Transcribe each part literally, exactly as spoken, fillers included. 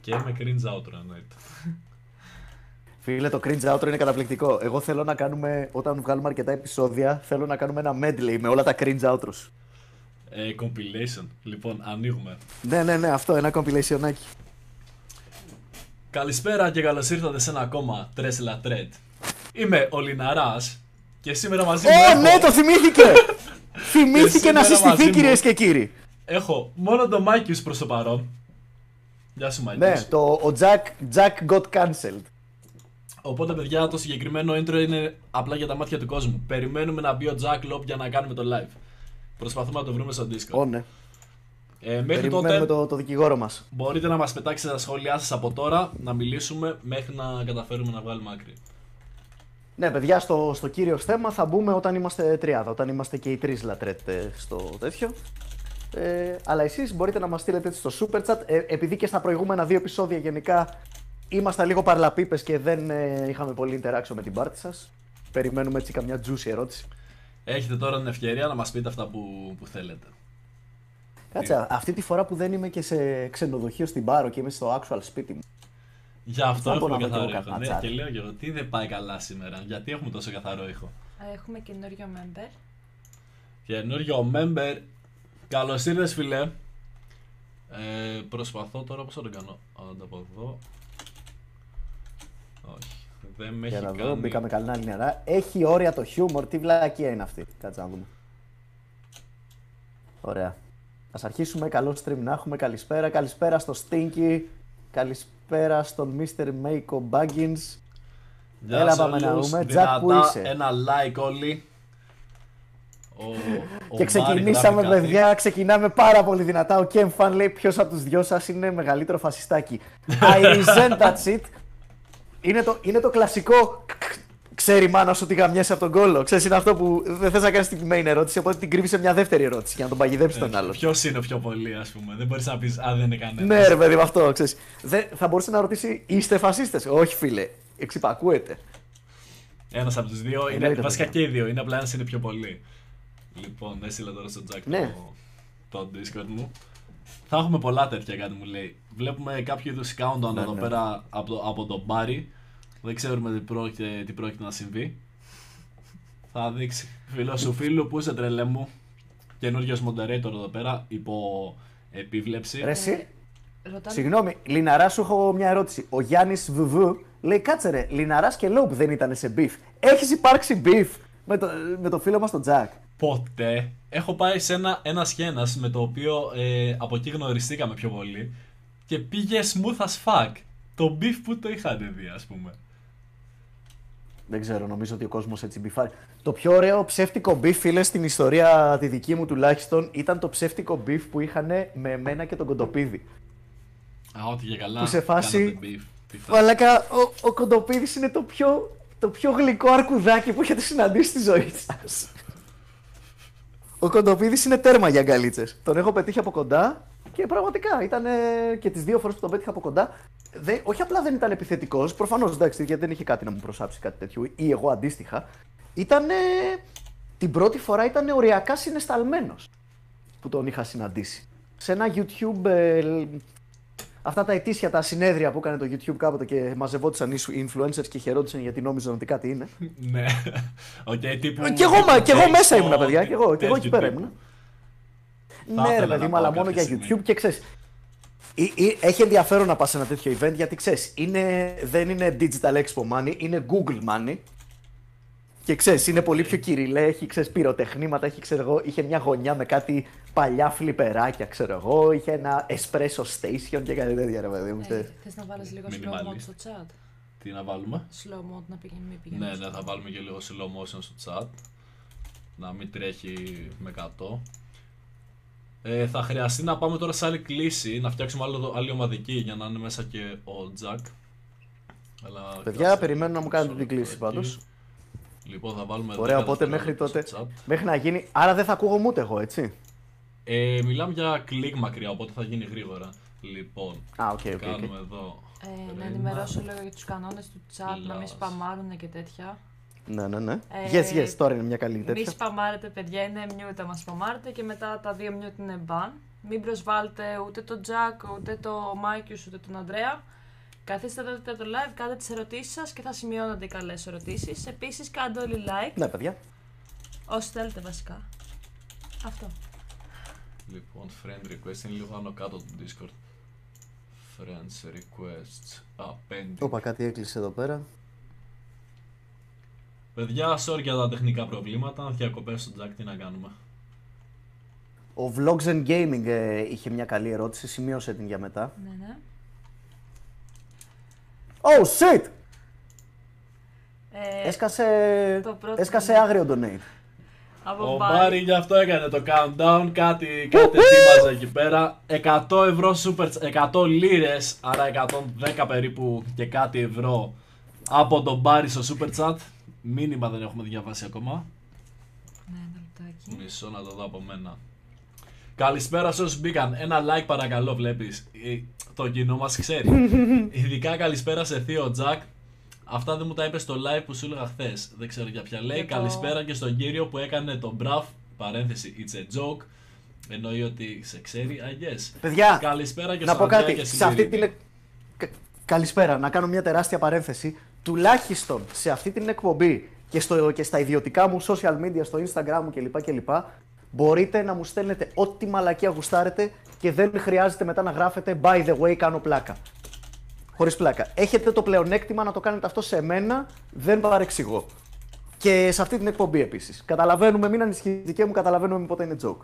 Και με cringe outro εννοείται. Φίλε, το cringe outro είναι καταπληκτικό. Εγώ θέλω να κάνουμε, όταν βγάλουμε αρκετά επεισόδια, θέλω να κάνουμε ένα medley με όλα τα cringe outros. Ε, compilation. Λοιπόν, ανοίγουμε. Ναι, ναι, ναι, αυτό, ένα compilationάκι. Καλησπέρα και καλώς ήρθατε σε ένα ακόμα Tres La Tred. Είμαι ο Λινάρας και σήμερα μαζί μου. Ε, έχω... ναι, το θυμήθηκε! Θυμήθηκε να συστηθεί, κυρίες και κύριοι. Έχω μόνο τον Μάικιος προς το παρόν. Γεια σου, Μάικιος. Ναι, το, ο Jack, Jack got cancelled. Οπότε, παιδιά, το συγκεκριμένο intro είναι απλά για τα μάτια του κόσμου. Περιμένουμε να μπει ο Jack Lop για να κάνουμε το live. Προσπαθούμε να το βρούμε στο Discord. Oh, ναι. Ε, μέχρι τότε το, το δικηγόρο μας. Μπορείτε να μας πετάξετε τα σχόλιά σας από τώρα, να μιλήσουμε μέχρι να καταφέρουμε να βγάλουμε άκρη. Ναι, παιδιά, στο, στο κύριο θέμα θα μπούμε όταν είμαστε τριάδα, όταν είμαστε και οι τρεις λατρέτε στο τέτοιο. Ε, αλλά εσείς μπορείτε να μας στείλετε στο super chat, ε, επειδή και στα προηγούμενα δύο επεισόδια γενικά ήμασταν λίγο παρλαπίπες και δεν ε, είχαμε πολύ interaction με την πάρτι σας. Περιμένουμε έτσι καμιά juicy ερώτηση. Έχετε τώρα την ευκαιρία να μας πείτε αυτά που, που θέλετε. Κάτσα, αυτή τη φορά που δεν είμαι και σε ξενοδοχείο στην Πάρο και είμαι στο actual σπίτι μου. Γι' αυτό έχουμε καθαρό ήχο. Ναι, και λέω και εγώ, τι δεν πάει καλά σήμερα, γιατί έχουμε τόσο καθαρό ήχο. Έχουμε καινούριο member. Καινούριο member. Καλώς ήρθες, φίλε. Ε, προσπαθώ τώρα, πώς θα το κάνω. Αν το πω εδώ. Όχι. Δεν με έχει κάνει. Εδώ μπήκαμε καλά νερά. Έχει όρια το χιούμορ, τι βλακία είναι αυτή. Κάτσα να δούμε. Ωραία. Ας αρχίσουμε, καλό stream να έχουμε, καλησπέρα, καλησπέρα στο Stinky, καλησπέρα στον μίστερ Mako Baggins. Έλα πάμε να δούμε, Τζακ που είσαι. Ένα like όλοι. Ο, ο και ξεκινήσαμε παιδιά, ξεκινάμε πάρα πολύ δυνατά, ο Ken Fan λέει ποιος από τους δυο σας είναι μεγαλύτερο φασιστάκι. I resent that shit. Είναι το, είναι το κλασικό, ξέρει μάνα σου ότι γαμιέσαι από τον κόλλο. Ξέρεις, είναι αυτό που δεν θες να κάνεις την main ερώτηση, οπότε την κρύβεις σε μια δεύτερη ερώτηση για να τον παγιδέψεις ε, τον άλλον. Ποιος είναι πιο πολύ, ας πούμε. Δεν μπορείς να πεις, α, δεν είναι κανένας. Ναι, ρε παιδί, με αυτό, ξέρεις. Δεν, θα μπορούσε να ρωτήσει, είστε φασίστες. Όχι, φίλε. Εξυπακούεται. Ένας από τους δύο. Είναι, βασικά και οι δύο. Είναι απλά ένας είναι πιο πολύ. Λοιπόν, έστειλα τώρα στο Jack ναι. το, το Discord μου. Θα έχουμε πολλά τέτοια, κάτι μου λέει. Βλέπουμε κάποιο είδους countdown ναι, εδώ ναι. πέρα από τον από το Barry. Δεν ξέρουμε τι πρόκειται, τι πρόκειται να συμβεί. Θα δείξει. Φίλο σου φίλου, πού είσαι τρελέ μου. Καινούριος moderator εδώ πέρα, υπό επίβλεψη. Ρε εσύ, ρωτάνε... συγγνώμη, Λιναρά σου έχω μια ερώτηση. Ο Γιάννης Βουβου λέει, κάτσε ρε, Λιναράς και Λόπ δεν ήτανε σε beef. Έχεις υπάρξει beef με το, με το φίλο μας τον Τζακ? Ποτέ. Έχω πάει σε ένα ένας και ένας με το οποίο ε, από εκεί γνωριστήκαμε πιο πολύ. Και πήγε smooth as fuck. Το beef που το είχατε δει, ας πούμε. Δεν ξέρω, νομίζω ότι ο κόσμος έτσι μπιφάρει. Το πιο ωραίο ψεύτικο beef, φίλε, στην ιστορία τη δική μου τουλάχιστον, ήταν το ψεύτικο beef που είχανε με εμένα και τον Κοντοπίδη. Α, ό,τι και καλά. Που σε φάση. Μαλάκα, ο, ο Κοντοπίδης είναι το πιο, το πιο γλυκό αρκουδάκι που έχετε συναντήσει στη ζωή σας. Ο Κοντοπίδης είναι τέρμα για αγκαλίτσες. Τον έχω πετύχει από κοντά και πραγματικά ήταν και τις δύο φορές που τον πέτυχα από κοντά. Δε, όχι απλά δεν ήταν επιθετικός, προφανώς εντάξει, γιατί δεν είχε κάτι να μου προσάψει κάτι τέτοιο ή εγώ αντίστοιχα. Ήτανε, την πρώτη φορά ήταν οριακά συναισθαλμένος που τον είχα συναντήσει. Σε ένα YouTube, ε, αυτά τα ετήσια, τα συνέδρια που έκανε το YouTube κάποτε και μαζευόντουσαν οι influencers και χαιρόντουσαν γιατί νόμιζαν ότι κάτι είναι. Ναι, οκ, τύπου... Κι εγώ μέσα ήμουνα παιδιά, κι εγώ εκεί πέρα ήμουνα. Ναι ρε παιδί μου, αλλά μόνο για YouTube και ξέρεις. Έχει ενδιαφέρον να πας σε ένα τέτοιο event γιατί ξέρεις, είναι, δεν είναι digital expo money, είναι Google money. Και ξέρεις, είναι πολύ πιο κυριλέ, έχει ξέρεις, πυροτεχνήματα, έχει, ξέρω εγώ, είχε μια γωνιά με κάτι παλιά φλιπεράκια, ξέρω εγώ, είχε ένα espresso station και κάτι τέτοια ρε παιδί μου. Hey, θες να βάλεις λίγο slow motion στο chat? Τι να βάλουμε? Slow motion να πηγαίνει. Ναι, ναι, θα βάλουμε και λίγο slow motion στο chat, να μην τρέχει με εκατό. Ε, θα χρειαστεί να πάμε τώρα σε άλλη κλίση, να φτιάξουμε άλλο, άλλη ομαδική για να είναι μέσα και ο Τζακ. Αλλά παιδιά, περιμένω να μου κάνετε την κλίση πάντως. Λοιπόν, θα βάλουμε. Ωραία, οπότε μέχρι τότε. Μέχρι να γίνει. Άρα δεν θα ακούγομαι ούτε εγώ, έτσι. Ε, μιλάμε για κλικ μακριά, οπότε θα γίνει γρήγορα. Λοιπόν, Α, okay, okay, κάνουμε okay. εδώ. Ε, να ενημερώσω λίγο για τους κανόνες του chat, να μην σπαμάρουνε και τέτοια. Ναι, ναι, ναι. Ε, yes, yes, τώρα είναι μια καλή τέτοια. Μη σπαμάρετε, παιδιά, είναι mute, μα σπαμάρετε και μετά τα δύο mute είναι ban. Μην προσβάλλετε ούτε τον Τζακ, ούτε τον Μάικιος, ούτε τον Ανδρέα. Καθίστε εδώ το live, κάντε τις ερωτήσεις σας και θα σημειώνονται οι καλές ερωτήσεις. Επίσης, κάντε όλοι like. Ναι, παιδιά. Όσοι θέλετε, βασικά. Αυτό. Λοιπόν, friend request είναι λίγο άνω κάτω του Discord. Friends requests. Α, πέντε. Όπα, κάτι έκλεισε εδώ πέρα. Παιδιά, sorry για τα τεχνικά προβλήματα. Διακοπές στον Τζακ, τι να κάνουμε. Ο Vlogs and Gaming ε, είχε μια καλή ερώτηση, σημείωσε την για μετά. Ναι, ναι. Oh shit! Ε, έσκασε πρώτο... έσκασε άγριο donate. Ο Barry γι' αυτό έκανε το countdown, κάτι, κάτι θύμαζε εκεί πέρα. εκατό ευρώ super, εκατό λίρες, άρα εκατόν δέκα περίπου και κάτι ευρώ από τον Barry στο super chat. Μήνυμα δεν έχουμε διαβάσει ακόμα. Ναι, ένα λεπτάκι. Μισό να το δω από μένα. Καλησπέρα σε όσους μπήκαν. Ένα like παρακαλώ, βλέπεις. Το κοινό μας ξέρει. Ειδικά καλησπέρα σε θείο Τζακ. Αυτά δεν μου τα είπε στο live που σου έλεγα χθες. Δεν ξέρω για ποια λέει. Για το... Καλησπέρα και στον κύριο που έκανε τον μπραφ. Παρένθεση, it's a joke. Εννοεί ότι σε ξέρει. I guess. Παιδιά, καλησπέρα και να πω κάτι. Σε αυτή τηλε... Καλησπέρα, να κάνω μια τεράστια παρένθεση. Τουλάχιστον σε αυτή την εκπομπή και, στο... και στα ιδιωτικά μου social media, στο Instagram μου κλπ. Κλπ. Μπορείτε να μου στέλνετε ό,τι μαλακία γουστάρετε και δεν χρειάζεται μετά να γράφετε by the way κάνω πλάκα. Χωρίς πλάκα. Έχετε το πλεονέκτημα να το κάνετε αυτό σε μένα, δεν παρεξηγώ. Και σε αυτή την εκπομπή επίσης. Καταλαβαίνουμε, μην ανησυχείτε και μου, καταλαβαίνουμε πότε είναι joke.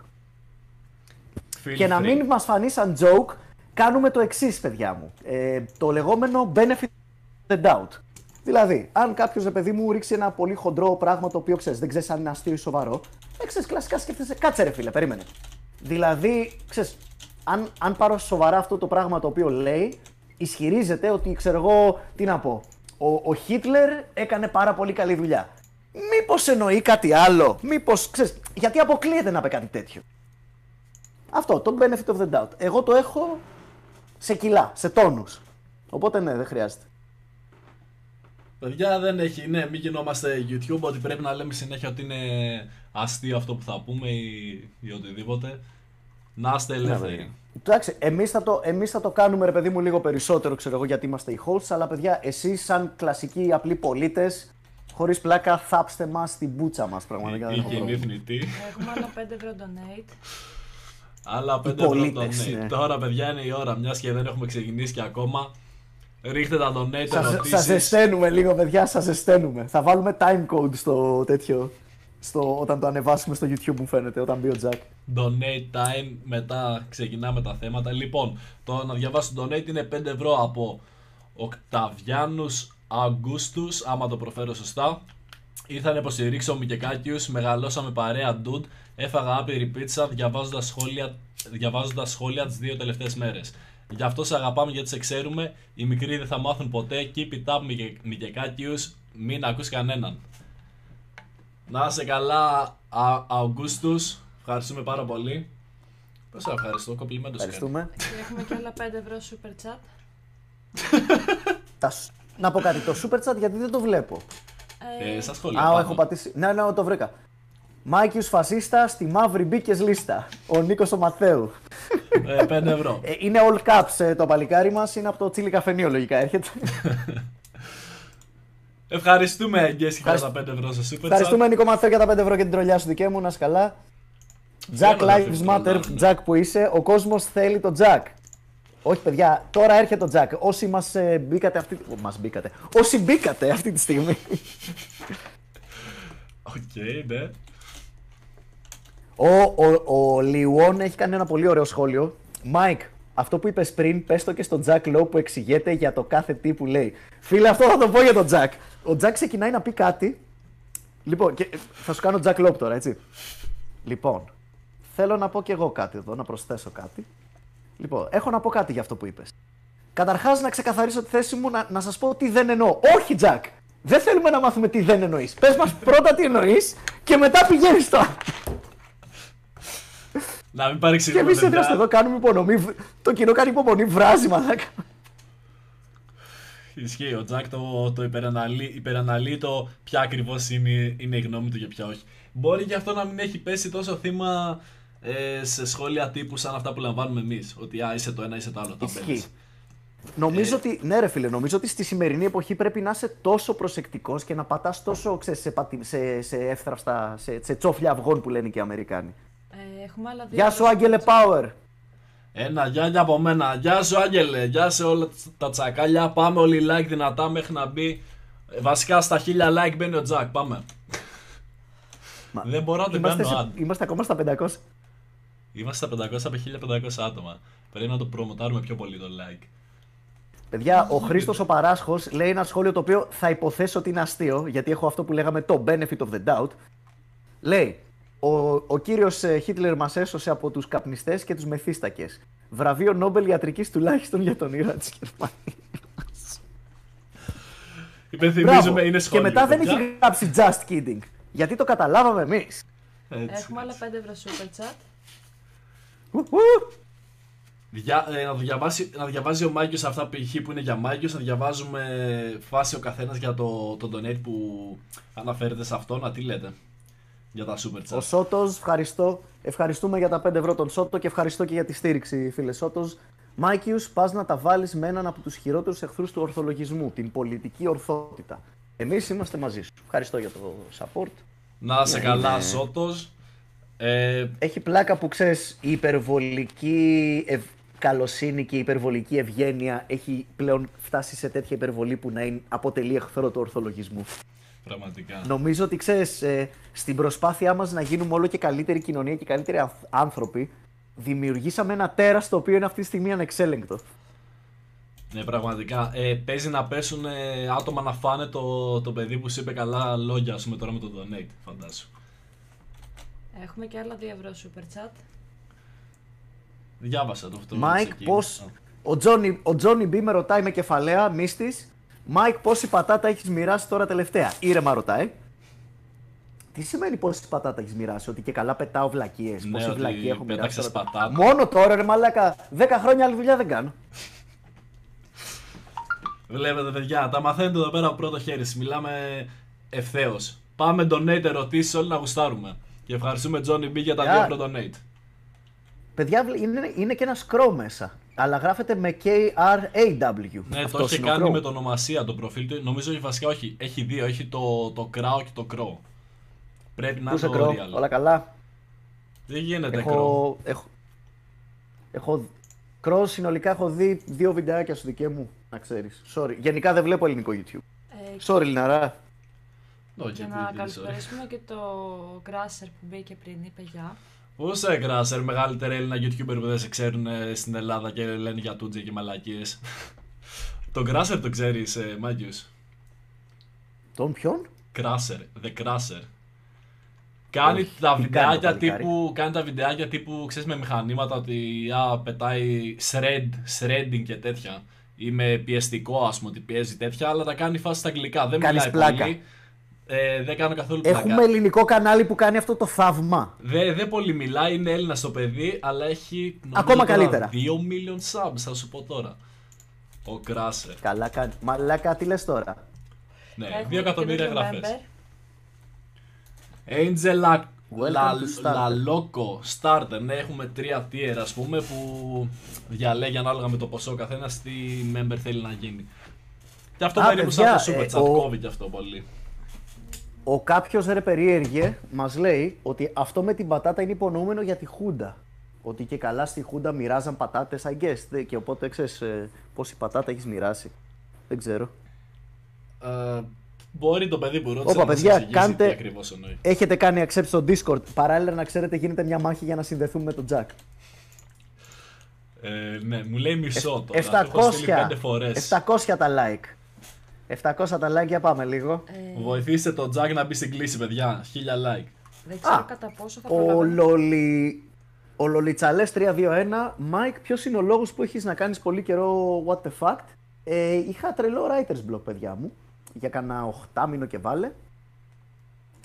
Feel και free. Να μην μας φανεί σαν joke, κάνουμε το εξής, παιδιά μου. Ε, το λεγόμενο benefit the doubt. Δηλαδή, αν κάποιος, ρε παιδί μου, ρίξει ένα πολύ χοντρό πράγμα το οποίο ξέρεις, δεν ξέρεις αν είναι αστείο ή σοβαρό, ξέρεις, κλασικά σκέφτεσαι, κάτσε ρε φίλε, περίμενε. Δηλαδή, ξέρεις, αν, αν πάρω σοβαρά αυτό το πράγμα το οποίο λέει, ισχυρίζεται ότι, ξέρω εγώ, τι να πω, ο, ο Χίτλερ έκανε πάρα πολύ καλή δουλειά. Μήπως εννοεί κάτι άλλο, μήπως, ξέρεις, γιατί αποκλείεται να πει κάτι τέτοιο. Αυτό, το benefit of the doubt. Εγώ το έχω σε κιλά, σε τόνους. Οπότε ναι, δεν χρειάζεται. Παιδιά δεν έχει, ναι, μην γινόμαστε YouTube ότι πρέπει να λέμε συνέχεια ότι είναι αστείο αυτό που θα πούμε ή, ή οτιδήποτε. Να είστε ελεύθεροι. Εντάξει, εμείς θα, το, εμείς θα το κάνουμε ρε παιδί μου λίγο περισσότερο, ξέρω εγώ, γιατί είμαστε οι hosts, αλλά παιδιά εσείς σαν κλασικοί απλοί πολίτες, χωρίς πλάκα θάψτε μας στην μπούτσα μας πραγματικά. Ή κοινή θνητή. Έχουμε άλλο πέντε ευρώ donate. Άλλα πέντε ευρώ donate. Ναι. Τώρα παιδιά είναι η ώρα, μιας και δεν έχουμε ξεκινήσει και ακόμα. Ρίχτε τα donate, ερωτήσεις. Σας ζεσταίνουμε λίγο, παιδιά, σας ζεσταίνουμε. Θα βάλουμε time code στο τέτοιο, στο, όταν το ανεβάσουμε στο YouTube μου φαίνεται, όταν μπει ο Jack. Donate time, μετά ξεκινάμε τα θέματα. Λοιπόν, το να διαβάσω donate είναι πέντε ευρώ από Octavianus Augustus, άμα το προφέρω σωστά. Ήρθα να υποστηρίξω Μικεκάκιους, μεγαλώσαμε παρέα dude, έφαγα άπειρη πίτσα διαβάζοντας σχόλια, διαβάζοντας σχόλια τις δύο τελευταίες μέρες. Γι' αυτό σε αγαπάμε γιατί σε ξέρουμε. Οι μικροί δεν θα μάθουν ποτέ. Keep it up, Μικεκάκιους. Μην ακούς κανέναν. Να είσαι καλά, Αυγούστους. Ευχαριστούμε πάρα πολύ. Πώς σε ευχαριστώ, κομπλιμέντος. Ευχαριστούμε. Έχουμε και άλλα πέντε ευρώ super chat. Να πω κάτι, το super chat γιατί δεν το βλέπω. Ε, σας σχολείο. Α, έχω πατήσει. Ναι, ναι, το βρήκα. Μάικιος φασίστα στη μαύρη μπήκες λίστα. Ο Νίκος ο Μαθαίου. πέντε ευρώ. Είναι all caps το παλικάρι μας, είναι από το τσίλι καφενείο λογικά έρχεται. Ευχαριστούμε Γκέσχη για τα πέντε ευρώ στο super chat. Ευχαριστούμε Νίκο Μαθαίου για τα πέντε ευρώ και την τρολιά σου δικαί μου, να είσαι καλά. Jack lives matter, Jack που είσαι, ο κόσμος θέλει το Jack. Όχι παιδιά, τώρα έρχεται το Jack. Όσοι μας μπήκατε αυτή, μας μπήκατε. Όσοι μπήκατε αυτή τη στιγμή. Οκ, ναι. Ο, ο, ο Λιουόν έχει κάνει ένα πολύ ωραίο σχόλιο. Μάικ, αυτό που είπες πριν, πες το και στον Jack Lop που εξηγείται για το κάθε τι που λέει. Φίλε, αυτό θα το πω για τον Jack. Ο Jack ξεκινάει να πει κάτι. Λοιπόν, και θα σου κάνω Jack Lop τώρα, έτσι. Λοιπόν, θέλω να πω κι εγώ κάτι εδώ, να προσθέσω κάτι. Λοιπόν, έχω να πω κάτι για αυτό που είπες. Καταρχάς, να ξεκαθαρίσω τη θέση μου, να, να σας πω τι δεν εννοώ. Όχι, Jack! Δεν θέλουμε να μάθουμε τι δεν εννοείς. Πες μας πρώτα τι εννοείς και μετά πηγαίνεις τώρα. Να μην παρεξηγούμε. Και εμείς εδώ, εδώ κάνουμε υπονομή. Το κοινό κάνει υπομονή, βράζει μαλάκα. Ισχύει, ο Τζακ το, το υπεραναλύει, υπεραναλύει το ποια ακριβώς είναι, είναι η γνώμη του και ποια όχι. Μπορεί και αυτό να μην έχει πέσει τόσο θύμα ε, σε σχόλια τύπου σαν αυτά που λαμβάνουμε εμείς. Ότι α, είσαι το ένα, είσαι το άλλο. Το παίρνεις. Νομίζω ε... ότι, ναι ρε φίλε, νομίζω ότι στη σημερινή εποχή πρέπει να είσαι τόσο προσεκτικός και να πατάς τόσο, ξέρεις, σε, σε, σε εύθραυστα, σε, σε τσόφλια αυγών που λένε και οι Αμερικάνοι. Ε, έχουμε άλλα δύο. Γεια σου Άγγελε Power! Ένα γεια για από μένα. Γεια σου Άγγελε, γεια σε όλα τα τσακάλια. Πάμε όλοι like δυνατά μέχρι να μπει. Βασικά στα χίλια like μπαίνει ο Τζακ, πάμε. Μα, δεν μπορώ να το κάνω σε, αν. Είμαστε ακόμα στα πεντακόσια. Είμαστε στα πεντακόσια από χίλια πεντακόσια άτομα. Πρέπει να το προμοτάρουμε πιο πολύ το like. Παιδιά, ο Χρήστος ο Παράσχος λέει ένα σχόλιο το οποίο θα υποθέσω ότι είναι αστείο, γιατί έχω αυτό που λέγαμε το benefit of the doubt. Λέει, ο, ο κύριος Χίτλερ μας έσωσε από τους καπνιστές και τους μεθύστακες. Βραβείο Νόμπελ ιατρικής τουλάχιστον για τον ήρωα της Γερμανίας. Υπενθυμίζουμε, είναι σχόλιο. Και μετά παιδιά. Δεν έχει γράψει just kidding, γιατί το καταλάβαμε εμείς. Έτσι, έχουμε άλλα πέντε ευρώ super chat. Δια, ε, να, διαβάσει, να διαβάζει ο Μάικιος αυτά π.χ. που είναι για Μάικιος, να διαβάζουμε φάση ο καθένας για το, το donate που αναφέρεται σε αυτό, να τι λέτε για τα super chat. Ο Σότος, ευχαριστώ. Ευχαριστούμε για τα πέντε ευρώ τον Σότο και ευχαριστώ και για τη στήριξη, φίλε Σότος. Μάικιους, πας να τα βάλεις με έναν από τους χειρότερους εχθρούς του ορθολογισμού, την πολιτική ορθότητα. Εμείς είμαστε μαζί σου. Ευχαριστώ για το support. Να είσαι καλά, είναι... Σότος. Ε... Έχει πλάκα που ξέρεις, η υπερβολική ευ... καλοσύνη και η υπερβολική ευγένεια έχει πλέον φτάσει σε τέτοια υπερβολή που να είναι, αποτελεί εχθρό του ορθολογισμού. Πραγματικά. Νομίζω ότι ξέρεις, ε, στην προσπάθειά μας να γίνουμε όλο και καλύτερη κοινωνία και καλύτεροι άνθρωποι, δημιουργήσαμε ένα τέρας το οποίο είναι αυτή τη στιγμή ανεξέλεγκτο. Ναι, πραγματικά. Ε, παίζει να πέσουν ε, άτομα να φάνε το, το παιδί που σου είπε καλά λόγια, ας πούμε, τώρα με το donate, φαντάσου. Έχουμε και άλλα δύο ευρώ super chat. Διάβασα το αυτό. Μάικ, πώς. Ο Τζόνι Μπι με ρωτάει με κεφαλαία, μύστης. Μάικ, πόση πατάτα έχεις μοιράσει τώρα τελευταία. Ήρεμα ρωτάει. Τι σημαίνει πόση πατάτα έχεις μοιράσει, ότι και καλά πετάω βλακίες. Ναι, πόση βλακία έχω μοιράσει. Πατάτα. Μόνο τώρα, ρε μαλάκα. Δέκα χρόνια άλλη δουλειά δεν κάνω. Βλέπετε, παιδιά, τα μαθαίνετε εδώ πέρα από πρώτο χέρι. Μιλάμε ευθέως. Πάμε donate ερωτήσεις, όλοι να γουστάρουμε. Και ευχαριστούμε Τζόνι Μπι για τα δύο ευρώ donate. Παιδιά, είναι, είναι και ένα Crow μέσα. Αλλά γράφεται με K R A W. Ναι, αυτό το έχει κάνει με το ονομασία το προφίλ του. Νομίζω ότι βασικά όχι. Έχει δύο. Έχει το, το Crow και το Crow. Πρέπει να είναι το Crow. Real. Όλα καλά. Δεν γίνεται έχω, Crow. Έχω, έχω, Crow συνολικά έχω δει δύο βιντεάκια στο δικαί μου. Να ξέρεις. Sorry. Γενικά δεν βλέπω ελληνικό YouTube. Ε, sorry, Λιναρά. No, και να καλωσορίσουμε και το Grasser που μπήκε πριν, είπε γεια. Πώς είσαι Grasser, μεγαλύτερη Έλληνα YouTuber που δεν σε ξέρουν στην Ελλάδα και λένε για τούτζε και μαλακίες. Τον Grasser το ξέρεις, ε, Μάγκιος. Τον ποιον? Grasser, The Grasser. Κάνει, όχι, τα βιντεάκια τύπου, κάνει τα βιντεάκια τύπου, ξέρεις, με μηχανήματα ότι α, πετάει shred, shredding και τέτοια. Είμαι πιεστικό, ας πούμε, ότι πιέζει τέτοια, αλλά τα κάνει φάση στα αγγλικά, δεν μιλάει πολύ. Ε, δεν κάνω καθόλου πλάκα. Έχουμε ελληνικό κανάλι που κάνει αυτό το θαύμα. Δεν δε πολύ μιλάει, είναι Έλληνα στο παιδί, αλλά έχει ακόμα καλύτερα. δύο million subs, θα σου πω τώρα. Ο Κράσερ. Καλά κάνει. Μαλάκα, τι λες τώρα. Ναι, δύο εκατομμύρια γραφές. Angel Λαλόκο Starter. Ναι, έχουμε τρία tier, ας πούμε, που διαλέγει ανάλογα με το ποσό καθένα τι member θέλει να γίνει. Και αυτό περίπου σαν το super chat, κόβει και αυτό πολύ. Ο κάποιος ρε περίεργε μας λέει ότι αυτό με την πατάτα είναι υπονοούμενο για τη Χούντα. Ότι και καλά στη Χούντα μοιράζαν πατάτες, I guess. Και οπότε ξέρεις πόση πατάτα έχεις μοιράσει. Δεν ξέρω. Ε, μπορεί το παιδί που ρώτησε να σας εξηγήσει τι ακριβώς εννοεί. Έχετε κάνει accept στο Discord. Παράλληλα να ξέρετε γίνεται μια μάχη για να συνδεθούμε με τον Jack. Ε, ναι, μου λέει μισό ε, τώρα. επτακόσια, έχω στείλει πέντε φορές. επτακόσια τα like. επτακόσια τα like, για πάμε λίγο. Ε... Βοηθήστε τον Τζακ να μπει στην κλίση, παιδιά. χίλια like. Δεν ξέρω Α, κατά πόσο θα προλάβω. Ο, Λολι... ο Λολιτσαλές τρία δύο ένα. Μάικ, ποιος είναι ο λόγος που έχεις να κάνεις πολύ καιρό what the fuck. Ε, είχα τρελό writer's block, παιδιά μου. Για κανένα οχτάμινο και βάλε.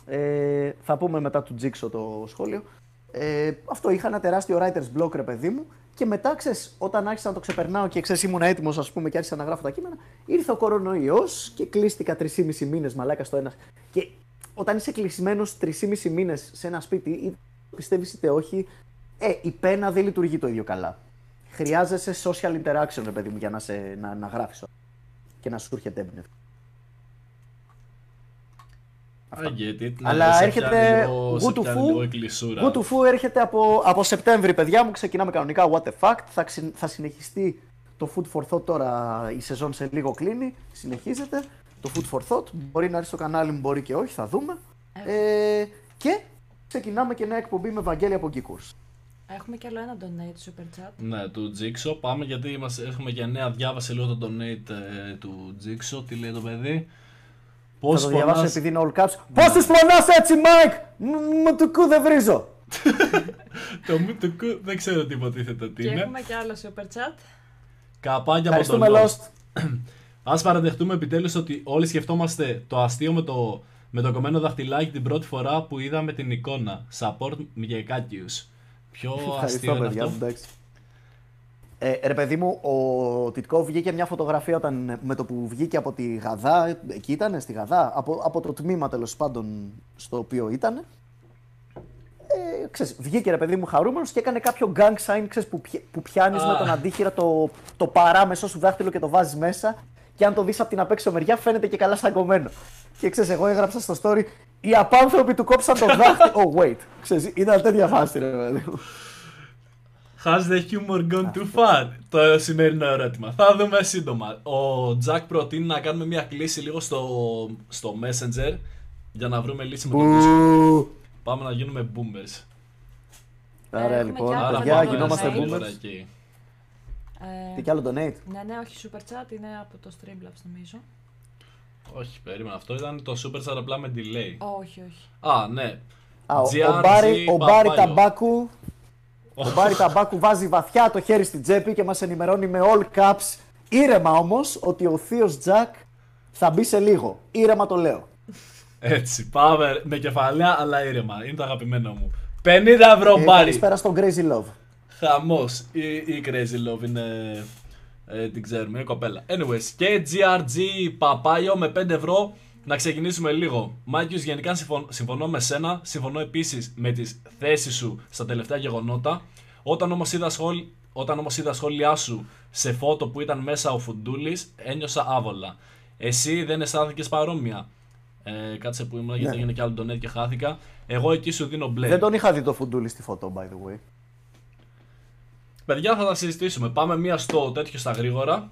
Ε, θα πούμε μετά του Ζήξο το σχόλιο. Ε, αυτό, είχα ένα τεράστιο writer's block, ρε παιδί μου. Και μετά, ξέρεις, όταν άρχισα να το ξεπερνάω και ξέρεις, ήμουν έτοιμος, ας πούμε, και άρχισα να γράφω τα κείμενα, ήρθε ο κορονοϊός και κλείστηκα τρεισήμισι μήνες, μαλάκα στο ένα. Και όταν είσαι κλεισμένος τρεισήμισι μήνες σε ένα σπίτι, είτε πιστεύεις είτε όχι, Ε, η πένα δεν λειτουργεί το ίδιο καλά. Χρειάζεσαι social interaction, ρε παιδί μου, για να, σε, να, να γράφεις και να σου έρχεται έμπνευση. It, αλλά έρχεται γουτουφού, έρχεται από, από Σεπτέμβρη, παιδιά μου, ξεκινάμε κανονικά, what the fact, θα, ξυ, θα συνεχιστεί το Food for Thought τώρα, η σεζόν σε λίγο κλείνει, συνεχίζεται, το Food for Thought, μπορεί να έρθει στο κανάλι μου, μπορεί και όχι, θα δούμε. Ε, και ξεκινάμε και νέα εκπομπή με Βαγγέλη από Geekurs. Έχουμε κι άλλο ένα donate super chat. Ναι, του Ζήξο, πάμε γιατί μας, έχουμε και νέα, διάβασε λίγο το donate ε, του Ζήξο, τι λέει το παιδί. Πώς θα το διαβάσω φωνάς... επειδή είναι all caps. Πώς τους φωνάς έτσι, Μάικ! Μου του κου δεν βρίζω. Το μου του κου δεν ξέρω τι υποτίθεται τι είναι. Και έχουμε και άλλο super chat. Καπάκια από τον Lost. Ας παραδεχτούμε επιτέλους ότι όλοι σκεφτόμαστε το αστείο με το, με το κομμένο δαχτυλάκι την πρώτη φορά που είδαμε την εικόνα. Support Μιγεκάκιους. Πιο αστείο είναι αυτό. Ε, ρε παιδί μου, ο Τιτκοφ βγήκε μια φωτογραφία όταν, με το που βγήκε από τη Γαδά, εκεί ήτανε, στη Γαδά, από, από το τμήμα τέλος πάντων στο οποίο ήτανε. Ε, ξέρεις, βγήκε ρε παιδί μου χαρούμενος και έκανε κάποιο gang sign, ξέρεις, που, που πιάνεις ah. με τον αντίχειρα το, το παράμεσο σου δάχτυλο και το βάζεις μέσα και αν το δεις από την απέξω μεριά φαίνεται και καλά σταγκωμένο. Και ξέρεις, εγώ έγραψα στο story, οι απάνθρωποι του κόψαν το δάχτυλο, oh wait, ξέρεις, ήταν τέτοια φάση ρε παιδί μου. Has the humor gone too far? Το σημερινό ερώτημα. Θα δούμε σύντομα. Ο Τζακ προτείνει να κάνουμε μια κλίση λίγο στο, στο Messenger για να βρούμε λύση με τον Discord. Πάμε να γίνουμε boomers. Άρα λοιπόν, παιδιά, γινόμαστε boomers. Τι κι άλλο donate? Ναι, ναι, όχι super chat, είναι από το Streamlabs νομίζω. Όχι, περίμενα, αυτό ήταν το super chat απλά με delay. Όχι, όχι. Α, ναι. Ο Barry Ταμπάκου. Ο Μπάρι Ταμπάκου βάζει βαθιά το χέρι στην τσέπη και μας ενημερώνει με all caps, ήρεμα όμως, ότι ο θείος Τζακ θα μπει σε λίγο. Ήρεμα το λέω. Έτσι, πάμε με κεφαλαία αλλά ήρεμα. Είναι το αγαπημένο μου. πενήντα ευρώ Μπάρι. Έχεις πέρα στο Crazy Love. Χαμός. Η, η Crazy Love είναι... Ε, την ξέρουμε, είναι κοπέλα. Anyways, και τζι αρ τζι Papayo με πέντε ευρώ. Να ξεκινήσουμε λίγο. Μάικιος, γενικά συμφωνώ με σένα. Συμφωνώ επίσης με τις θέσεις σου στα τελευταία γεγονότα. Όταν όμως είδα, σχόλ... Όταν όμως είδα σχόλιά σου σε φώτο που ήταν μέσα ο Φουντούλης, ένιωσα άβολα. Εσύ δεν αισθάνθηκες παρόμοια? Ε, κάτσε που ήμουν, ναι, γιατί έγινε κι άλλο τον Ed και χάθηκα. Εγώ εκεί σου δίνω μπλε. Δεν τον είχα δει το Φουντούλη στη φώτο, by the way. Παιδιά, θα τα συζητήσουμε. Πάμε μία στο τέτοιο στα γρήγορα.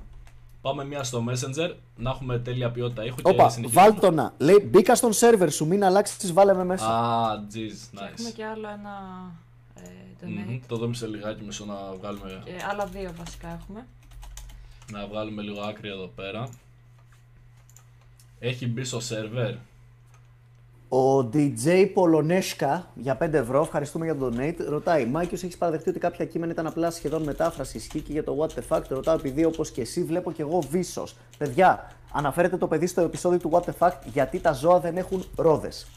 Πάμε μία στο Messenger, να έχουμε τέλεια ποιότητα ήχου και συνεχίζουμε. Όπα, βάλ' το να. Λέει, μπήκα στον σερβερ σου, μην αλλάξεις, βάλε με μέσα. Α, ah, jeez, nice. Έχουμε και άλλο ένα ε, donate. Mm-hmm, το δούμε σε λιγάκι μισό να βγάλουμε. Και άλλα δύο βασικά έχουμε. Να βγάλουμε λίγο άκρη εδώ πέρα. Έχει μπει στο σερβερ. Ο ντι τζέι Πολωνέσκα για πέντε ευρώ, ευχαριστούμε για το donate, ρωτάει: Μάικιος, έχεις παραδεχτεί ότι κάποια κείμενα ήταν απλά σχεδόν μετάφραση ισχύ και για το What the Fact? Ρωτάω επειδή όπως και εσύ βλέπω και εγώ βίσος. Παιδιά, αναφέρεται το παιδί στο επεισόδιο του What the Fact γιατί τα ζώα δεν έχουν ρόδες.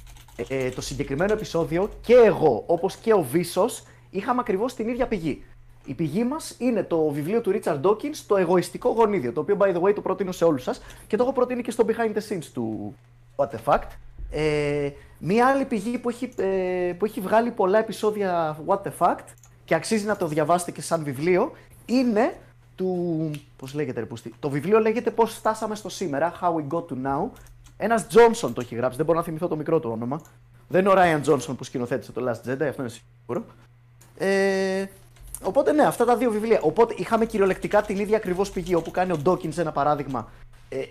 Ε, το συγκεκριμένο επεισόδιο και εγώ όπως και ο βίσος είχαμε ακριβώς την ίδια πηγή. Η πηγή μας είναι το βιβλίο του Richard Dawkins, το εγωιστικό γονίδιο, το οποίο by the way το προτείνω σε όλους σας και το έχω προτείνει και στο behind the scenes του What the Fact. Ε, μία άλλη πηγή που έχει, ε, που έχει βγάλει πολλά επεισόδια What the Fact και αξίζει να το διαβάσετε και σαν βιβλίο είναι του... Πώς λέγεται ρε πούστη? Το βιβλίο λέγεται Πώς φτάσαμε στο σήμερα, How we got to now. Ένας Τζόνσον το έχει γράψει, δεν μπορώ να θυμηθώ το μικρό του όνομα. Δεν είναι ο Ράιαν Τζόνσον που σκηνοθέτησε το Last Jedi, αυτό είναι σίγουρο. Ε, οπότε ναι, αυτά τα δύο βιβλία. Οπότε είχαμε κυριολεκτικά την ίδια ακριβώς πηγή όπου κάνει ο Dawkins ένα παράδειγμα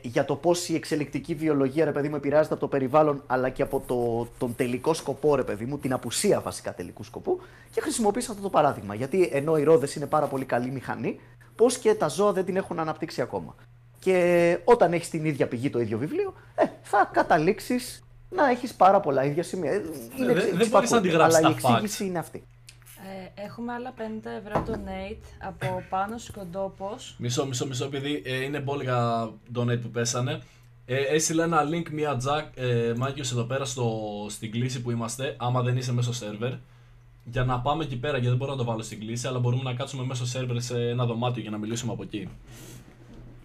για το πώς η εξελικτική βιολογία, ρε παιδί μου, επηρεάζεται από το περιβάλλον αλλά και από το, τον τελικό σκοπό, ρε παιδί μου, την απουσία βασικά τελικού σκοπού και χρησιμοποίησα αυτό το παράδειγμα. Γιατί ενώ οι ρόδες είναι πάρα πολύ καλή μηχανή, πώς και τα ζώα δεν την έχουν αναπτύξει ακόμα. Και όταν έχεις την ίδια πηγή, το ίδιο βιβλίο, ε, θα καταλήξεις να έχεις πάρα πολλά ίδια σημεία. Ε, είναι δεν δεν μπορείς να τη γράψεις τα facts. Αλλά η εξήγηση είναι αυτή. Ε, έχουμε άλλα πενήντα ευρώ donate από πάνω Κοντόπος. Μισό, μισό, μισό, επειδή ε, είναι μπόλικα donate που πέσανε. Ε, έστειλα ένα link, μια Jack, ε, Μάικιος εδώ πέρα στο, στην κλίση που είμαστε, άμα δεν είσαι μέσω σερβερ. Για να πάμε εκεί πέρα, γιατί δεν μπορώ να το βάλω στην κλίση, αλλά μπορούμε να κάτσουμε μέσω σερβερ σε ένα δωμάτιο για να μιλήσουμε από εκεί.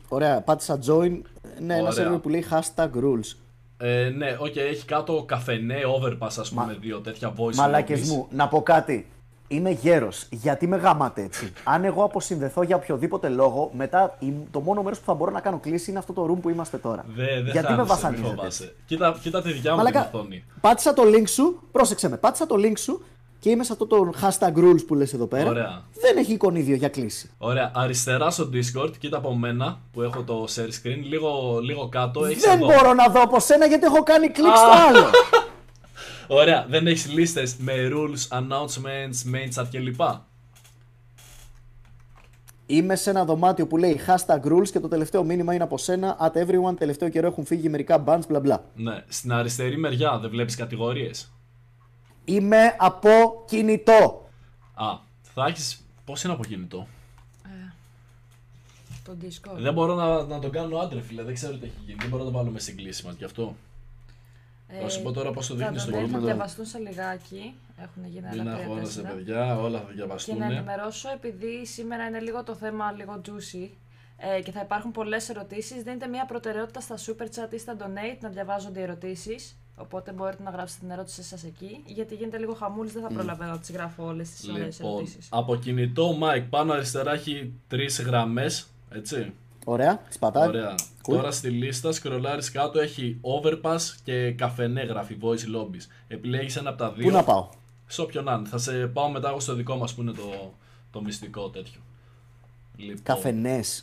Ωραία, πάτησα join. Ναι, ένα σερβερ που λέει hashtag rules. Ε, ναι, οκ, okay, έχει κάτω καφενέ, overpass, ας πούμε, Μα... δύο τέτοια voice. Μαλάκες μου, να πω κάτι. Είμαι γέρος. Γιατί με γαμάτε έτσι? Αν εγώ αποσυνδεθώ για οποιοδήποτε λόγο, μετά το μόνο μέρος που θα μπορώ να κάνω κλίση είναι αυτό το room που είμαστε τώρα. Δε, δε γιατί με βασανίζετε? Κοίτα, κοίτα τη δικιά μου την οθόνη. Πάτησα το link σου, πρόσεξε με, πάτησα το link σου και είμαι σε αυτό το hashtag rules που λες εδώ πέρα. Ωραία. Δεν έχει εικονίδιο για κλίση. Ωραία. Αριστερά στο Discord, κοίτα από μένα που έχω το share screen, λίγο, λίγο κάτω. Δεν έχεις μπορώ εδώ. Να δω από σένα γιατί έχω κάνει κλικ ah. στο άλλο. Ωραία, δεν έχεις λίστες με rules, announcements, main chat κλπ? Είμαι σε ένα δωμάτιο που λέει hashtag rules και το τελευταίο μήνυμα είναι από σένα. At everyone, τελευταίο καιρό έχουν φύγει μερικά bands, bla bla. Ναι, στην αριστερή μεριά δεν βλέπεις κατηγορίες? Είμαι από κινητό. Α, θα έχεις... Πώς είναι από κινητό? Ε, το Discord. Δεν μπορώ να, να το κάνω άντρε φίλε, δεν ξέρω τι έχει γίνει, δεν μπορώ να το βάλω με συγκλήση μας γι' αυτό. Ε, θα σου πω τώρα πώς το δείχνει στο κινητό. Θα διαβαστούν σε λιγάκι. Έχουν γίνει άλλα τρία αγόρασε, παιδιά, όλα θα διαβαστούν. Και να ενημερώσω, επειδή σήμερα είναι λίγο το θέμα, λίγο juicy ε, και θα υπάρχουν πολλές ερωτήσεις, δίνετε μια προτεραιότητα στα super chat ή στα donate να διαβάζονται οι ερωτήσεις. Οπότε μπορείτε να γράψετε την ερώτησή σας εκεί. Γιατί γίνεται λίγο χαμούλης, δεν θα προλαβαίνω να τις γράφω όλες τις λοιπόν, ωραίες ερωτήσεις. Από κινητό, Mike, πάνω αριστερά έχει τρεις γραμμές. Έτσι. Ωραία, σπατάει. Ωραία. Cool. Τώρα στη λίστα σκρολάρεις κάτω, έχει overpass και καφενέ γράφει, voice lobbies. Επιλέγεις ένα από τα δύο. Πού να πάω? Σε όποιον αν. Θα σε πάω μετά εγώ στο δικό μας που είναι το, το μυστικό τέτοιο. Λοιπόν. Καφενές.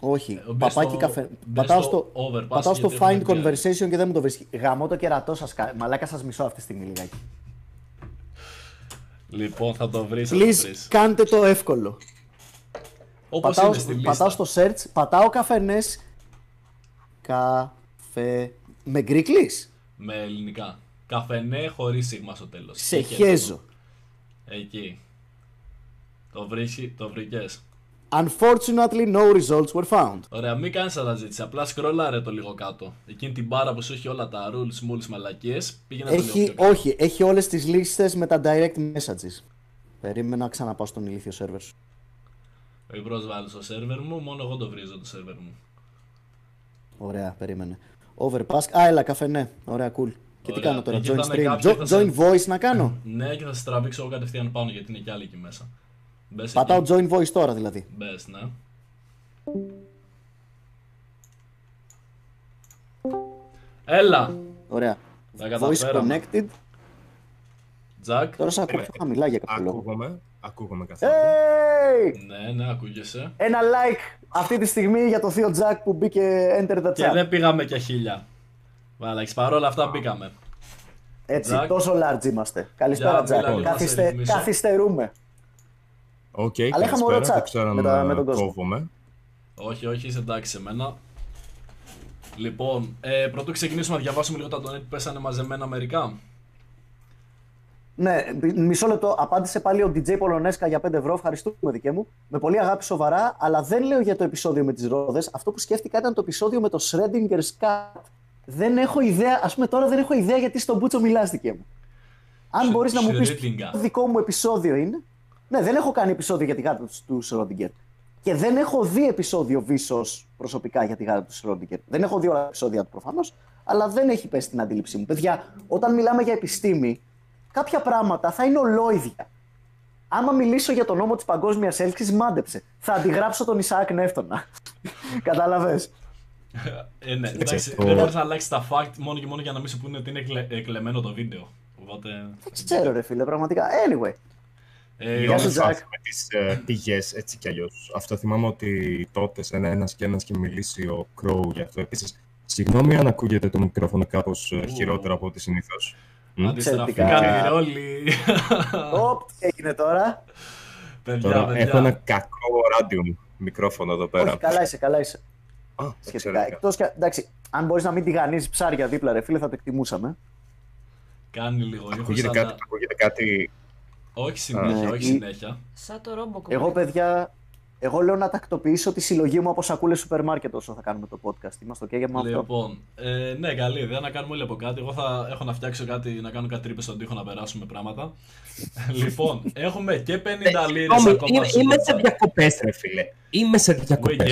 Όχι, ε, παπάκι καφέ. Πατάω στο, overpass, πατάω στο find conversation και δεν μου το βρίσκει. Γαμώ το κερατό σας, μαλάκα σας μισώ αυτή τη στιγμή λιγάκι. Λοιπόν, θα το βρεις. Please, κάντε το εύκολο. Όπως πατάω, στη πατάω στο search, πατάω καφενές. Καφε... Με γκρίκλεις? Με ελληνικά. Καφενέ χωρίς σίγμα στο τέλος. Σε χέζω. Εκεί. Το, βρίσι, το βρήκες. Unfortunately, no results were found. Ωραία, μην κάνεις αναζήτηση. Απλά σκρολάρε το λίγο κάτω. Εκείνη την μπάρα που σου έχει όλα τα rules, mules, μαλακίες. Πήγαινε έχει, το λίγο πιο. Όχι, έχει όλες τις λίστες με τα direct messages. Περίμενα να ξαναπάω στον ηλίθιο σερβερ σου. Όχι προσβάλλει στο σερβερ μου, μόνο εγώ το βρίζω το σερβερ μου. Ωραία, περίμενε. Overpass. Α, έλα, καφενέ. Ωραία, cool. Ωραία. Και τι κάνω τώρα, join stream. Jo join σε... voice να κάνω. Ναι, και θα σε τραβήξω εγώ κατευθείαν πάνω γιατί είναι κι άλλοι εκεί μέσα. Μπες πατάω εκεί. Join voice τώρα δηλαδή. Μπες, ναι. Έλα. Ωραία. Voice connected. Jack. Τώρα σε ακούω πιο χαμηλά για κάποιο λόγο. Ακούγομαι. Ακούγομαι καθόλου. Hey! Ναι, ναι, ακούγεσαι. Ένα like αυτή τη στιγμή για το θείο Jack που μπήκε enter the chat. Και δεν πήγαμε και χίλια. Βάλλαξ, παρόλα αυτά μπήκαμε. Έτσι, Jack. Τόσο large είμαστε. Καλησπέρα Jack. Καθιστε... Καθυστερούμε. Οκ, okay, καλησπέρα, δεν ξέρω αν με, τα... με τον κόσμο. Όχι, όχι, είσαι εντάξει σε μένα. Λοιπόν, ε, πρωτού ξεκινήσουμε να διαβάσουμε λίγο τα donate που πέσανε μαζεμένα μερικά. Ναι, μισό λεπτό. Απάντησε πάλι ο ντι τζέι Πολωνέσκα για πέντε ευρώ. Ευχαριστούμε, δικέ μου. Με πολύ αγάπη, σοβαρά. Αλλά δεν λέω για το επεισόδιο με τις ρόδες. Αυτό που σκέφτηκα ήταν το επεισόδιο με το Σρέντιγκερ Σκάτ. Δεν έχω ιδέα. Ας πούμε τώρα δεν έχω ιδέα γιατί στον Μπούτσο μιλάς, δικέ μου. Αν μπορείς να μου πεις το δικό μου επεισόδιο είναι. Ναι, δεν έχω κάνει επεισόδιο για τη γάτα του Σρέντιγκερ. Και δεν έχω δει επεισόδιο βίσος προσωπικά για τη γάτα του Σρέντιγκερ. Δεν έχω δει όλα τα επεισόδια του προφανώς. Αλλά δεν έχει πέσει την αντίληψή μου. Παιδιά, όταν μιλάμε για επιστήμη. Κάποια πράγματα θα είναι ολόιδια. Άμα μιλήσω για τον νόμο της παγκόσμιας έλξης, μάντεψε. Θα αντιγράψω τον Ισαάκ Νεύτωνα. Κατάλαβες. Ε, ναι, εντάξει, δεν μπορείς να αλλάξεις τα fact μόνο και μόνο για να μην σου πούνε ότι είναι εκλεμμένο το βίντεο. Οπότε... Δεν ξέρω ρε φίλε, πραγματικά. Anyway. Ε, γεια σου Ζακ. Με τις ε, πηγές έτσι κι αλλιώς. Αυτό θυμάμαι ότι τότε σε ένα, ένας και ένας και μιλήσει ο Κρόου για αυτό. Επίσης, συγγνώμη αν ακούγεται το μικρόφωνο κάπως Ου. χειρότερα από ό,τι συνήθως. Αντιστραφήκανε όλοι. Ωπ, τι έγινε τώρα. Παιδιά, παιδιά. Έχω ένα κακό radium μικρόφωνο εδώ πέρα. Όχι, καλά είσαι, καλά είσαι. Α, σχετικά. Εκτός και, εντάξει, αν μπορείς να μην τηγανίζεις ψάρια δίπλα, ρε φίλε, θα το εκτιμούσαμε. Κάνει λίγο. Ακούγεται σαν... κάτι, ακούγεται κάτι... Όχι συνέχεια, όχι συνέχεια. Σαν το ρόμπο. Εγώ, παιδιά, εγώ λέω να τακτοποιήσω τη συλλογή μου από σακούλες σούπερ μάρκετ όσο θα κάνουμε το podcast. Είμαστε ok για αυτό. Λοιπόν, ε, ναι, καλή ιδέα να κάνουμε όλοι από κάτι. Εγώ θα έχω να φτιάξω κάτι, να κάνω κάτι τρύπες στον τοίχο να περάσουμε πράγματα. Λοιπόν, έχουμε και πενήντα λίρες ακόμα. Είμαι σε διακοπές, ρε φίλε. Είμαι σε διακοπές.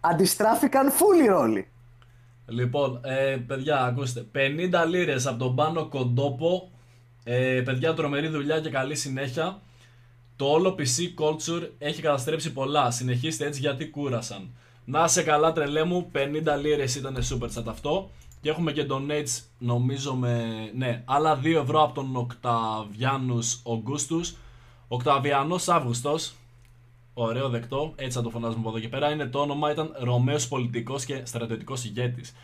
Αντιστράφηκαν φούλοι ρόλοι. Λοιπόν, ε, παιδιά, ακούστε. πενήντα λίρες από τον Πάνο Κοντόπο Ε, παιδιά, τρομερή δουλειά και καλή συνέχεια. Το όλο πι σι culture έχει καταστρέψει πολλά. Συνεχίστε έτσι γιατί κούρασαν. Να σε καλά, τρελέ μου. πενήντα λίρες ήταν super chat αυτό. Και έχουμε και donates, νομίζω, με. Ναι, άλλα δύο ευρώ από τον Octavianus Augustus. Octavianus Augustus. Ωραίο, δεκτό. Έτσι θα το φωνάζουμε από εδώ και πέρα. Είναι το όνομα, ήταν Ρωμαίος πολιτικός και στρατιωτικός ηγέτης.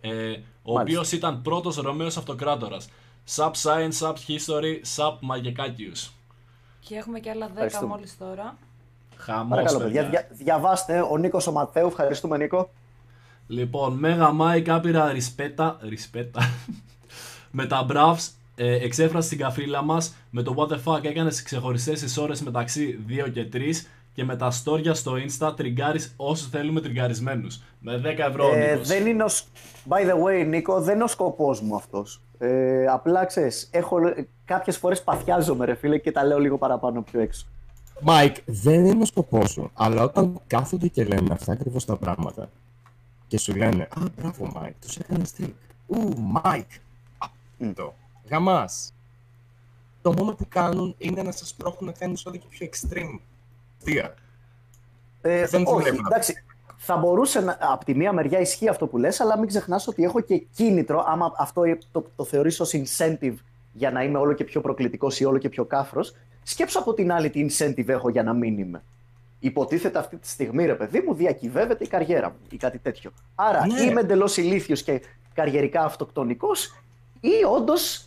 Ε, ο οποίος ήταν πρώτος Ρωμαίος αυτοκράτορας. Sub Science, Sub History, Sub Magekakis. Και έχουμε και άλλα δέκα μόλις τώρα. Χαμός, παρακαλώ, παιδιά. Δια, διαβάστε, ο Νίκος ο Μαθαίου. Ευχαριστούμε, Νίκο. Λοιπόν, Μέγα Μάικ, άπειρα ρισπέτα, ρισπέτα. με τα μπράβς, ε, εξέφρασε την καφρίλα μας. Με το what the fuck έκανες ξεχωριστές εισόρες μεταξύ δύο και τρία. Και με τα στόρια στο Insta τριγκάρεις όσους θέλουμε τριγκαρισμένους. Με δέκα ευρώ, ε, Νίκος. Δεν είναι ο, by the way, Νίκο, δεν είναι ο σκοπός μου αυτός. Ε, απλά, ξέρεις, έχω κάποιες φορές παθιάζομαι, ρε φίλε, και τα λέω λίγο παραπάνω πιο έξω. Μάικ, δεν είναι ο σκοπός σου, αλλά όταν κάθονται και λένε αυτά ακριβώς τα πράγματα και σου λένε «Α, μπράβο, Μάικ, τους έκανες τρίκ, ου, Μάικ, το, γαμάς». Το μόνο που κάνουν είναι να σας πρόχνουν να κάνεις όλο και πιο extreme. Τία. Ε, δεν όχι, βλέπω. Εντάξει. Θα μπορούσε να, από τη μία μεριά ισχύει αυτό που λες, αλλά μην ξεχνάς ότι έχω και κίνητρο, άμα αυτό το, το θεωρήσω ως incentive για να είμαι όλο και πιο προκλητικός ή όλο και πιο κάφρος, σκέψω από την άλλη τι incentive έχω για να μην είμαι. Υποτίθεται αυτή τη στιγμή, ρε παιδί μου, διακυβεύεται η καριέρα μου ή κάτι τέτοιο. Άρα ναι. Είμαι εντελώς ηλίθιος και καριερικά αυτοκτονικός ή όντως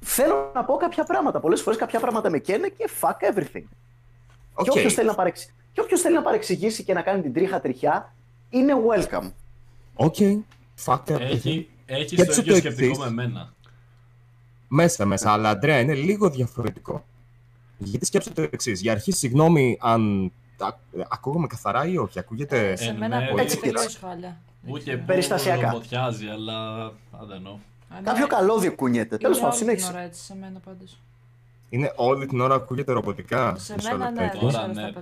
θέλω να πω κάποια πράγματα. Πολλές φορές κάποια πράγματα με καίνε και fuck everything. Okay. Και όποιος θέλει να παρεξηγήσει. Και όποιος θέλει να παρεξηγήσει και να κάνει την τρίχα τριχιά, είναι welcome. Οκ. Okay. Fuck. Έχει, έχει στο ίδιο σκεπτικό με εμένα. Μέσα, μέσα. Αλλά, Αντρέα, είναι λίγο διαφορετικό. Γιατί σκέψτε το εξής. Για αρχή, συγγνώμη αν ακούγομαι καθαρά ή όχι. Ακούγεται... Ε, σε μένα ακούγεται έτσι τελείως χάλια. Ούτε περιστασιακά. Μποτιάζει, αλλά... Κάποιο καλώδιο κουνιέται. Τέλος πάντων, συνέχισε. Είναι όλη την ώρα έτσι σε μένα πάντως. Είναι όλη την ώρα ακούγεται ρομποτικά. Σε μένα ναι, τώρα, ναι,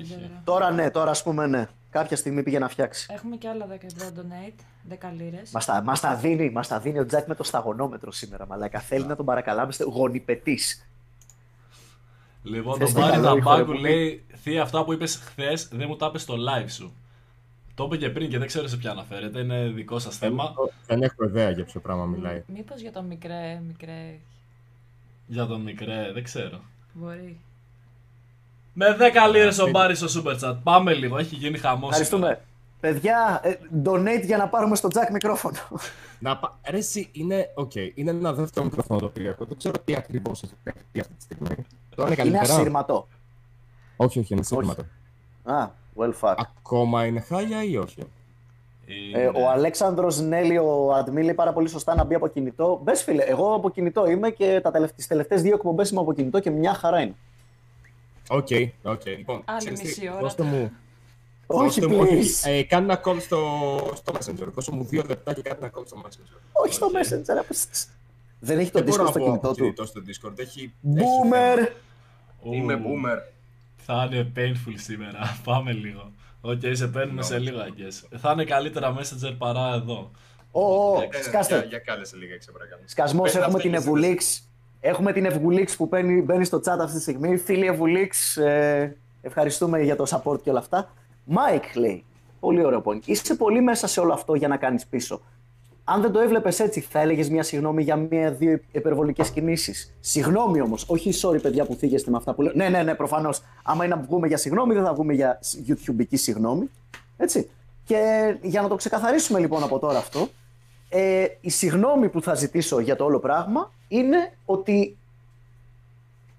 τώρα ναι, τώρα ας πούμε ναι. Κάποια στιγμή πήγε να φτιάξει. Έχουμε και άλλα δέκα ευρώ donate, δέκα λίρες. Μας τα, μας τα, δίνει, μας τα δίνει ο Τζακ με το σταγονόμετρο σήμερα, μαλάκα. Θέλει να τον παρακαλάμε, γονιπετής. Λοιπόν, τον Πάρη Ταμπάκου λέει, θεία αυτά που είπες χθες δεν μου τα είπες στο live σου. Το είπε και πριν και δεν ξέρω σε ποια αναφέρεται, είναι δικό σας θέμα. Δεν έχω ιδέα για ποιο πράγμα μιλάει. Μήπως για τον μικρέ, μικρέ... Για τον μικρέ, δεν ξέρω. Μπορεί. Με δέκα λίρες ο Μπάρης στο super chat. Πάμε λίγο, έχει γίνει χαμός. Ευχαριστούμε. Παιδιά, donate για να πάρουμε στο Jack μικρόφωνο. Να πα... Ρε εσύ, είναι... Okay. Είναι ένα δεύτερο μικρόφωνο το πυριακό. Δεν ξέρω τι ακριβώς έχει πει αυτή τη στιγμή. Τώρα είναι καλύτερα. Είναι ασύρματο. Όχι, όχι, είναι ασύρματο. Α, well fuck. Ακόμα είναι χάλια ή όχι. Ε, ο Αλέξανδρος Νέλη, ο Admin, λέει πάρα πολύ σωστά να μπει από κινητό. Μπες φίλε, εγώ από κινητό είμαι και τις τελευταίες δύο εκπομπές είμαι από κινητό και μια χαρά είναι. Οκ, okay, οκ. Okay. Λοιπόν, άλλη μισή ώρα. Δώστε μου. Όχι, please. Ε, κάνε ένα call στο, στο Messenger. Δώστε μου δύο λεπτά και κάνε ένα call στο Messenger. Όχι okay. Στο Messenger. Αποσ... Δεν έχει το δεν Discord στο κινητό του. Δεν στο Discord. Έχει... Boomer! Έχει... Oh. Είμαι Boomer. Θα είναι painful σήμερα. Πάμε λίγο. Οκ, okay, σε παίρνουμε no. σε λίγα yes. Θα είναι καλύτερα Messenger παρά εδώ. Ω, oh, oh, σκάστε. Για, για κάλεσε λίγα, ξεπρακαλώ. Σκασμός, έχουμε την Ευγουλίξ. Έχουμε την Ευγουλίξ που μπαίνει, μπαίνει στο chat αυτή τη στιγμή. Φίλοι Ευγουλίξ, ε, ευχαριστούμε για το support και όλα αυτά. Mike λέει, πολύ ωραίο point. Είσαι πολύ μέσα σε όλο αυτό για να κάνεις πίσω. Αν δεν το έβλεπες έτσι, θα έλεγες μια συγγνώμη για μία-δύο υπερβολικές κινήσεις. Συγγνώμη όμως, όχι sorry παιδιά που θίγεστε με αυτά που λέω. Ναι, ναι, ναι, προφανώς. Άμα είναι να βγούμε για συγγνώμη, δεν θα βγούμε για YouTube-ική συγγνώμη. Έτσι. Και για να το ξεκαθαρίσουμε λοιπόν από τώρα αυτό, ε, η συγγνώμη που θα ζητήσω για το όλο πράγμα είναι ότι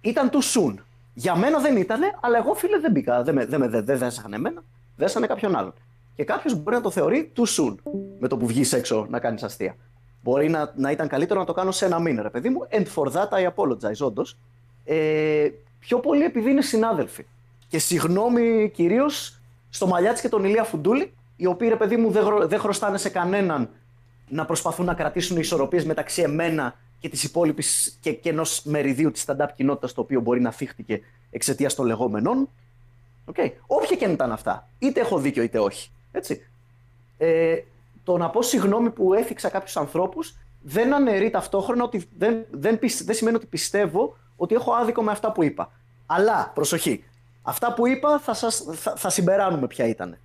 ήταν too soon. Για μένα δεν ήτανε, αλλά εγώ φίλε δεν μπήκα. Δεν με, δε, δε, δε δέσανε εμένα, δέσανε κάποιον άλλον. Και κάποιος μπορεί να το θεωρεί too soon με το που βγεις έξω να κάνεις αστεία. Μπορεί να, να ήταν καλύτερο να το κάνω σε ένα μήνα, ρε παιδί μου. And for that I apologize, όντως. Ε, πιο πολύ επειδή είναι συνάδελφοι. Και συγγνώμη κυρίως στο Μαλιάτση και τον Ηλία Φουντούλη, οι οποίοι, ρε παιδί μου, δεν, δεν χρωστάνε σε κανέναν να προσπαθούν να κρατήσουν ισορροπίες μεταξύ εμένα και της υπόλοιπης και, και ενός μεριδίου της stand-up κοινότητας, το οποίο μπορεί να θύχτηκε εξαιτίας των λεγόμενων. Okay. Όποια και αν ήταν αυτά. Είτε έχω δίκιο είτε όχι. Έτσι. Ε, το να πω συγγνώμη που έφυξα κάποιους ανθρώπους δεν αναιρεί ταυτόχρονα ότι δεν, δεν, δεν σημαίνει ότι πιστεύω ότι έχω άδικο με αυτά που είπα. Αλλά, προσοχή, αυτά που είπα θα, σας, θα, θα συμπεράνουμε ποια ήταν.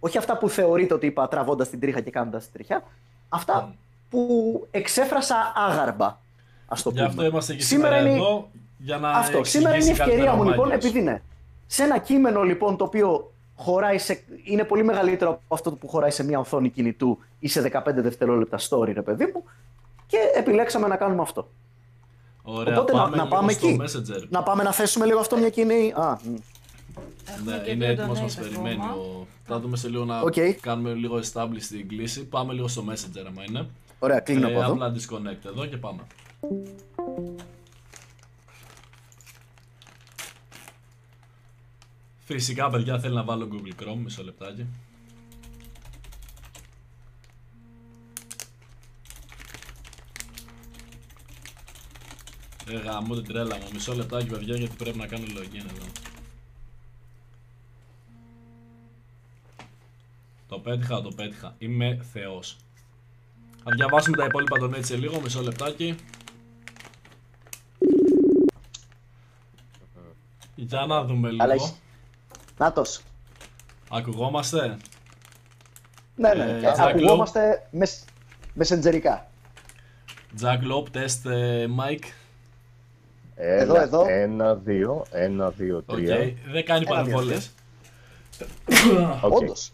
Όχι αυτά που θεωρείτε ότι είπα τραβώντας την τρίχα και κάνοντας την τριχιά. Αυτά mm. που εξέφρασα άγαρμα, ας το πούμε. Γι' αυτό είμαστε και σήμερα, σήμερα εδώ, είναι... για να αυτό. Σήμερα είναι η ευκαιρία μου, λοιπόν, επειδή ναι. Σε ένα κείμενο, λοιπόν, το οποίο χωράει σε... είναι πολύ μεγαλύτερο από αυτό που χωράει σε μια οθόνη κινητού ή σε δεκαπέντε δευτερόλεπτα story, ρε παιδί μου, και επιλέξαμε να κάνουμε αυτό. Ωραία, οπότε πάμε να, να πάμε εκεί. Messenger. Να πάμε να θέσουμε λίγο αυτό μια κοινή. Α, ναι, είναι έτοιμος, μας περιμένει. Ο... Θα δούμε σε λίγο να okay. κάνουμε λίγο establish την κλίση. Πάμε λίγο στο Messenger, άμα είναι. Ωραία, κλείνω από εδώ. Απλά disconnect εδώ και πάμε. Φυσικά, παιδιά, θέλω να βάλω Google Chrome, μισό λεπτάκι. Ε, γαμώ την τρέλα μου, μισό λεπτάκι, παιδιά, γιατί πρέπει να κάνω login εδώ. Το πέτυχα, το πέτυχα. Είμαι θεός. Θα διαβάσουμε τα υπόλοιπα τον έτσι σε λίγο, μισό λεπτάκι. Για να δούμε λίγο. Νάτος. Ακουγόμαστε. Ναι, ναι, ε, ακουγόμαστε μεσ... μεσεντζερικά. Jack Lop, test mic. Ένα, εδώ, εδώ. Ένα, δύο, ένα, δύο, τρία. Okay. Δεν κάνει παρεμβολές. Okay. Όντως.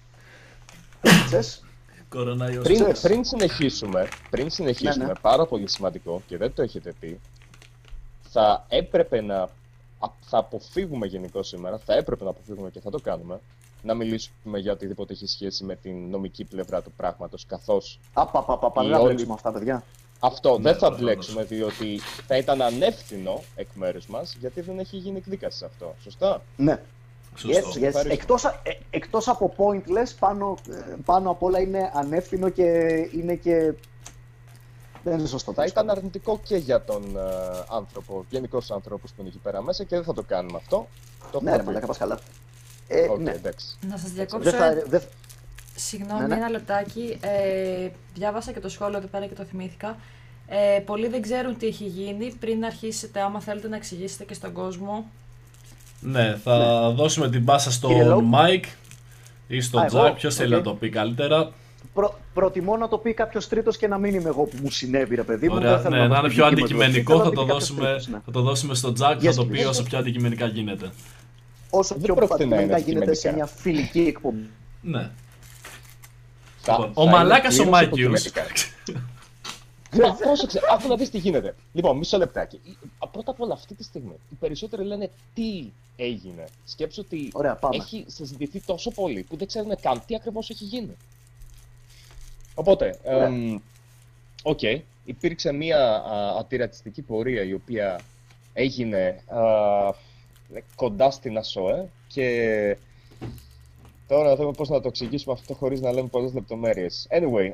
πριν, πριν συνεχίσουμε, πριν συνεχίσουμε, ναι, ναι. πάρα πολύ σημαντικό και δεν το έχετε πει, θα έπρεπε να θα αποφύγουμε γενικώς σήμερα, θα έπρεπε να αποφύγουμε και θα το κάνουμε, να μιλήσουμε για οτιδήποτε έχει σχέση με την νομική πλευρά του πράγματος, καθώς... Απαπαπαπα, δεν θα μπλέξουμε αυτά, παιδιά. Αυτό, ναι, δεν θα μπλέξουμε, διότι θα ήταν ανεύθυνο εκ μέρους μας, γιατί δεν έχει γίνει εκδίκαση σε αυτό, σωστά? Ναι. Yes, yes. Εκτός, ε, εκτός από pointless, πάνω, πάνω απ' όλα είναι ανεύθυνο και είναι και... Δεν είναι σωστό. Θα ήταν αρνητικό και για τον uh, άνθρωπο, γενικώς ανθρώπους που είναι εκεί πέρα μέσα και δεν θα το κάνουμε αυτό. Το ναι, ρε μαλάκα, πας καλά. Ε, okay, ναι. Να σας διακόψω. Θα... Δε... Συγγνώμη, ναι, ναι. ένα λεπτάκι. Ε, διάβασα και το σχόλιο εδώ πέρα και το θυμήθηκα. Ε, πολλοί δεν ξέρουν τι έχει γίνει. Πριν αρχίσετε, άμα θέλετε να εξηγήσετε και στον κόσμο. Ναι, θα ναι. δώσουμε την πάσα στον Mike ή στον Jack. Ποιος θέλει okay. να το πει καλύτερα. Προ, προτιμώ να το πει κάποιος τρίτος και να μην είμαι εγώ που μου συνέβη, ρε παιδί μου. Ωραία, ναι, να, να είναι πιο αντικειμενικό, θα, θα, το δώσουμε, τρίτος, ναι. θα το δώσουμε στο Jack, yes, θα το πει yes, όσο yes. πιο αντικειμενικά γίνεται. Όσο πιο αντικειμενικά γίνεται σε μια φιλική εκπομπή. Ναι. Θα, ο θα μαλάκας ο Μάικιος. Πρόσεξε, άκου να δεις τι γίνεται. Λοιπόν, μισό λεπτάκι. Πρώτα απ' όλα, αυτή τη στιγμή οι περισσότεροι λένε τι έγινε. Σκέψου ότι έχει συζητηθεί τόσο πολύ που δεν ξέρουν καν τι ακριβώς έχει γίνει. Οπότε, οκ, yeah. okay, υπήρξε μία αντιρατσιστική πορεία η οποία έγινε α, κοντά στην ΑΣΟΕ και τώρα δούμε πώς να το εξηγήσουμε αυτό χωρίς να λέμε πολλές λεπτομέρειες. Anyway,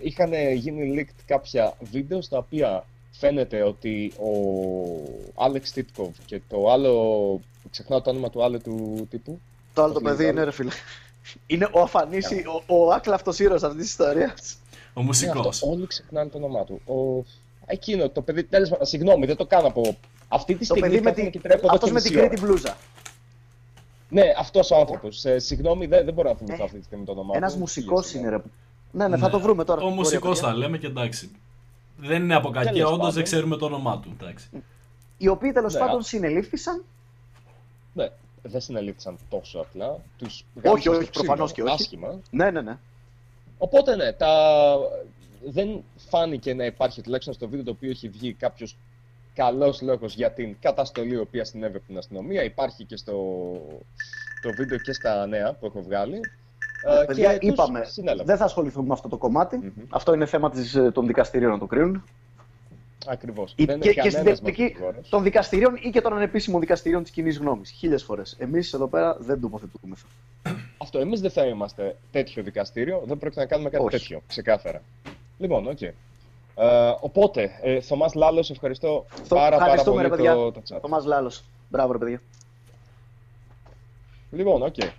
είχαν γίνει leaked κάποια βίντεο στα οποία φαίνεται ότι ο Άλεξ Τιτκοφ και το άλλο, ξεχνάω το όνομα του άλλου του τύπου. Το άλλο το παιδί είναι, ρε φίλε. Είναι ο αφανής, yeah. ο, ο άκλαυτος ήρωας αυτής της ιστορίας. Ο μουσικός. Ναι, όλοι ξεχνάνε το όνομά του. Ο... Εκείνο το παιδί, τέλος πάντων, συγγνώμη, δεν το κάνω από αυτή τη στιγμή. Το παιδί με, αυτός με την κρύτη μπλούζα. Ναι, αυτός ο άνθρωπος. Ε, συγγνώμη, δεν, δεν μπορώ να θυμηθώ ε, αυτή τη στιγμή το όνομά του. Ένας μουσικός είναι, ρε. Ναι, ναι, θα το βρούμε τώρα. Ο μουσικός θα λέμε και εντάξει. Δεν είναι από κακία, όντως δεν ξέρουμε το όνομά του. Εντάξει. Οι οποίοι τέλος πάντων συνελήφθησαν. Ναι. Δεν συνελήφθησαν τόσο απλά. Τους όχι, όχι, προφανώς και όχι. Άσχημα. Ναι, ναι, ναι. Οπότε, ναι, τα... δεν φάνηκε να υπάρχει τουλάχιστον στο βίντεο το οποίο έχει βγει κάποιος καλός λόγος για την καταστολή η οποία συνέβη από την αστυνομία. Υπάρχει και στο το βίντεο και στα νέα που έχω βγάλει. Ε, παιδιά, και είπαμε, δεν θα ασχοληθούμε με αυτό το κομμάτι. Mm-hmm. Αυτό είναι θέμα της, των δικαστηρίων να το κρίνουν. Ακριβώς. Και, και στην τεχνική των δικαστηρίων ή και των ανεπίσημων δικαστηρίων της κοινής γνώμης. Χίλιες φορές. Εμείς εδώ πέρα δεν τοποθετούμε. Αυτό. Εμείς δεν θα είμαστε τέτοιο δικαστήριο, δεν πρόκειται να κάνουμε κάτι όχι. τέτοιο. Ξεκάθαρα. Λοιπόν, οκ. Okay. Ε, οπότε, ε, Θωμάς Λάλος, ευχαριστώ πάρα, πάρα πολύ ρε, παιδιά. το, το chat. Θωμάς Λάλος. Μπράβο, ρε παιδιά. Λοιπόν, οκ. Okay.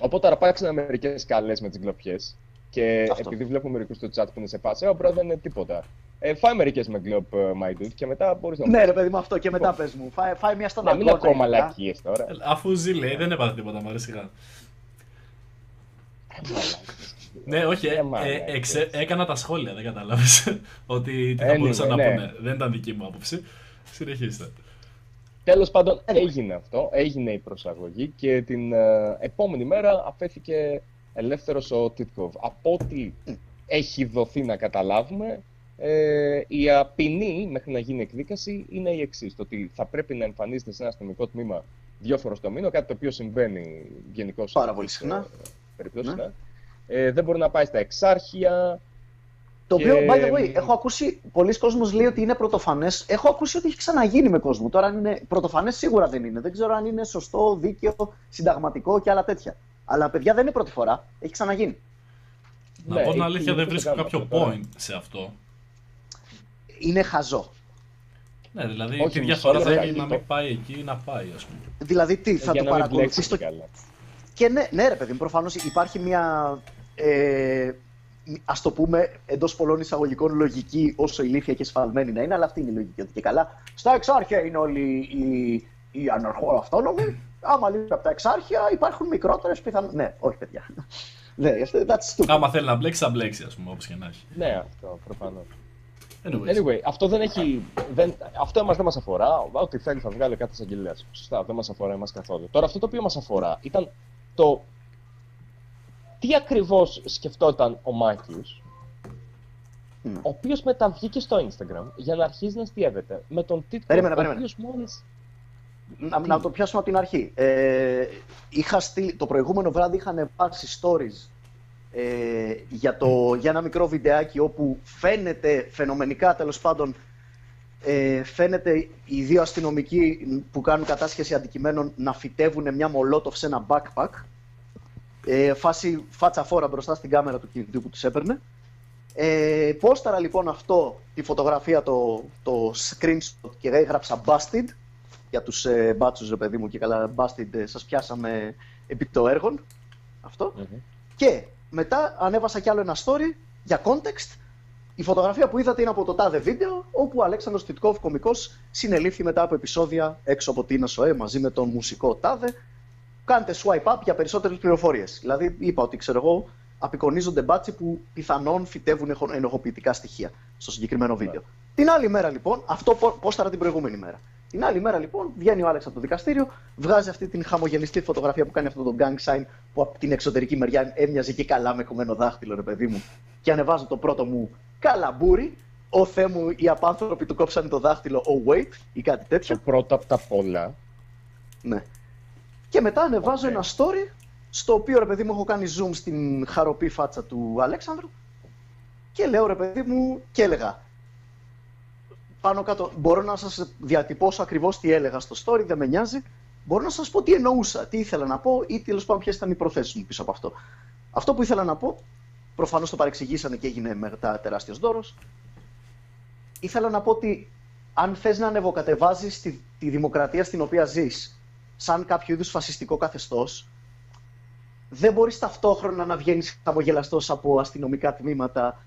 Οπότε, αρπάξαμε μερικές καλές με τις γκλοπιές. Και αυτό. Επειδή βλέπουμε μερικούς στο chat που είναι σε πάση, ο πρόεδρος δεν είναι τίποτα. Ε, φάει μερικές με γκλοπ, my dude, και μετά μπορείς να... Ναι ρε παιδί μου, αυτό και μετά πες μου. Φάει, φάει μια στάνταρ γκλοπ. Να μην ακόμα λακίες τώρα. Αφού ζει λέει, δεν έπαθε τίποτα, μου αρέσει σιγά. Ναι, όχι, έκανα τα σχόλια, δεν κατάλαβες ότι τι θα μπορούσαν να πούνε. Δεν ήταν δική μου άποψη. Συνεχίστε. Τέλος πάντων, έγινε αυτό, έγινε η προσαγωγή και την επόμενη μέρα αφέθηκε ελεύθερος ο Τιτκοφ. Από ό,τι έχει δοθεί να καταλάβουμε, Ε, η ποινή μέχρι να γίνει εκδίκαση είναι η εξής: το ότι θα πρέπει να εμφανίζεται σε ένα αστυνομικό τμήμα δύο φορές το μήνα, κάτι το οποίο συμβαίνει γενικώς πάρα πολύ συχνά. Ναι. Ε, δεν μπορεί να πάει στα εξάρχεια. Το και... οποίο, by the way, έχω ακούσει, πολλοί κόσμος λέει ότι είναι πρωτοφανές. Έχω ακούσει ότι έχει ξαναγίνει με κόσμο. Τώρα, αν είναι πρωτοφανές, σίγουρα δεν είναι. Δεν ξέρω αν είναι σωστό, δίκαιο, συνταγματικό και άλλα τέτοια. Αλλά παιδιά δεν είναι πρώτη φορά, έχει ξαναγίνει. Να ναι, πω την αλήθεια, δεν βρίσκω κάποιο point σε αυτό. Είναι χαζό. Ναι, δηλαδή όχι, τη διαφορά θα είναι να μην πάει εκεί ή να πάει, ας πούμε. Δηλαδή τι, θα το παρακολουθείς το... Και ναι, ναι ρε παιδί, προφανώς υπάρχει μια, ε, ας το πούμε, εντός πολλών εισαγωγικών λογική, όσο ηλίθια και σφαλμένη να είναι, αλλά αυτή είναι η λογική, ότι και καλά. Στα εξάρχεια είναι όλοι οι, οι αναρχοαυτόνομοι, άμα λείπει από τα εξάρχεια υπάρχουν μικρότερες πιθανότητες. Ναι, όχι παιδιά. Ναι, that's stupid. Άμα θέλει να μπλέξει, θα μπλέξει, ας πούμε, όπως και να έχει. Ναι, αυτό προφανώς. Anyways. Anyway, αυτό δεν έχει. Δεν, αυτό εμάς δεν μας αφορά. Ό,τι θέλει θα βγάλει κάτι σαν αγγελίας. Σωστά, δεν μας αφορά εμάς καθόλου. Τώρα, αυτό το οποίο μας αφορά ήταν το τι ακριβώς σκεφτόταν ο Μάικιος, mm. ο οποίος μετά βγήκε στο Instagram για να αρχίσει να αστείευεται με τον τίτλο. Περίμενα, περίμενα. Μόλις... Να, να το πιάσουμε από την αρχή. Ε, είχα στείλει, το προηγούμενο βράδυ είχα ανεβάσει stories. Ε, για, το, για ένα μικρό βιντεάκι όπου φαίνεται φαινομενικά, τέλος πάντων, ε, φαίνεται οι δύο αστυνομικοί που κάνουν κατάσχεση αντικειμένων να φυτεύουν μια μολότοφ σε ένα backpack, ε, φάση φάτσα φόρα μπροστά στην κάμερα του κινητού που τους έπαιρνε. Ε, πόσταρα λοιπόν αυτό τη φωτογραφία, το, το screenshot, και έγραψα busted για τους ε, μπάτσους ρε παιδί μου, και καλά busted, ε, σας πιάσαμε επί το έργο αυτό. Mm-hmm. Και μετά ανέβασα κι άλλο ένα story για context. Η φωτογραφία που είδατε είναι από το τάδε βίντεο, όπου ο Αλέξανδρος Τιτκοφ, κωμικός, συνελήφθη μετά από επεισόδια έξω από την ΑΣΟΕ μαζί με τον μουσικό τάδε. Κάντε swipe up για περισσότερες πληροφορίες. Δηλαδή, είπα ότι ξέρω εγώ, απεικονίζονται μπάτσοι που πιθανόν φυτεύουν ενοχοποιητικά στοιχεία στο συγκεκριμένο βίντεο. Yeah. Την άλλη μέρα λοιπόν, αυτό πόσταρα την προηγούμενη μέρα. Την άλλη μέρα λοιπόν βγαίνει ο Άλεξ από το δικαστήριο, βγάζει αυτή την χαμογελιστή φωτογραφία που κάνει αυτό το gang sign, που από την εξωτερική μεριά έμοιαζε και καλά με κομμένο δάχτυλο ρε παιδί μου, και ανεβάζω το πρώτο μου καλαμπούρι, ο Θεέ μου οι απάνθρωποι του κόψανε το δάχτυλο, oh wait, ή κάτι τέτοιο. Το πρώτο από τα πολλά. Ναι. Και μετά ανεβάζω okay. ένα story, στο οποίο ρε παιδί μου έχω κάνει zoom στην χαροπή φάτσα του Αλέξανδρου, και λέω ρε παιδί μου, και έλεγα. Πάνω κάτω, μπορώ να σας διατυπώσω ακριβώς τι έλεγα στο story, δεν με νοιάζει. Μπορώ να σας πω τι εννοούσα, τι ήθελα να πω ή τέλος πάντων ποιες ήταν οι προθέσεις μου πίσω από αυτό. Αυτό που ήθελα να πω, προφανώς το παρεξηγήσανε και έγινε μετά τεράστιος δώρος. Ήθελα να πω ότι αν θες να ανεβοκατεβάζεις τη, τη δημοκρατία στην οποία ζεις σαν κάποιο είδους φασιστικό καθεστώς, δεν μπορείς ταυτόχρονα να βγαίνεις χαμογελαστός από αστυνομικά τμήματα.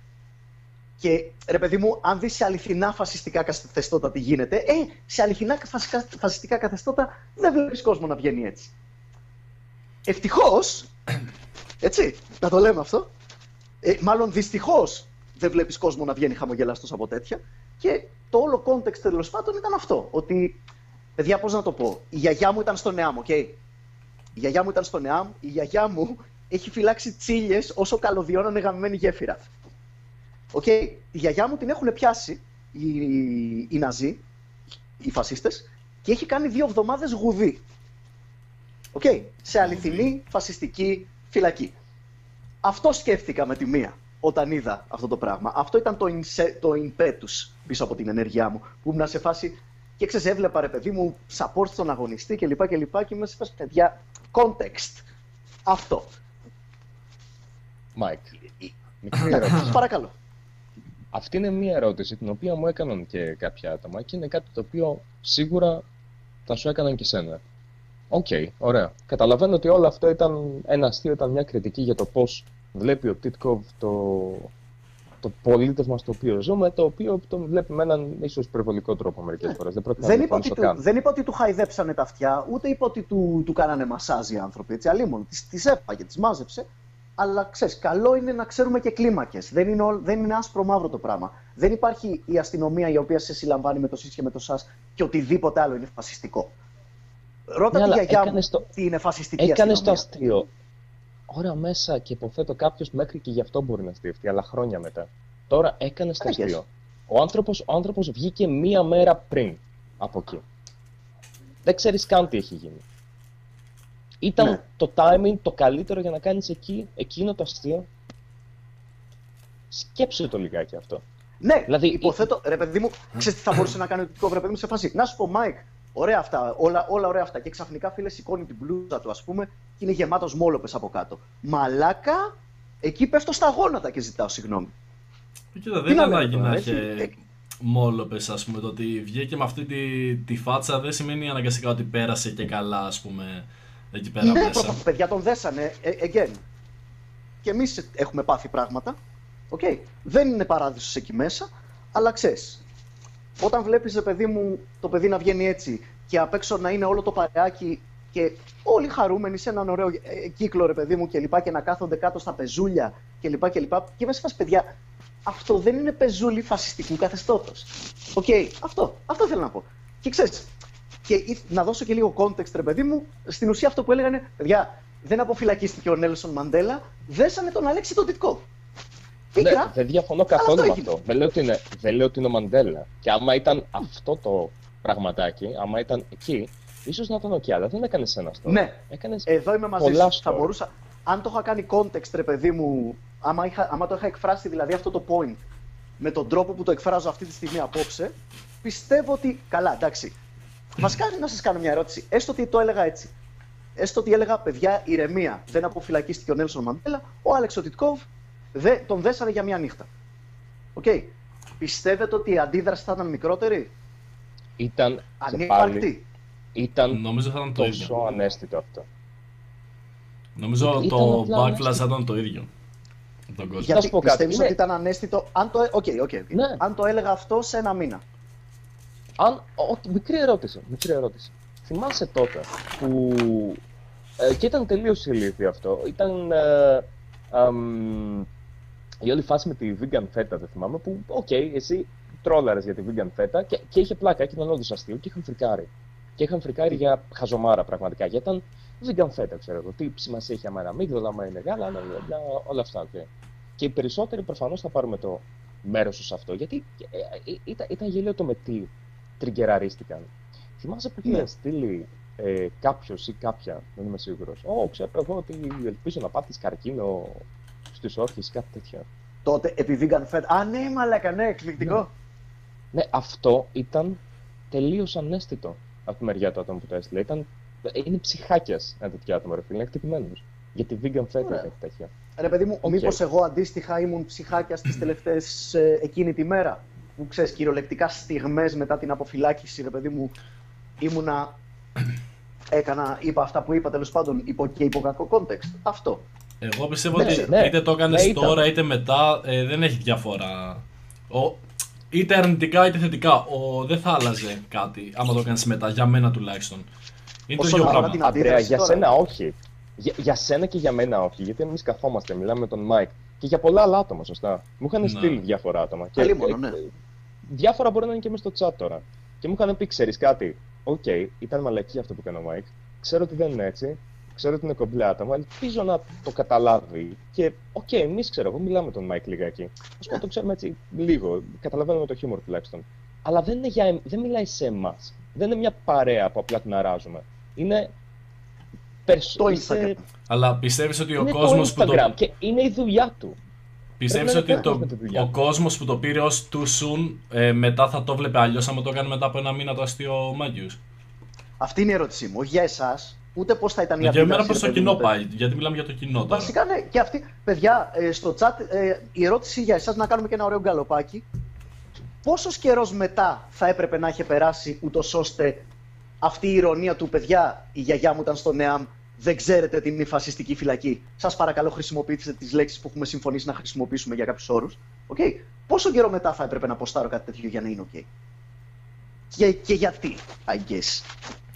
Και ρε παιδί μου, αν δεις σε αληθινά φασιστικά καθεστώτα τι γίνεται, ε, σε αληθινά φασιστικά καθεστώτα δεν βλέπεις κόσμο να βγαίνει έτσι. Ευτυχώς, έτσι, να το λέμε αυτό, ε, μάλλον δυστυχώς δεν βλέπεις κόσμο να βγαίνει χαμογελαστός από τέτοια. Και το όλο context τέλος πάντων ήταν αυτό, ότι, παιδιά πώς να το πω, η γιαγιά μου ήταν στο Νεάμ, οκ. Okay? Η γιαγιά μου ήταν στο Νεάμ, η γιαγιά μου έχει φυλάξει τσίλιες όσο καλωδιώνανε γαμμένη γέφυρα. Okay. Η γιαγιά μου την έχουν πιάσει οι, οι, οι Ναζί, οι φασίστες, και έχει κάνει δύο εβδομάδες γουδί. Okay. Σε αληθινή φασιστική φυλακή. Αυτό σκέφτηκα με τη μία όταν είδα αυτό το πράγμα. Αυτό ήταν το, inse, το impetus πίσω από την ενέργειά μου. Που ήμουν σε φάση και ξέρεις, έβλεπα ρε παιδί μου, support στον αγωνιστή κλπ. Και, και, και ήμουν σε φάση παιδιά, context. Αυτό. Mike, μικρή ερώτηση. Παρακαλώ. Αυτή είναι μία ερώτηση την οποία μου έκαναν και κάποια άτομα και είναι κάτι το οποίο σίγουρα θα σου έκαναν και σένα. Οκ, okay, ωραία. Καταλαβαίνω ότι όλο αυτό ήταν ένα αστείο, ήταν μια κριτική για το πώς βλέπει ο Τιτκοφ το, το πολίτες μας το οποίο ζούμε, το οποίο το βλέπει με έναν ίσως υπερβολικό τρόπο μερικές φορές. Δεν, δεν, είπα ότι του, δεν είπα ότι του χαϊδέψανε τα αυτιά, ούτε είπα ότι του, του κάνανε μασάζ οι άνθρωποι, έτσι, αλλήμον. Τις, τις έφαγε, τις μάζεψε, αλλά ξέρεις, καλό είναι να ξέρουμε και κλίμακες. Δεν είναι, ό, δεν είναι άσπρο μαύρο το πράγμα. Δεν υπάρχει η αστυνομία η οποία σε συλλαμβάνει με το ΣΥΣ και με το ΣΑΣ και οτιδήποτε άλλο είναι φασιστικό. Ρώτα ναι, τη γιαγιά μου το... τι είναι φασιστική αστυνομία. Έκανες το αστείο. Ώρα μέσα και υποθέτω κάποιος μέχρι και γι' αυτό μπορεί να στιευτεί, αλλά χρόνια μετά. Τώρα έκανες το αστείο. Ο άνθρωπος, ο άνθρωπος βγήκε μία μέρα πριν από εκεί. Δεν ξέρεις καν τι έχει γίνει. Ήταν ναι. το timing το καλύτερο για να κάνεις εκεί, εκείνο το αστείο. Σκέψου το λιγάκι αυτό. Ναι, δηλαδή, υποθέτω, η... ρε παιδί μου, ξέρεις τι θα μπορούσε να κάνει το ρε παιδί μου σε φάση. Να σου πω, Μάικ, ωραία αυτά, όλα, όλα ωραία αυτά. Και ξαφνικά, φίλε, σηκώνει την μπλούζα του, ας πούμε, και είναι γεμάτος μόλοπες από κάτω. Μαλάκα, εκεί πέφτω στα γόνατα και ζητάω συγγνώμη. Κοίτα, δεν ανάγκη να έχει μόλοπες, ας πούμε, το ότι βγήκε με αυτή τη, τη φάτσα δεν σημαίνει αναγκαστικά ότι πέρασε και καλά, ας πούμε. Εκεί πέρα ναι, πρώτα τα παιδιά τον δέσανε, again. Και εμείς έχουμε πάθει πράγματα, okay. Δεν είναι παράδεισος εκεί μέσα, αλλά ξέρεις, όταν βλέπεις το παιδί μου, το παιδί να βγαίνει έτσι και απ' έξω να είναι όλο το παρεάκι και όλοι χαρούμενοι σε έναν ωραίο κύκλο ρε παιδί μου και λοιπά και να κάθονται κάτω στα πεζούλια και λοιπά και λοιπά και μέσα σας παιδιά, αυτό δεν είναι πεζούλι φασιστικού καθεστώτος. Okay. Αυτό, αυτό θέλω να πω. Και ξέρεις, και να δώσω και λίγο context, ρε παιδί μου, στην ουσία αυτό που έλεγανε, παιδιά, δεν αποφυλακίστηκε ο Νέλσον Μαντέλα, δέσανε τον Άλεξ τον Τιτκοφ. Πίκρα, ναι, δεν διαφωνώ καθόλου με αυτό. Δεν λέω, ότι είναι, δεν λέω ότι είναι ο Μαντέλα. Και άμα ήταν αυτό το πραγματάκι, άμα ήταν εκεί, ίσως να ήταν ο Κιάλα. Δεν έκανε ένα αυτό. Ναι, έκανες εδώ είμαι μαζί σου. Θα μπορούσα, αν το είχα κάνει context, ρε παιδί μου, άμα, είχα, άμα το είχα εκφράσει δηλαδή αυτό το point με τον τρόπο που το εκφράζω αυτή τη στιγμή απόψε, πιστεύω ότι. Καλά, εντάξει. Βασικά, να σας κάνω μια ερώτηση. Έστω ότι το έλεγα έτσι. Έστω ότι έλεγα, παιδιά, ηρεμία. Δεν αποφυλακίστηκε ο Νέλσον Μαντέλα. Ο Άλεξ Τιτκοφ δε, τον δέσανε για μια νύχτα. Οκ. Okay. Πιστεύετε ότι η αντίδραση θα ήταν μικρότερη? Ήταν ανύπαρκτη. Ήταν νομίζω θα ήταν το τόσο ίδιο. Ανέστητο αυτό. Νομίζω ήταν το backlash θα ήταν το ίδιο. Γιατί πιστεύεις ότι ήταν ανέστητο αν το, okay, okay, okay. Ναι. Αν το έλεγα αυτό σε ένα μήνα. Αν, ο, μικρή ερώτηση, μικρή ερώτηση. Θυμάσαι τότε που, ε, και ήταν τελείως ηλίθιο αυτό, ήταν ε, ε, η όλη φάση με τη vegan φέτα, δεν θυμάμαι, που, οκ, okay, εσύ τρόλαρες για τη vegan φέτα και, και είχε πλάκα και ήταν όντως αστείο και είχαν φρικάρει. Και είχαν φρικάρει για χαζομάρα πραγματικά, γιατί ήταν vegan φέτα, ξέρω εγώ, τι σημασία είχε άμα είναι αμύγδαλα, άμα είναι γάλα, όλα αυτά. Και, και οι περισσότεροι προφανώς θα πάρουμε το μέρος τους αυτό, γιατί ε, ε, ε, ήταν, ήταν γελίο το με τι τριγκεραρίστηκαν. Θυμάσαι που είχε στείλει ε, κάποιος ή κάποια, δεν είμαι σίγουρος. Ω, ξέρω εγώ ότι ελπίζω να πάθεις καρκίνο στους όρχες ή κάτι τέτοιο. Τότε επειδή vegan fed. Α, ναι, μαλάκα, ναι, εκπληκτικό. Ναι. ναι, αυτό ήταν τελείως ανέστητο από τη μεριά του άτομου που το έστειλε. Ήταν, είναι ψυχάκιας ένα τέτοιο άτομο, ρε φίλε, είναι εκτυπημένος. Γιατί vegan fed είναι τέτοια. Ρε παιδί μου, okay. Μήπως εγώ αντίστοιχα ήμουν ψυχάκιας τις τελευταίες ε, εκείνη τη μέρα. Που ξέρεις, κυριολεκτικά στιγμές μετά την αποφυλάκηση, ρε παιδί μου, ήμουνα, έκανα, είπα αυτά που είπα, τέλος πάντων, υπό και υπό κακό κόντεξτ. Αυτό. Εγώ πιστεύω ναι, ότι ναι, είτε το έκανες ναι, τώρα είτε μετά, ε, δεν έχει διαφορά. Ο, είτε αρνητικά είτε θετικά. Ο, δεν θα άλλαζε κάτι, άμα το έκανες μετά, για μένα τουλάχιστον. Είναι το ίδιο πράγμα. Ανδρέα, για τώρα. Σένα όχι. Για, για σένα και για μένα όχι, γιατί εμείς καθόμαστε, μιλάμε με τον Μάικ. Και για πολλά άλλα άτομα, σωστά. Μου είχαν στείλει διάφορα άτομα. Και, μόνο, ναι. Διάφορα μπορεί να είναι και μέσα στο chat τώρα. Και μου είχαν πει: ξέρεις κάτι, οκ, okay, ήταν μαλακή αυτό που έκανε ο Μάικ. Ξέρω ότι δεν είναι έτσι. Ξέρω ότι είναι κομπλέ άτομα. Ελπίζω να το καταλάβει. Και οκ, okay, εμείς ξέρω, εγώ μιλάμε με τον Μάικ λιγάκι. Ας πούμε, το ξέρουμε έτσι λίγο. Καταλαβαίνουμε το χιούμορ τουλάχιστον. Αλλά δεν, είναι για, δεν μιλάει σε εμάς. Δεν είναι μια παρέα που απλά την αράζουμε. Είναι. Το Instagram. Αλλά πιστεύεις ότι ο κόσμος που το... και είναι η δουλειά του. Πιστεύεις ότι το... ο κόσμος που το πήρε ως too soon ε, μετά θα το βλέπε αλλιώς άμα το έκανε μετά από ένα μήνα το αστείο ο Μάικιος. Αυτή είναι η ερώτησή μου. Για εσάς, ούτε πώς θα ήταν η αντίδραση. Για μένα προς το κοινό πάει, γιατί μιλάμε για το κοινό τώρα. Βασικά ναι, και αυτή, παιδιά, ε, στο chat ε, η ερώτηση για εσάς να κάνουμε και ένα ωραίο γκαλοπάκι. Πόσος καιρός μετά θα έπρεπε να είχε περάσει ούτως ώστε αυτή η ηρωνία του παιδιά, η γιαγιά μου ήταν στο ΝΕΑΜ, δεν ξέρετε την μη φασιστική φυλακή, σας παρακαλώ χρησιμοποιήστε τις λέξεις που έχουμε συμφωνήσει να χρησιμοποιήσουμε για κάποιους όρους. Okay. Πόσο καιρό μετά θα έπρεπε να αποστάρω κάτι τέτοιο για να είναι ok? Και, και γιατί, I guess.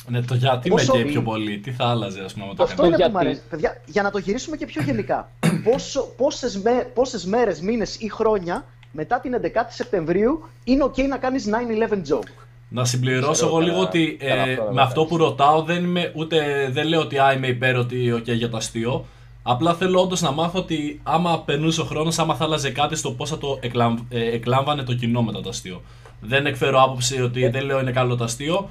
Ναι, το γιατί πόσο... με και πιο πολύ, τι θα άλλαζε, ας πούμε, με το αυτό είναι που μου αρέσει. Παιδιά, για να το γυρίσουμε και πιο γενικά. Πόσο, πόσες, με, πόσες μέρες, μήνες ή χρόνια μετά την έντεκα Σεπτεμβρίου είναι ok να κάνεις nine eleven joke? Να συμπληρώσω εγώ λίγο ότι ε, με αυτό, αυτό που ρωτάω δεν, είμαι, ούτε, δεν λέω ότι α, είμαι υπέρ ότι okay, για το αστείο. Απλά θέλω όντως να μάθω ότι άμα περνούσε ο χρόνος, άμα θα άλλαζε κάτι στο πώς θα το εκλαμ, ε, εκλάμβανε το κοινό μετά το αστείο. Δεν εκφέρω άποψη ότι ε. δεν λέω είναι καλό το αστείο.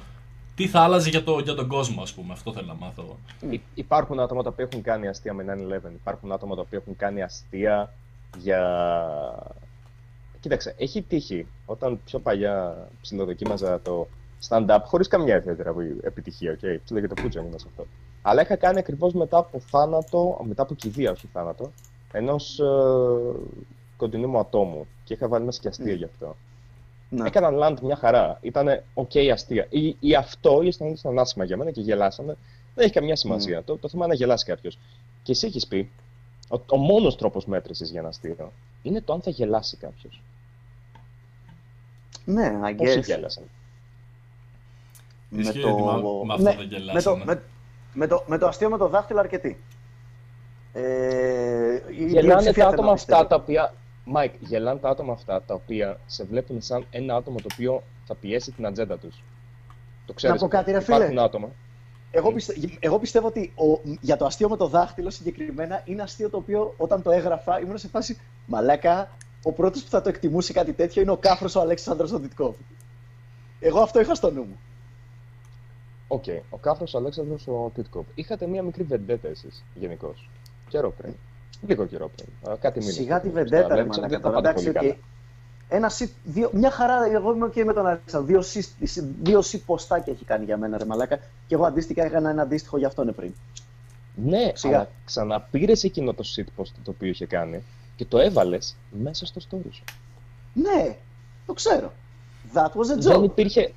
Τι θα άλλαζε για, το, για τον κόσμο, ας πούμε, αυτό θέλω να μάθω εγώ. Υ- υπάρχουν άτομα τα οποία έχουν κάνει αστεία με nine eleven, υπάρχουν άτομα τα οποία έχουν κάνει αστεία για... Κοίταξε, έχει τύχει, όταν πιο παλιά ψιλοδοκίμαζα το stand-up, χωρίς καμιά ιδιαίτερα επιτυχία, οκ, okay, ψιλο και το πούτσα ήμουν σε αυτό. Αλλά είχα κάνει ακριβώς μετά από θάνατο, μετά από κηδεία, όχι θάνατο, ενός ε, κοντινού μου ατόμου και είχα βάλει μέσα και αστεία mm. γι' αυτό. Ναι. Έκαναν land μια χαρά. Ήτανε οκ okay, αστεία. Ή, ή αυτό, ή αισθανόταν άσχημα για μένα και γελάσανε. Δεν έχει καμιά σημασία. Mm. Το, το θέμα είναι να γελάσει κάποιος. Και εσύ έχεις πει, ο, ο μόνος τρόπος μέτρησης για ένα αστείο είναι το αν θα γελάσει κάποιος. Ναι, I guess. Πόσοι γέλασαν. Με το... με αυτό δεν γελάσανε. Με, με, το, με το αστείο με το δάχτυλο αρκετοί. Ε, Γελάνε τα άτομα αυτά τα οποία... Μάικ, γελάνε τα άτομα αυτά τα οποία σε βλέπουν σαν ένα άτομο το οποίο θα πιέσει την ατζέντα τους. Το ξέρεις, υπάρχουν άτομα. Εγώ, πιστε... Εγώ πιστεύω ότι ο... για το αστείο με το δάχτυλο συγκεκριμένα είναι αστείο το οποίο όταν το έγραφα ήμουν σε φάση μαλάκα, ο πρώτος που θα το εκτιμούσε κάτι τέτοιο είναι ο κάφρος ο Αλέξης Ανδρέας Τιτκοφ. Εγώ αυτό είχα στο νου μου. Οκ, okay. Ο κάφρος ο Αλέξης Ανδρέας Τιτκοφ. Είχατε μία μικρή βεντέτα εσείς γενικώς. Καιρό πριν. Λίγο καιρό πριν. Κάτι μήνες. Σιγά τη βεντέτα, ρε μαλάκα. Εντάξει, okay. Ένα συ, δύο, μια χαρά, εγώ είμαι και με τον Αλέξανδρο. Δύο συ ποστάκια έχει κάνει για μένα, ρε μαλάκα. Και εγώ αντίστοιχα έκανα ένα αντίστοιχο για αυτόν πριν. Ναι, σιγά. Αλλά ξαναπήρες εκείνο το shit post το οποίο είχε κάνει και το έβαλες μέσα στο story σου. Ναι, το ξέρω. That was a joke. Δεν υπήρχε.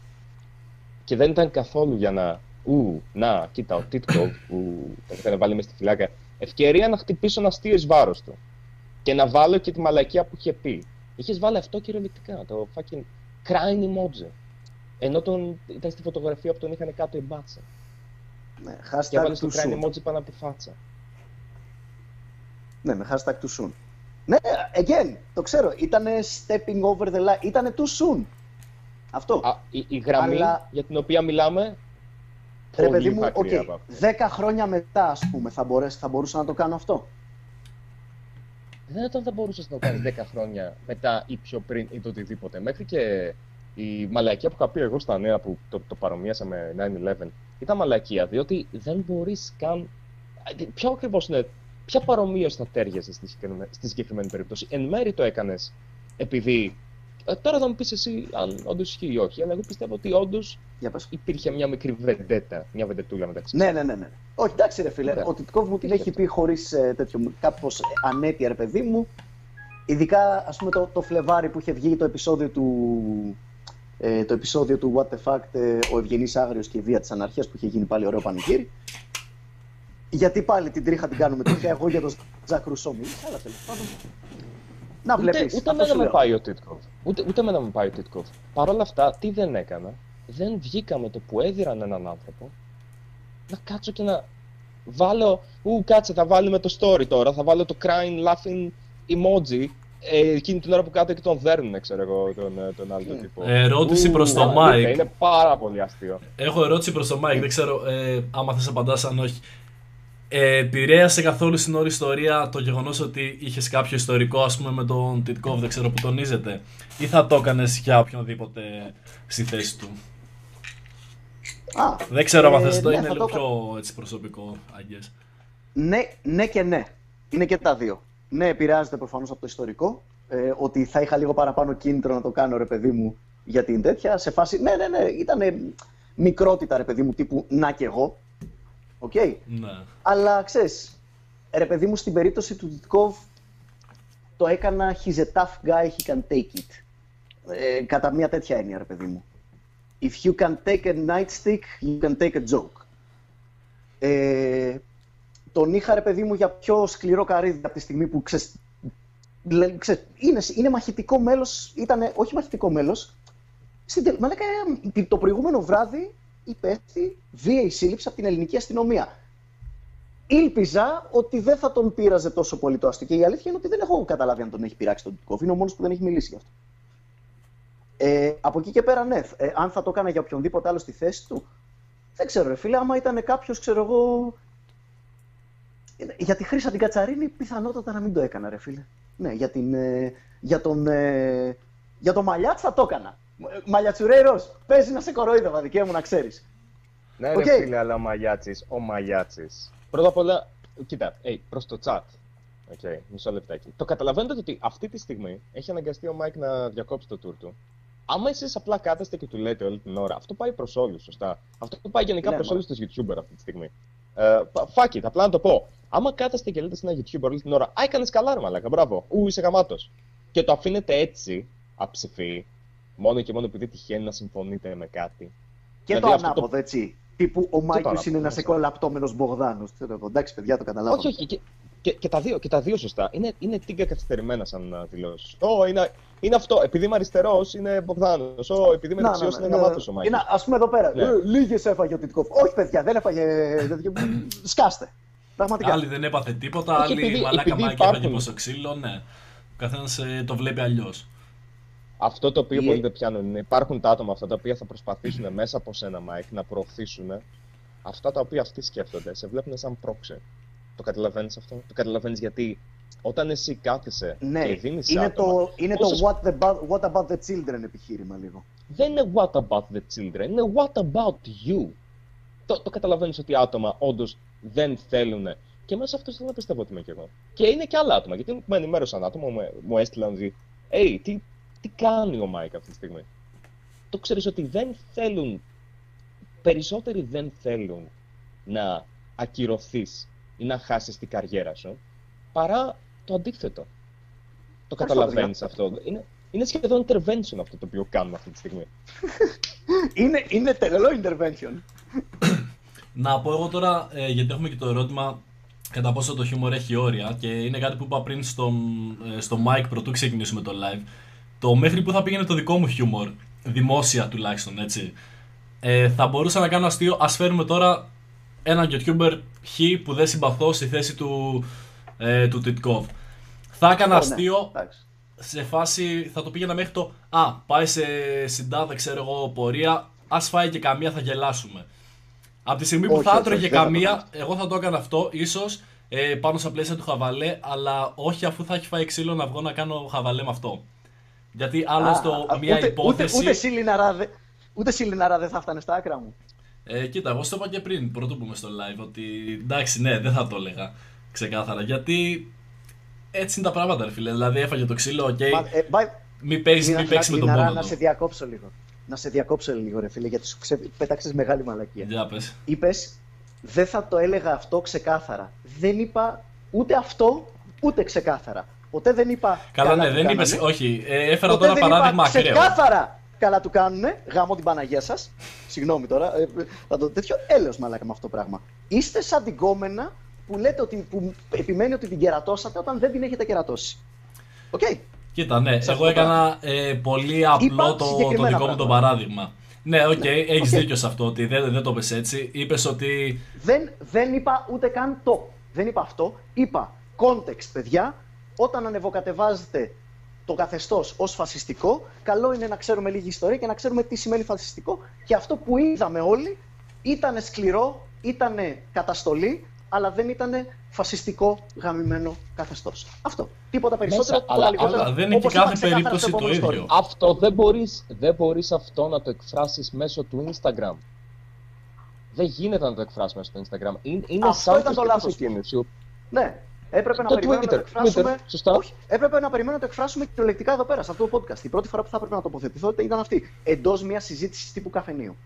Και δεν ήταν καθόλου για να. Ου, να, κοίτα, ο Τίτκοφ που τον είχαν βάλει μέσα στη φυλάκα. Ευκαιρία να χτυπήσω ένα αστείο εις βάρος του. Και να βάλω και τη μαλακία που είχε πει. Είχες βάλει αυτό κυριολεκτικά, το fucking crying emoji. Ενώ τον, ήταν στη φωτογραφία που τον είχαν κάτω η μπάτσα. Ναι, hashtag και βάλεις το crying emoji πάνω από τη φάτσα. Ναι, με hashtag too soon. Ναι, again, το ξέρω, ήτανε stepping over the line, ήτανε too soon. Αυτό. Α, η, η γραμμή αλλά... για την οποία μιλάμε, ρε παιδί μου, okay, δέκα χρόνια μετά, ας πούμε, θα, μπορέσ, θα μπορούσα να το κάνω αυτό. Δεν ήταν θα μπορούσες να το κάνεις δέκα χρόνια μετά ή πιο πριν ή το οτιδήποτε. Μέχρι και η μαλακία που είχα πει εγώ στα νέα που το, το παρομοίασα με nine eleven ήταν μαλακία, διότι δεν μπορείς καν... Ποια ακριβώς είναι, ποια παρομοίωση θα τέριαζε στη, στη συγκεκριμένη περίπτωση. Εν μέρει το έκανες επειδή... Ε, τώρα θα μου πεις εσύ αν όντως ισχύει ή όχι, αλλά εγώ πιστεύω ότι όντως υπήρχε μια μικρή βεντέτα, μια βεντετούλα μεταξύ. Ναι, ναι, ναι, ναι. Όχι, εντάξει ρε φίλε, ναι. Ο Τιτκοφ μου την έχει πει χωρίς ε, τέτοιο, κάπως ανέτεια ρε παιδί μου. Ειδικά, ας πούμε, το, το Φλεβάρι που είχε βγει το επεισόδιο του, ε, το επεισόδιο του What the Fact, ε, ο Ευγενής Άγριος και η Βία της Αναρχίας που είχε γίνει πάλι ωραίο πανηγύρι. Γιατί πάλι την τρίχα την κάνουμε τέτοια, εγώ για τον Ζακ Ρουσσώ μίλησα, αλλά τέλος πάντων. Να βλέπεις, ούτε εμένα με πάει ο Τιτκοφ. Ούτε, ούτε εμένα με πάει ο Τιτκοφ. Παρ' όλα αυτά, τι δεν έκανα. Δεν βγήκα με το που έδιραν έναν άνθρωπο να κάτσω και να βάλω. Ου, κάτσε, θα βάλουμε το story τώρα. Θα βάλω το crying, laughing emoji. Ε, εκείνη την ώρα που κάτω και τον δέρνουν, ξέρω εγώ, τον, τον άλλο mm. τύπο. Ερώτηση Ου, προς τον Mike. Είναι πάρα πολύ αστείο. Έχω ερώτηση προς τον Mike. Δεν ξέρω ε, άμα θες απαντάς, αν όχι. Ε, επηρέασε καθόλου στην όλη ιστορία το γεγονός ότι είχες κάποιο ιστορικό, ας πούμε, με τον Τιτκοφ, δεν ξέρω που τονίζεται, ή θα το έκανες για οποιονδήποτε στη θέση του? Α, δεν ξέρω ε, αν θες, ναι, το είναι λίγο το... πιο έτσι, προσωπικό, αγγές. Ναι, ναι και ναι. Είναι και τα δύο. Ναι, επηρεάζεται προφανώς από το ιστορικό, ε, ότι θα είχα λίγο παραπάνω κίνητρο να το κάνω, ρε παιδί μου, για την τέτοια, σε φάση, ναι, ναι, ναι, ήταν μικρότητα, ρε παιδί μου, τύπου να και εγώ. Okay. Ναι. Αλλά ξέρεις, ρε παιδί μου, στην περίπτωση του Τιτκοφ το έκανα he's a tough guy, he can take it. Ε, κατά μια τέτοια έννοια, ρε παιδί μου. If you can take a nightstick, you can take a joke. Ε, τον είχα, ρε παιδί μου, για πιο σκληρό καρύδι από τη στιγμή που ξε... Ξε... Είναι, είναι μαχητικό μέλος, ήτανε, όχι μαχητικό μέλος, στην... Μαλάκα, το προηγούμενο βράδυ υπέστη βίαιη σύλληψη από την ελληνική αστυνομία. Ήλπιζα ότι δεν θα τον πείραζε τόσο πολύ το αστικό. Η αλήθεια είναι ότι δεν έχω καταλάβει αν τον έχει πειράξει τον Τιτκοφ. Είναι ο μόνος που δεν έχει μιλήσει γι' αυτό. Ε, από εκεί και πέρα, ναι, ε, αν θα το έκανα για οποιονδήποτε άλλο στη θέση του, δεν ξέρω, ρε φίλε, άμα ήταν κάποιος, ξέρω εγώ. Για τη Χρύσα την Κατσαρίνη, πιθανότατα να μην το έκανα, ρε φίλε. Ναι, για, την, ε, για τον. Ε, για τον Μαλιάτ θα το έκανα. Μαλιατσουρέιρος, παίζει να σε κοροϊδεύα, δικαίωμα μου να ξέρεις. Ναι, okay. Ρε φίλε, αλλά ο Μαγιάτσης, ο Μαγιάτσης. Πρώτα απ' όλα, κοίτα, hey, προς το chat. Okay, μισό λεπτάκι. Το καταλαβαίνετε ότι αυτή τη στιγμή έχει αναγκαστεί ο Μάικ να διακόψει το tour του. Άμα εσείς απλά κάθεστε και του λέτε όλη την ώρα, αυτό πάει προς όλους, σωστά. Αυτό πάει γενικά ναι, προς όλους τους YouTuber αυτή τη στιγμή. Ε, fuck it, απλά να το πω. Άμα κάθεστε και λέτε σε ένα YouTuber όλη την ώρα, α, έκανες καλά, ρε μαλάκα, μπράβο, ου, είσαι γαμάτος. Και το αφήνετε έτσι, αψηφί, μόνο και μόνο επειδή τυχαίνει να συμφωνείτε με κάτι. Και δηλαδή, το ανάποδο, το... έτσι. Τύπου ο Μάικιος είναι ένας εκολαπτώμενος Μπογδάνος. Εντάξει, παιδιά, το καταλάβω. Όχι, όχι. Και, και, και, τα, δύο, και τα δύο σωστά. Είναι, είναι τίγκα καθυστερημένα σαν δηλώσεις. Ω, είναι, είναι αυτό. Επειδή είμαι αριστερός, είναι Μπογδάνος. Ω, επειδή είμαι δεξιός, είναι γαμάτος ο Μάικιος. Ας πούμε εδώ πέρα. Ναι. Λίγες έφαγε ο Τιτκοφ. Όχι, παιδιά, δεν έφαγε. Σκάστε. Πραγματικά. Άλλοι δεν έπαθε τίποτα. Άλλοι μαλάκα Μάικια έπαγε πόσο ξύλο. Ναι. Ο καθένας το βλέπει αλλιώς. Αυτό το οποίο yeah. πολλοί δεν πιάνουν είναι υπάρχουν τα άτομα αυτά τα οποία θα προσπαθήσουν μέσα από σένα, Μάικ, να προωθήσουν αυτά τα οποία αυτοί σκέφτονται. Σε βλέπουν σαν πρόξε. Το καταλαβαίνεις αυτό? Το καταλαβαίνεις γιατί όταν εσύ κάθεσαι ναι. και δίνεις είναι άτομα... Το, είναι πόσες... το what, the, what about the children επιχείρημα λίγο. Δεν είναι what about the children, είναι what about you. Το, το καταλαβαίνεις ότι άτομα όντως δεν θέλουν. Και μέσα αυτό θέλω να πιστεύω ότι είμαι κι εγώ. Και είναι και άλλα άτομα, γιατί με ενημέρωσαν άτομα, μου έστειλαν ότι hey, τι... Τι κάνει ο Μάικ αυτή τη στιγμή. Το ξέρεις ότι δεν θέλουν, περισσότεροι δεν θέλουν να ακυρωθείς ή να χάσεις την καριέρα σου, παρά το αντίθετο. Το καταλαβαίνεις αυτό. Είναι, είναι σχεδόν intervention αυτό το οποίο κάνουμε αυτή τη στιγμή. είναι είναι τελό intervention. Να πω εγώ τώρα, ε, γιατί έχουμε και το ερώτημα κατά πόσο το χιούμορ έχει όρια και είναι κάτι που είπα πριν στο, στο Μάικ πρωτού ξεκινήσουμε το live. Το μέχρι που θα πήγαινε το δικό μου χιούμορ, δημόσια τουλάχιστον, έτσι, ε, θα μπορούσα να κάνω αστείο. Ας φέρουμε τώρα έναν YouTuber χ που δεν συμπαθώ στη θέση του, ε, του Τιτκοφ. Θα έκανα oh, αστείο ναι. σε φάση, θα το πήγαινα μέχρι το «Α, πάει σε συντάδε, ξέρω εγώ, πορεία, ας φάει και καμία, θα γελάσουμε». Από τη στιγμή που όχι, θα έτρωγε καμία, εγώ θα το έκανα αυτό, ίσως, ε, πάνω στα πλαίσια του χαβαλέ, αλλά όχι αφού θα έχει φάει ξύλο να βγω να κάνω χαβαλέ με αυτό. Γιατί άλλωστε μια ούτε, υπόθεση. Ούτε εσύ Λινάρα δεν θα φτάνε στα άκρα μου. Ε, κοίτα, εγώ στο είπα και πριν, πρωτού πούμε στο live, ότι εντάξει, ναι, δεν θα το έλεγα ξεκάθαρα. Γιατί έτσι είναι τα πράγματα, ρε φίλε. Δηλαδή έφαγε το ξύλο, οκ. Okay. Ε, μην παίξει με τον πόνο. Να σε διακόψω λίγο. Να σε διακόψω λίγο, ρε φίλε, γιατί σου ξε... πέταξες μεγάλη μαλακία. Για πες. Είπες, δεν θα το έλεγα αυτό ξεκάθαρα. Δεν είπα ούτε αυτό, ούτε ξεκάθαρα. Ποτέ δεν είπα. Καλά, ναι, δεν είπες. Όχι, ε, έφερα ποτέ τώρα παράδειγμα ακραίο. Ξεκάθαρα καλά του κάνουνε. Γάμω την Παναγία σας. Συγγνώμη τώρα. Ε, θα το, τέτοιο έλεος μαλάκα με αυτό το πράγμα. Είστε σαν την κόμενα που λέτε ότι. Που επιμένει ότι την κερατώσατε όταν δεν την έχετε κερατώσει. Οκ. Okay. Κοίτα, ναι. Έχω εγώ έκανα ε, πολύ απλό το, το δικό πράγμα. Μου το παράδειγμα. Ναι, οκ, okay, ναι, έχεις okay. δίκιο σε αυτό ότι δεν, δεν το πες έτσι. Είπες ότι. Δεν, δεν είπα ούτε καν το. Δεν είπα αυτό. Είπα context, παιδιά. Όταν ανεβοκατεβάζεται το καθεστώς ως φασιστικό, καλό είναι να ξέρουμε λίγη ιστορία και να ξέρουμε τι σημαίνει φασιστικό. Και αυτό που είδαμε όλοι ήταν σκληρό, ήταν καταστολή, αλλά δεν ήταν φασιστικό γαμημένο καθεστώς. Αυτό. Τίποτα περισσότερο. Μέσα, αλλά, λιγότερο, αλλά δεν είναι και κάθε περίπτωση το ίδιο. Story. Αυτό δεν μπορείς, δεν μπορείς αυτό να το εκφράσεις μέσω του Instagram. Δεν γίνεται να το εκφράσεις μέσω του Instagram. Είναι αυτό σαν το λάθος του. Ναι. Έπρεπε να, το Twitter, να το εκφράσουμε... Twitter, όχι, έπρεπε να περιμένουμε να το εκφράσουμε κυριολεκτικά εδώ πέρα, σε αυτό το podcast. Η πρώτη φορά που θα έπρεπε να τοποθετηθώ ήταν αυτή. Εντός μιας συζήτησης τύπου καφενείου.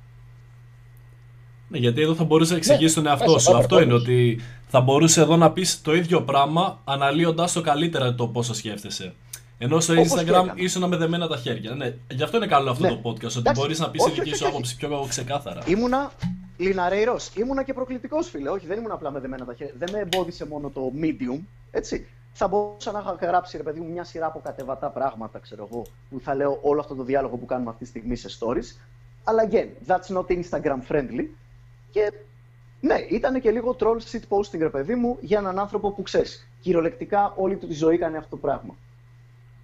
Ναι, γιατί εδώ θα μπορούσε να εξηγήσει ναι, τον εαυτό μέσα, σου. Έπρεπε, αυτό έπρεπε. Είναι ότι θα μπορούσε εδώ να πεις το ίδιο πράγμα, αναλύοντας το καλύτερα το πόσο σκέφτεσαι. Ενώ στο όπως Instagram ήσουν με δεμένα τα χέρια. Ναι, γι' αυτό είναι καλό αυτό ναι. το podcast, ότι μπορείς να πεις τη δική σου άποψη πιο ξεκάθαρα. Ήμουνα Λιναρέιρος, ήμουνα και προκλητικός, φίλε. Όχι, δεν ήμουν απλά με δεμένα τα χέρια. Δεν με εμπόδισε μόνο το medium, έτσι. Θα μπορούσα να είχα γράψει, ρε παιδί μου, μια σειρά από κατεβατά πράγματα, ξέρω εγώ, που θα λέω όλο αυτό το διάλογο που κάνουμε αυτή τη στιγμή σε stories. Αλλά again, that's not Instagram friendly. Και ναι, ήταν και λίγο troll shit posting, ρε παιδί μου, για έναν άνθρωπο που ξέρεις. Κυριολεκτικά όλη του τη ζωή κάνει αυτό το πράγμα.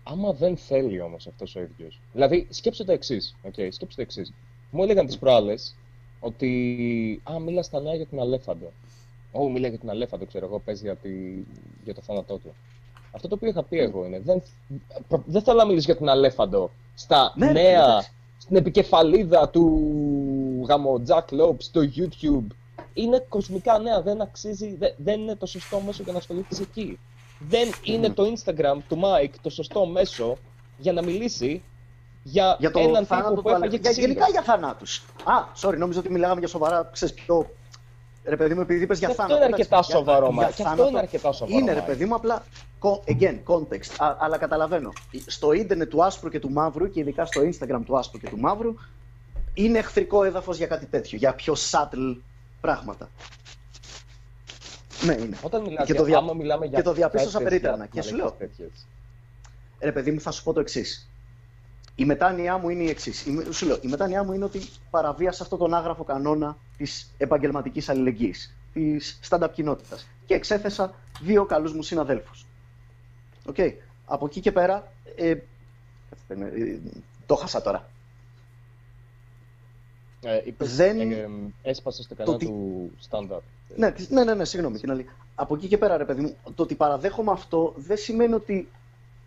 Άμα δεν θέλει όμως αυτός ο ίδιος. Δηλαδή, σκέψου το εξής. Okay, σκέψου το εξής. Μου έλεγαν τις προάλλες ότι. Α, μίλα στα νέα για την Αλέφαντο. Ω, μιλάει για την Αλέφαντο, ξέρω εγώ, παίζει για, τη... για το θάνατό του. Αυτό το οποίο είχα πει εγώ είναι. Δεν, δεν θέλω να μιλήσω για την Αλέφαντο στα ναι, νέα, ναι. Στην επικεφαλίδα του γαμό Jack Lop στο YouTube. Είναι κοσμικά νέα, δεν αξίζει, δε, δεν είναι το σωστό μέσο για να ασχοληθείς εκεί. Δεν είναι mm. το Instagram του Mike το σωστό μέσο για να μιλήσει για, για έναν τύπο που έφαγε ξύλο. Γενικά για θανάτους. Α, sorry, νόμιζα ότι μιλάγαμε για σοβαρά, ξέρεις πιο... Ρε παιδί μου, επειδή είπες για θάνατο. Αυτό είναι αρκετά σοβαρό, μα. Και αυτό είναι αρκετά σοβαρό. Είναι, ρε παιδί μου, απλά. Again, context. Α, αλλά καταλαβαίνω. Στο ίντερνετ του άσπρου και του μαύρου, και ειδικά στο Instagram του άσπρου και του μαύρου, είναι εχθρικό έδαφος για κάτι τέτοιο. Για πιο subtle πράγματα. Ναι, είναι. Όταν μιλάμε για δια... μιλάμε για. Και το διαπίστωσα περίτρανα. Και σου λέω. Ρε παιδί μου, θα σου πω το εξής. Η μετάνοιά μου είναι η εξής. Σου λέω, η μετάνοιά μου είναι ότι παραβίασα αυτόν τον άγραφο κανόνα της επαγγελματικής αλληλεγγύης, της stand-up κοινότητας. Και εξέθεσα δύο καλούς μου συναδέλφους. Οκ. Okay. Από εκεί και πέρα. Ε, το χάσα τώρα. Ε, είπες, δεν... ε, ε, έσπασε στο κανάλι το... του stand-up. Ναι, ναι, ναι, ναι, συγγνώμη. Την άλλη. Από εκεί και πέρα, ρε παιδί μου, το ότι παραδέχομαι αυτό δεν σημαίνει ότι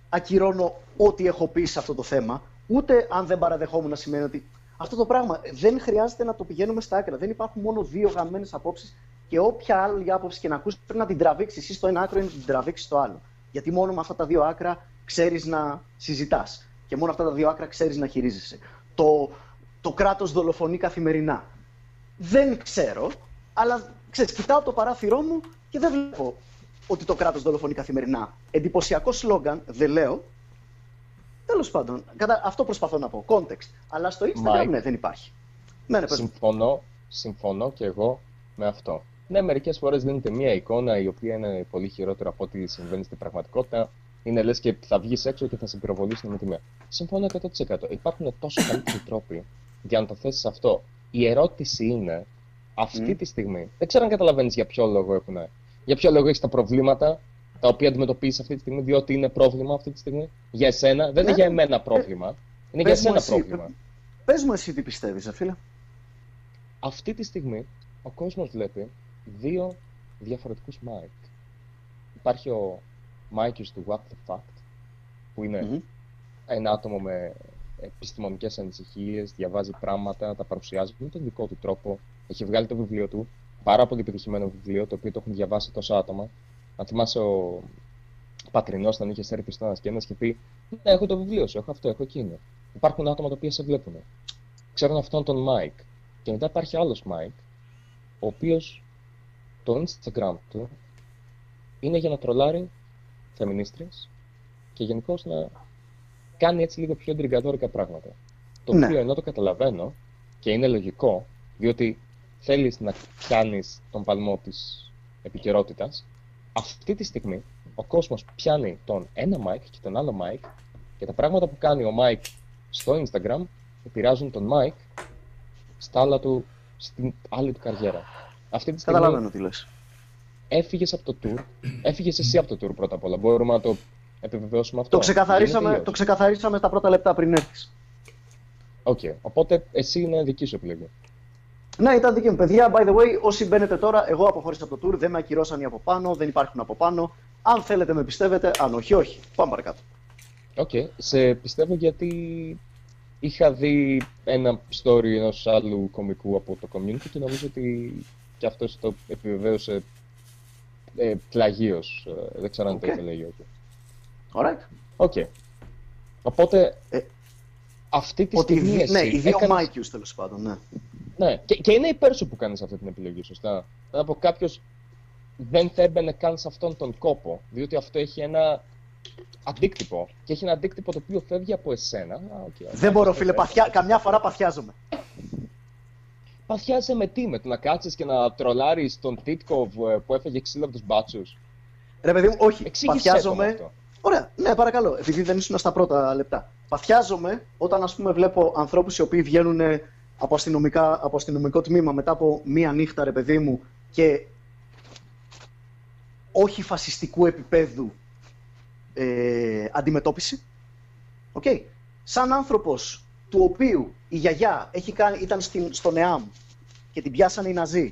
ακυρώνω ό,τι έχω πει σε αυτό το θέμα. Ούτε αν δεν παραδεχόμουν να σημαίνει ότι αυτό το πράγμα δεν χρειάζεται να το πηγαίνουμε στα άκρα. Δεν υπάρχουν μόνο δύο γαμμένες απόψεις και όποια άλλη άποψη και να ακούσεις πρέπει να την τραβήξεις εσύ στο ένα άκρο ή να την τραβήξεις στο άλλο. Γιατί μόνο με αυτά τα δύο άκρα ξέρεις να συζητάς. Και μόνο αυτά τα δύο άκρα ξέρεις να χειρίζεσαι. Το, το κράτος δολοφονεί καθημερινά. Δεν ξέρω, αλλά ξέρεις, κοιτάω το παράθυρό μου και δεν βλέπω ότι το κράτος δολοφονεί καθημερινά. Εντυπωσιακό σλόγγαν, δεν λέω. Τέλος πάντων, κατα... αυτό προσπαθώ να πω. Context. Αλλά στο Instagram, Mike, ναι, δεν υπάρχει. Ναι, ναι, συμφωνώ, συμφωνώ και εγώ με αυτό. Ναι, μερικές φορές δίνεται μία εικόνα η οποία είναι πολύ χειρότερη από ό,τι συμβαίνει στην πραγματικότητα. Είναι λες και θα βγεις έξω και θα σε πυροβολήσουν με τη μία. Συμφωνώ εκατό τοις εκατό. Υπάρχουν τόσο καλύτεροι τρόποι για να το θέσεις αυτό. Η ερώτηση είναι αυτή mm. τη στιγμή. Δεν ξέρω αν καταλαβαίνεις για ποιο λόγο έχουν. Για ποιο λόγο έχεις τα προβλήματα τα οποία αντιμετωπίζεις αυτή τη στιγμή, διότι είναι πρόβλημα αυτή τη στιγμή για εσένα. Δεν είναι για εμένα πρόβλημα. Είναι για εσένα πρόβλημα. Πες μου εσύ τι πιστεύεις, φίλε. Αυτή τη στιγμή ο κόσμος βλέπει δύο διαφορετικούς Mike. Υπάρχει ο Μάικιος του What the Fact, που είναι mm-hmm. ένα άτομο με επιστημονικές ανησυχίες, διαβάζει πράγματα, τα παρουσιάζει με τον δικό του τρόπο. Έχει βγάλει το βιβλίο του. Πάρα πολύ επιτυχημένο βιβλίο, το οποίο το έχουν διαβάσει τόσα άτομα. Αν θυμάσαι, ο Πατρινός, όταν είχε έρθει στο ένας και ένας και πει: ναι, έχω το βιβλίο σου, έχω αυτό, έχω εκείνο. Υπάρχουν άτομα τα οποία σε βλέπουν. Ξέρουν αυτόν τον Mike. Και μετά υπάρχει άλλος Mike, ο οποίος το Instagram του είναι για να τρολάρει φεμινίστριες και γενικώς να κάνει έτσι λίγο πιο ντριγκαδόρικα πράγματα. Το ναι. οποίο ενώ το καταλαβαίνω και είναι λογικό, διότι θέλεις να πιάνεις τον παλμό της επικαιρότητας. Αυτή τη στιγμή ο κόσμος πιάνει τον ένα Mike και τον άλλο Mike και τα πράγματα που κάνει ο Mike στο Instagram επηρεάζουν τον Mike στα άλλα του, στην άλλη του καριέρα. Αυτή τη στιγμή. Καταλαβαίνω τι λες. Έφυγες από το tour, έφυγες εσύ από το tour πρώτα απ' όλα. Μπορούμε να το επιβεβαιώσουμε αυτό. Το ξεκαθαρίσαμε, το ξεκαθαρίσαμε τα πρώτα λεπτά πριν έρθεις. Οκ. Okay. Οπότε εσύ είναι δική σου επιλογή. Ναι, ήταν δική μου. Παιδιά, by the way, όσοι μπαίνετε τώρα, εγώ αποχωρήσα από το tour, δεν με ακυρώσαν οι από πάνω, δεν υπάρχουν από πάνω. Αν θέλετε, με πιστεύετε. Αν όχι, όχι. Πάμε παρακάτω. Οκ. Okay. Σε πιστεύω γιατί είχα δει ένα story ενός άλλου κωμικού από το community και νομίζω ότι και αυτός το επιβεβαίωσε ε, πλαγίως. Δεν ξέρω αν okay. το επιλέγει. Ωραία. Οκ. Okay. Οπότε, ε, αυτή τη στιγμή ότι, εσύ, ναι, οι δύο έκανες... Μάικιους, τέλος πάντων, ναι. Ναι, και, και είναι υπέρ σου που κάνεις αυτή την επιλογή, σωστά. Να πω, κάποιος δεν θα έμπαινε καν σε αυτόν τον κόπο, διότι αυτό έχει ένα αντίκτυπο. Και έχει ένα αντίκτυπο το οποίο φεύγει από εσένα. Α, okay, δεν μπορώ, φίλε, παθιά, καμιά φορά παθιάζομαι. παθιάζε με τι, με το να κάτσεις και να τρολάρεις τον Τιτκοφ που έφεγε ξύλο από τους μπάτσους. Ρε παιδί μου, όχι. Εξήγησέ παθιάζομαι... αυτό. Ωραία, ναι, παρακαλώ, επειδή δεν ήσουν στα πρώτα λεπτά. Παθιάζομαι όταν, ας πούμε, βλέπω ανθρώπους οι οποίοι βγαίνουν από, από αστυνομικό τμήμα μετά από μία νύχτα, ρε παιδί μου, και όχι φασιστικού επίπεδου ε, αντιμετώπιση. Οκ. Okay. Σαν άνθρωπος του οποίου η γιαγιά έχει κάνει, ήταν στην, στον ΕΑΜ και την πιάσανε οι Ναζί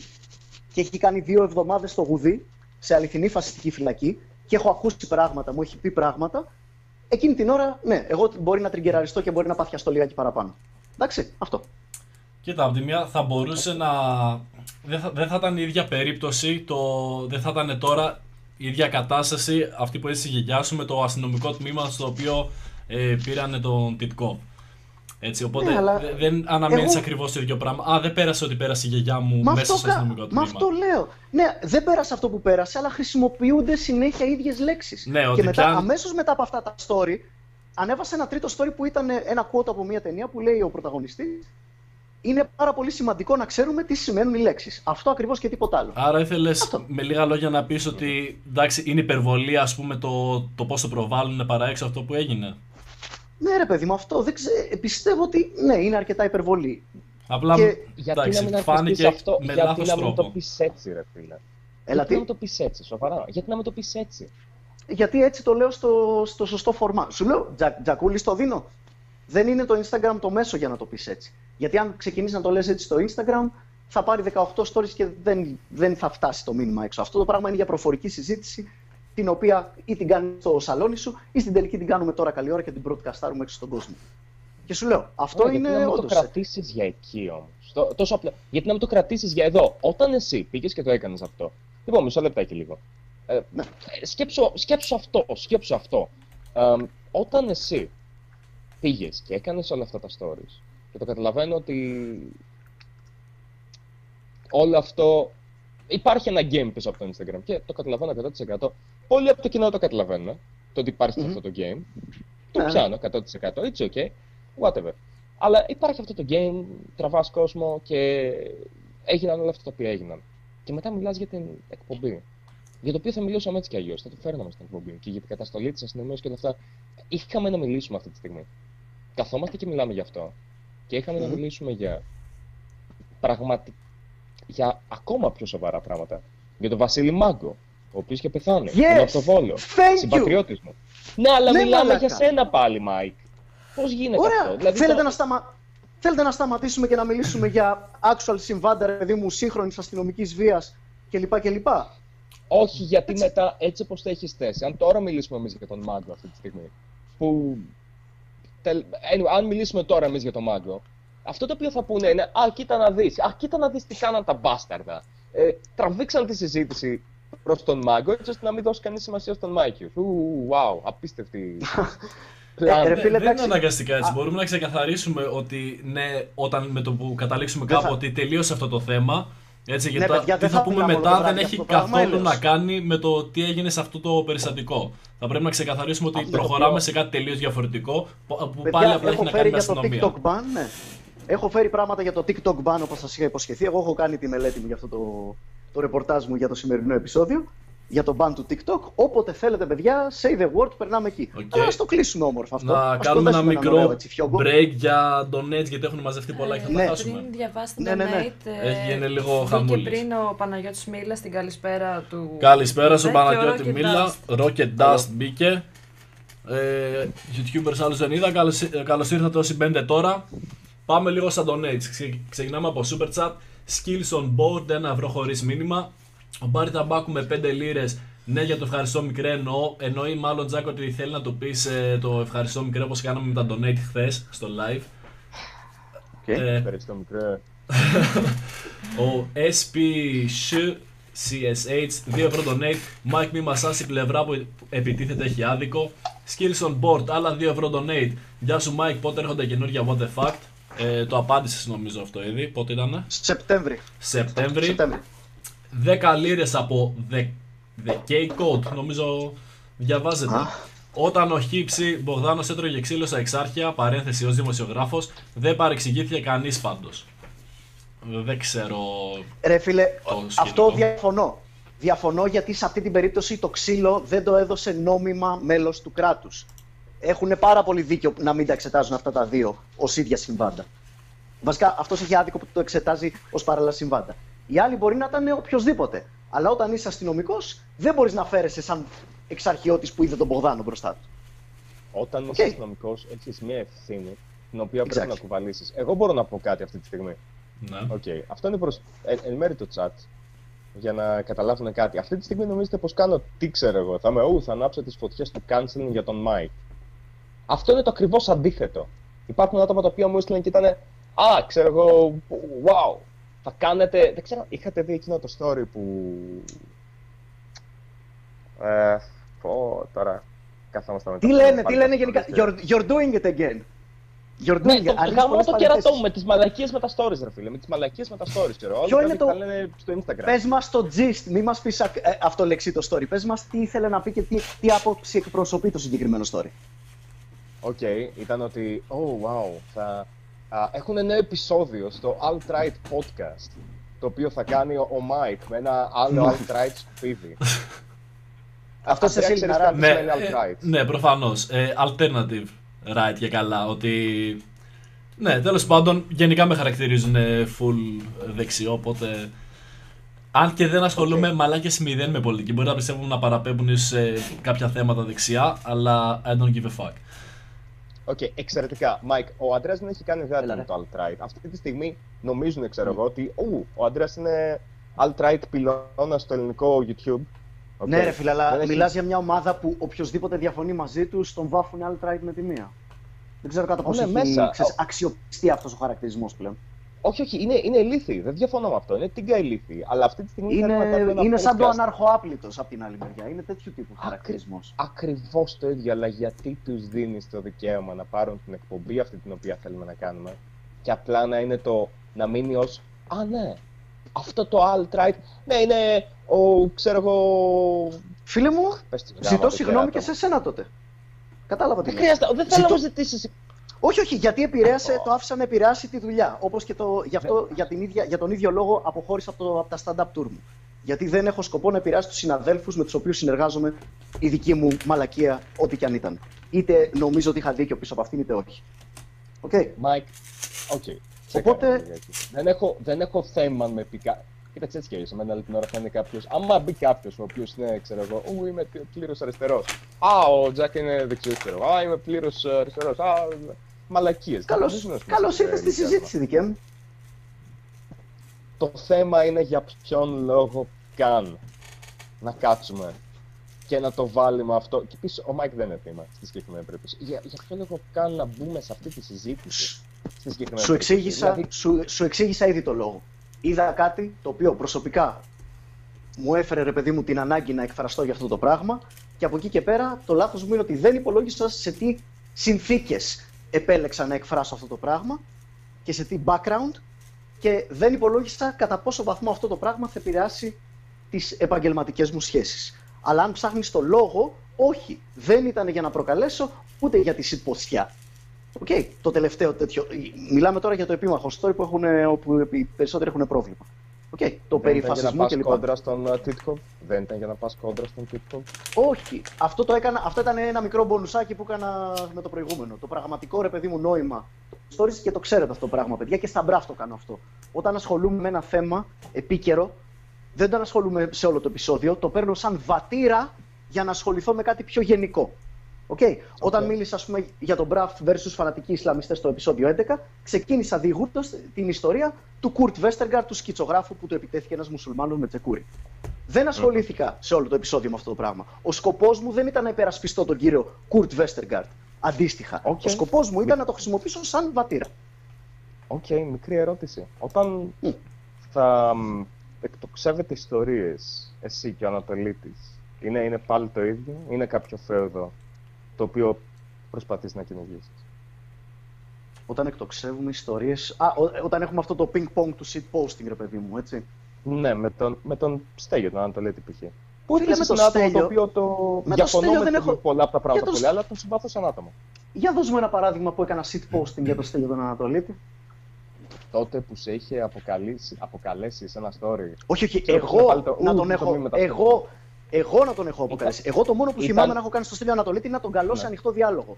και έχει κάνει δύο εβδομάδες στο Γουδί, σε αληθινή φασιστική φυλακή, και έχω ακούσει πράγματα, μου έχει πει πράγματα, εκείνη την ώρα, ναι, εγώ μπορεί να τριγκεραριστώ και μπορεί να παθιαστώ λιγάκι παραπάνω. Εντάξει, αυτό. Κοίτα, από τη μία θα μπορούσε να... Δεν θα, δεν θα ήταν η ίδια περίπτωση, το... δεν θα ήταν τώρα η ίδια κατάσταση αυτή που έτσι γιαγιάσου με το αστυνομικό τμήμα στο οποίο ε, πήρανε τον Τιτκοφ. Έτσι, οπότε ναι, αλλά... δεν αναμένεις εγώ... ακριβώς το ίδιο πράγμα. Α, δεν πέρασε ότι πέρασε η γιαγιά μου μα μέσα στο αστυνομικό τμήμα. Μα αυτό λέω. Ναι, δεν πέρασε αυτό που πέρασε, αλλά χρησιμοποιούνται συνέχεια οι ίδιες λέξεις. Ναι, και μετά, πια... αμέσως μετά από αυτά τα story, ανέβασε ένα τρίτο story που ήταν ένα quote από μια ταινία που λέει ο πρωταγωνιστής: είναι πάρα πολύ σημαντικό να ξέρουμε τι σημαίνουν οι λέξεις. Αυτό ακριβώς και τίποτα άλλο. Άρα ήθελες με λίγα λόγια να πεις ότι εντάξει, είναι υπερβολή, ας πούμε, το, το πώς το προβάλλουν παρά έξω αυτό που έγινε. Ναι, ρε παιδί μου, αυτό δεν ξε... πιστεύω ότι ναι, είναι αρκετά υπερβολή. Απλά και... γιατί εντάξει, να μην φάνηκε αυτό, με γιατί λάθος να τρόπο. Το πεις έτσι, ρε φίλε. Έλα, γιατί να το πεις έτσι, σοβαρά. Γιατί να μην το πεις έτσι. Γιατί έτσι το λέω στο, στο σωστό φορμά. Σου λέω, τζα, τζακούλι στο δίνω. Δεν είναι το Instagram το μέσο για να το πεις έτσι. Γιατί αν ξεκινήσεις να το λες έτσι στο Instagram, θα πάρει δεκαοκτώ stories και δεν, δεν θα φτάσει το μήνυμα έξω. Αυτό το πράγμα είναι για προφορική συζήτηση, την οποία ή την κάνεις στο σαλόνι σου, ή στην τελική την κάνουμε τώρα καλή ώρα και την broadcastάρουμε έξω στον κόσμο. Και σου λέω, αυτό Άρα, είναι όντως. Γιατί να μην το κρατήσεις για εκεί όμως. Τόσο απλά. Γιατί να μην το κρατήσεις για εδώ. Όταν εσύ πήγες και το έκανες αυτό. Λοιπόν, μισό λεπτάκι λίγο. Ε, ναι. σκέψου, σκέψου αυτό. Σκέψου αυτό. Ε, όταν εσύ πήγες και έκανες όλα αυτά τα stories, και το καταλαβαίνω ότι όλο αυτό... Υπάρχει ένα game πίσω από το Instagram και το καταλαβαίνω εκατό τοις εκατό. Πολλοί από το κοινό το καταλαβαίνουν, το ότι υπάρχει mm-hmm. αυτό το game. Το πιάνω εκατό τοις εκατό, it's okay, whatever. Αλλά υπάρχει αυτό το game, τραβάς κόσμο και έγιναν όλα αυτά τα οποία έγιναν. Και μετά μιλάς για την εκπομπή, για το οποίο θα μιλούσαμε έτσι κι αλλιώς, θα το φέρναμε στην εκπομπή και για την καταστολή της αστυνομίας και όλα αυτά. Είχαμε να μιλήσουμε αυτή τη στιγμή. Καθόμαστε και μιλάμε γι' αυτό. Και είχαμε mm-hmm. να μιλήσουμε για πραγματικά. Για ακόμα πιο σοβαρά πράγματα. Για τον Βασίλη Μάγγο, ο οποίος είχε πεθάνει. Yes! Από το Βόλο. Συμπατριώτης μου. Ναι, αλλά ναι, μιλάμε μαλάκα. Για σένα πάλι, Μάικ. Πώς γίνεται Ωραία. Αυτό. Δηλαδή, θέλετε, το... να σταμα... Θέλετε να σταματήσουμε και να μιλήσουμε για actual συμβάντα, ρε παιδί μου, σύγχρονης αστυνομικής βίας κλπ. κλπ. Όχι, γιατί έτσι... μετά έτσι όπως το έχεις θέσει. Αν τώρα μιλήσουμε εμείς για τον Μάγγο αυτή τη στιγμή. Που. Anyway, αν μιλήσουμε τώρα εμείς για τον Μάγγο. Αυτό το οποίο θα πούνε είναι, α, κοίτα να δεις, α, κοίτα να δεις τι κάναν τα μπάσταρδα. Ε, τραβήξαν τη συζήτηση προς τον Μάγκο, έτσι ώστε να μην δώσει κανείς σημασία στον Μάικιο. Ου, wow, απίστευτη. ε, φίλε, δεν είναι αναγκαστικά έτσι. Α. Μπορούμε να ξεκαθαρίσουμε ότι, ναι, όταν με το που καταλήξουμε κάπου, θα... ότι τελείωσε αυτό το θέμα, έτσι, γιατί ναι, παιδιά, τι θα, θα πούμε μετά δεν έχει καθόλου να κάνει με το τι έγινε σε αυτό το περιστατικό. Θα πρέπει να ξεκαθαρίσουμε ότι αυτό προχωράμε πιο... σε κάτι τελείως διαφορετικό, που παιδιά, πάλι απλά έχει να κάνει με αστυνομία. Έχω φέρει πράγματα για το TikTok ban, όπως σας είχα υποσχεθεί. Εγώ έχω κάνει τη μελέτη μου για αυτό το, το ρεπορτάζ μου για το σημερινό επεισόδιο. Για το ban του TikTok. Όποτε θέλετε, παιδιά, say the word, περνάμε εκεί. Okay. Αλλά ας το κλείσουμε όμορφα αυτό. Να ας κάνουμε ένα μικρό ένα ωραίο, break για donate, γιατί έχουν μαζευτεί πολλά και θα τα χάσουμε. Πριν διαβάσετε donate, ναι, ναι, ναι. Έχει γίνει λίγο χαμούλης. Και πριν ο Παναγιώτης Μίλλα στην καλησπέρα του. Καλησπέρα στον Παναγιώτη Μίλλα. Rocket Dust μπήκε. Ε, YouTubers άλλους δεν είδα. Καλώς ήρθατε όσοι μπαίνετε τώρα. Πάμε λίγο στα donates. Ξεκινάμε από Super Chat. Skills on board, ένα ευρώ χωρίς μήνυμα. Ο Barry Ταμπάκου με πέντε λίρες. Ναι, για το ευχαριστώ μικρέ εννοώ. Εννοεί μάλλον, Τζάκ, ότι θέλει να το πεις ε, το ευχαριστώ μικρέ, όπως κάναμε με τα donate χθες στο live. Okay, ε, ευχαριστώ μικρέ. Ο ες πι σι ες έιτς, δύο ευρώ donate. Mike, μη μασάσει, πλευρά που επιτίθεται έχει άδικο. Skills on board, άλλα δύο ευρώ donate. Γεια σου Mike, πότε έρχονται καινούργια what the fact. Ε, το απάντησες νομίζω αυτό ήδη, πότε ήτανε? Σεπτέμβρη. Σεπτέμβρη. Σεπτέμβρη. δέκα λίρες από The, the K-Code, νομίζω διαβάζεται. Ah. Όταν ο Χίψη Μπογδάνος έτρωγε ξύλο στα Εξάρχεια, παρένθεση ως δημοσιογράφος, δεν παρεξηγήθηκε κανείς πάντως. Δεν ξέρω. Ρε φίλε, αυτό διαφωνώ. Διαφωνώ γιατί σε αυτή την περίπτωση το ξύλο δεν το έδωσε νόμιμα μέλος του κράτους. Έχουν πάρα πολύ δίκιο να μην τα εξετάζουν αυτά τα δύο ως ίδια συμβάντα. Βασικά αυτός έχει άδικο που το εξετάζει ως παράλληλα συμβάντα. Οι άλλοι μπορεί να ήταν οποιοδήποτε. Αλλά όταν είσαι αστυνομικός, δεν μπορείς να φέρεσαι σαν εξαρχιώτης που είδε τον Μπογδάνο μπροστά του. Όταν okay. είσαι αστυνομικός, έχεις μία ευθύνη την οποία exactly. πρέπει να κουβαλήσεις. Εγώ μπορώ να πω κάτι αυτή τη στιγμή. No. Okay. Αυτό είναι προς... ε, εν μέρει το chat. Για να καταλάβουν κάτι. Αυτή τη στιγμή νομίζετε πως κάνω τι ξέρω εγώ. Θα με ου, θα ανάψω τις φωτιές του canceling για τον Μάικ. Αυτό είναι το ακριβώς αντίθετο. Υπάρχουν άτομα τα οποία μου έστειλαν και ήταν. Α, ξέρω εγώ. Wow! Θα κάνετε. Δεν ξέρω, είχατε δει εκείνο το story που. Ε. Πω, τώρα. Καθόμαστε μετά. Τι λένε, τι λένε γενικά. You're, you're doing it again. You're doing ναι, it. Γαμώ το κερατό μου με τις μαλακίες με τα stories, ρε φίλε. Με τις μαλακίες με τα stories, ξέρω. Ποιο είναι το. Στο Instagram. Πες μας το gist, μη μας πεις αυτό λεξί το story. Πες μας τι ήθελε να πει και τι, τι άποψη εκπροσωπεί το συγκεκριμένο story. Οκ, okay, ήταν ότι. Oh, wow. Θα... Uh, έχουν ένα νέο επεισόδιο στο alt-right podcast, το οποίο θα κάνει ο Μάικ με ένα άλλο alt-right σκουπίδι. Αυτό σε σύνταρα ναι, είναι alt-right. Ναι, προφανώς. Ε, alternative right για καλά, ότι... Ναι, τέλος πάντων, γενικά με χαρακτηρίζουν full δεξιό, οπότε... Αν και δεν ασχολούμαι okay. μαλάκες μηδέν με πολιτική, μπορεί να πιστεύουν να παραπέμπουν σε κάποια θέματα δεξιά, αλλά I don't give a fuck. Οκ, okay, εξαιρετικά. Μάικ, ο Ανδρέας δεν έχει κάνει κάτι με το alt-right. Αυτή τη στιγμή νομίζουν, ξέρω mm. εγώ, ότι ου, ο Ανδρέας είναι alt-right πυλώνας στο ελληνικό YouTube. Okay. Ναι, ρε φίλε, αλλά έχει... μιλάς για μια ομάδα που οποιοδήποτε διαφωνεί μαζί τους τον βάφουν alt-right με τη μία. Δεν ξέρω κατά πόσο έχει ξέρεις, αξιοπιστεί αυτός ο χαρακτηρισμός πλέον. Όχι, όχι, είναι, είναι ηλίθιοι. Δεν διαφωνώ με αυτό. Είναι τίγκα ηλίθιοι. Αλλά αυτή τη στιγμή είναι, είναι, είναι σαν το αναρχοάπλητος από την άλλη μεριά. Είναι τέτοιου τύπου χαρακτηρισμός. Ακριβώς το ίδιο. Αλλά γιατί τους δίνεις το δικαίωμα να πάρουν την εκπομπή αυτή την οποία θέλουμε να κάνουμε και απλά να είναι το να μείνει ως. Α, ναι. Αυτό το alt-right. Ναι, είναι. Ο, ξέρω εγώ. Φίλε μου, ζητώ συγγνώμη και σε εσένα τότε. Κατάλαβα τι. Δεν χρειάζεται. Δεν θέλω να ζητήσεις. Όχι, όχι, γιατί επηρέασε, το άφησα να επηρεάσει τη δουλειά. Όπως και το, γι αυτό, για, την ίδια, για τον ίδιο λόγο αποχώρησα από, το, από τα stand-up tour μου. Γιατί δεν έχω σκοπό να επηρεάσει τους συναδέλφους με τους οποίους συνεργάζομαι η δική μου μαλακία, ό,τι κι αν ήταν. Είτε νομίζω ότι είχα δίκιο πίσω από αυτήν, είτε όχι. Οκ. Okay. Μάικ, οκ. Okay. Οπότε. Δεν έχω, δεν έχω θέμα με πει κάτι. Κοίταξε έτσι κι αλλιώς. Εμένα την ώρα θα είναι κάποιος. Άμα μπει κάποιος ο οποίος είναι, ξέρω εγώ, ου, είμαι πλήρως αριστερός. Α, ο Τζακ είναι δεξιός. Α, είμαι πλήρως αριστερός. Α, μαλακίες. Καλώς, καλώς ήρθες στη συζήτηση, δικέ μου. Το θέμα είναι για ποιον λόγο καν να κάτσουμε και να το βάλουμε αυτό. Και επίσης ο Μάικ δεν είναι θύμα στη συγκεκριμένη περίπτωση. Για, για ποιον λόγο καν να μπούμε σε αυτή τη συζήτηση. Σου εξήγησα, δηλαδή... σου, σου εξήγησα ήδη το λόγο. Είδα κάτι το οποίο προσωπικά μου έφερε, ρε παιδί μου, την ανάγκη να εκφραστώ για αυτό το πράγμα και από εκεί και πέρα το λάθος μου είναι ότι δεν υπολόγισα σε τι συνθήκες επέλεξα να εκφράσω αυτό το πράγμα και σε τι background και δεν υπολόγισα κατά πόσο βαθμό αυτό το πράγμα θα επηρεάσει τις επαγγελματικές μου σχέσεις. Αλλά αν ψάχνεις το λόγο, όχι, δεν ήταν για να προκαλέσω ούτε για τη συμποσιά. Οκ, okay, το τελευταίο τέτοιο. Μιλάμε τώρα για το επίμαχο story που έχουν, όπου οι περισσότεροι έχουν πρόβλημα. Οκ, okay, το περιφασισμό κλπ. Δεν ήταν για να πας κόντρα στον Τιτκοφ. Δεν ήταν για να πας κόντρα στον Τιτκοφ. Όχι, αυτό, το έκανα, αυτό ήταν ένα μικρό μπονουσάκι που έκανα με το προηγούμενο. Το πραγματικό, ρε παιδί μου, νόημα stories και το ξέρετε αυτό το πράγμα, παιδιά, και στα μπράφ το κάνω αυτό. Όταν ασχολούμαι με ένα θέμα επίκαιρο, δεν το ασχολούμαι σε όλο το επεισόδιο, το παίρνω σαν βατήρα για να ασχοληθώ με κάτι πιο γενικό. Okay. Okay. Όταν μίλησα ας πούμε, για τον Μπραφ versus φανατικοί Ισλαμιστές στο επεισόδιο έντεκα, ξεκίνησα διηγούντας την ιστορία του Kurt Westergaard, του σκιτσογράφου που του επιτέθηκε ένας μουσουλμάνος με τσεκούρι. Δεν ασχολήθηκα mm. σε όλο το επεισόδιο με αυτό το πράγμα. Ο σκοπός μου δεν ήταν να υπερασπιστώ τον κύριο Kurt Westergaard. Αντίστοιχα. Okay. Ο σκοπός μου ήταν να το χρησιμοποιήσω σαν βατήρα. Οκ, okay, μικρή ερώτηση. Όταν mm. θα εκτοξεύετε ιστορίες, εσύ και ο Ανατολίτης, είναι, είναι πάλι το ίδιο, είναι κάποιο φέουδο το οποίο προσπαθείς να κυνηγήσεις? Όταν εκτοξεύουμε ιστορίες... Α, ό, όταν έχουμε αυτό το ping-pong του shitposting, ρε παιδί μου, έτσι. Ναι, με τον, με τον Στέλιο, τον Ανατολέτη π.χ. Πού ήρθες στον άτομο το οποίο το... Με διαφωνώ το με δεν έχω... πολλά από τα πράγματα, το... πολύ, αλλά τον συμπάθω σαν άτομο. Για δώσουμε ένα παράδειγμα που έκανα shitposting για τον Στέλιο τον Ανατολέτη. τότε που σε είχε αποκαλέσει σε ένα story. Όχι, όχι, εγώ να τον έχω. Εγώ, εγώ να τον έχω αποκαλέσει. Ήταν... Εγώ το μόνο που θυμάμαι ήταν... να έχω κάνει στο Στέλιο Ανατολίτη είναι να τον καλώ ναι. σε ανοιχτό διάλογο.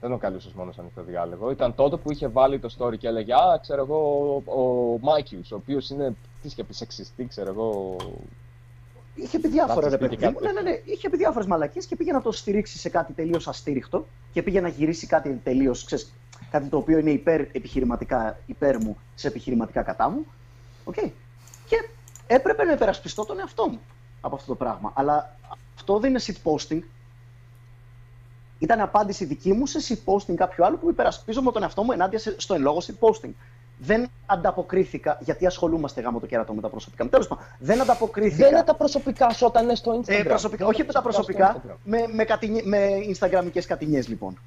Δεν τον καλούσε μόνο σε ανοιχτό διάλογο. Ήταν τότε που είχε βάλει το story και έλεγε Α, ξέρω εγώ, ο Μάικιος, ο, ο οποίος είναι τι και πει, σεξιστή, ξέρω εγώ. Είχε πει διάφορα ρε παιδί μου. Ναι, ναι, ναι. Είχε πει διάφορες μαλακίες και πήγε να το στηρίξει σε κάτι τελείως αστήριχτο και πήγε να γυρίσει κάτι τελείως, ξέρεις, κάτι το οποίο είναι υπέρ, επιχειρηματικά, υπέρ μου σε επιχειρηματικά κατά μου. Okay. Και έπρεπε να υπερασπιστώ τον εαυτό μου από αυτό το πράγμα. Αλλά αυτό δεν είναι shitposting. Ήταν απάντηση δική μου σε shitposting κάποιου άλλου που υπερασπίζομαι τον εαυτό μου ενάντια στο εν λόγω shitposting. Δεν ανταποκρίθηκα, γιατί ασχολούμαστε γάμο το κέρατο με τα προσωπικά μου. Τέλος πάντων, δεν ανταποκρίθηκα. Δεν είναι τα προσωπικά σου όταν είναι στο Instagram. Ε, προσωπικά, όχι με τα προσωπικά, με, με, κατηνι... με Instagramικές κατηνιές λοιπόν.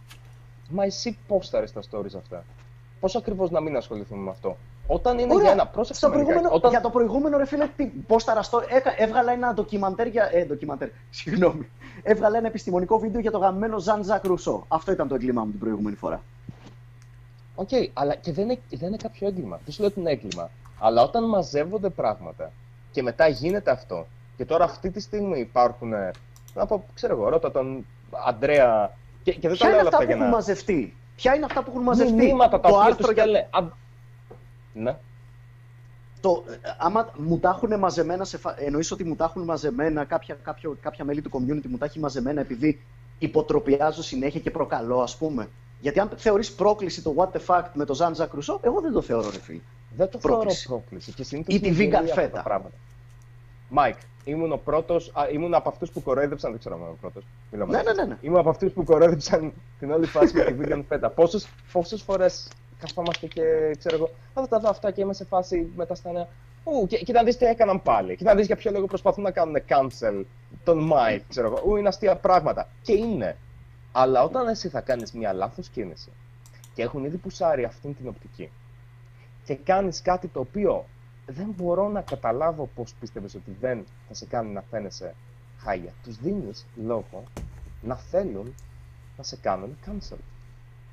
Μα εσύ πώς θα στα stories αυτά. Πώς ακριβώς να μην ασχοληθούμε με αυτό. Όταν είναι Ωραία. για ένα πρόσεξε προηγούμενο... όταν... Για το προηγούμενο ρε φίλε, πώς θα ραστώ. Έβγαλα ένα ντοκιμαντέρ για... Ε, ντοκιμαντέρ, συγγνώμη. Έβγαλα ένα επιστημονικό βίντεο για το γαμμένο Ζαν Ζακ Ρουσσώ. Αυτό ήταν το έγκλημά μου την προηγούμενη φορά. Οκ, okay, αλλά και δεν είναι, δεν είναι κάποιο έγκλημα. Δεν σου λέω ότι είναι έγκλημα. Αλλά όταν μαζεύονται πράγματα και μετά γίνεται αυτό, και τώρα αυτή τη στιγμή υπάρχουν. Να πω, ξέρω εγώ, ρώτα τον Ανδρέα. Και, και δεν τα λέω όλα αυτά για να. Ποια είναι αυτά που έχουν μαζευτεί. Ποια είναι αυτά που έχουν μαζευτεί. Μηνύματα τα το οποία τους... για... Α... Ναι. Το, άμα μου τα έχουν μαζεμένα, σε... εννοείς ότι μου τα έχουν μαζεμένα, κάποια, κάποιο, κάποια μέλη του community μου τα έχει μαζεμένα επειδή υποτροπιάζω συνέχεια και προκαλώ, ας πούμε. Γιατί αν θεωρείς πρόκληση το what the fuck με το Ζαν Ζακ Ρουσσώ, εγώ δεν το θεωρώ ρε φίλε. Δεν το πρόκληση. θεωρώ πρόκληση. Και ή τη vegan φέτα. Μάικ, ήμουν ο πρώτος, α, ήμουν από αυτούς που κοροϊδεύσαν, δεν ξέρω αν ήμουν ο πρώτος. Ναι, ναι, ναι, ναι. Ήμουν από αυτούς που κοροϊδεύσαν την όλη φάση με τη vegan φέτα. Πόσες, πόσες φορές καθόμαστε και ξέρω εγώ, θα τα δω αυτά και είμαι σε φάση μετά στα νέα. Ου, και, κοίτα να δεις τι έκαναν πάλι. Κοίτα να δεις για ποιο λόγο προσπαθούν να κάνουν cancel τον Μάικ, ξέρω εγώ. Ου, είναι αστεία πράγματα. Και είναι. Αλλά όταν εσύ θα κάνεις μια λάθος κίνηση και έχουν ήδη πουσάρει αυτήν την οπτική και κάνεις κάτι το οποίο δεν μπορώ να καταλάβω πώς πίστευες ότι δεν θα σε κάνει να φαίνεσαι χάλια, τους δίνεις λόγο να θέλουν να σε κάνουν cancel.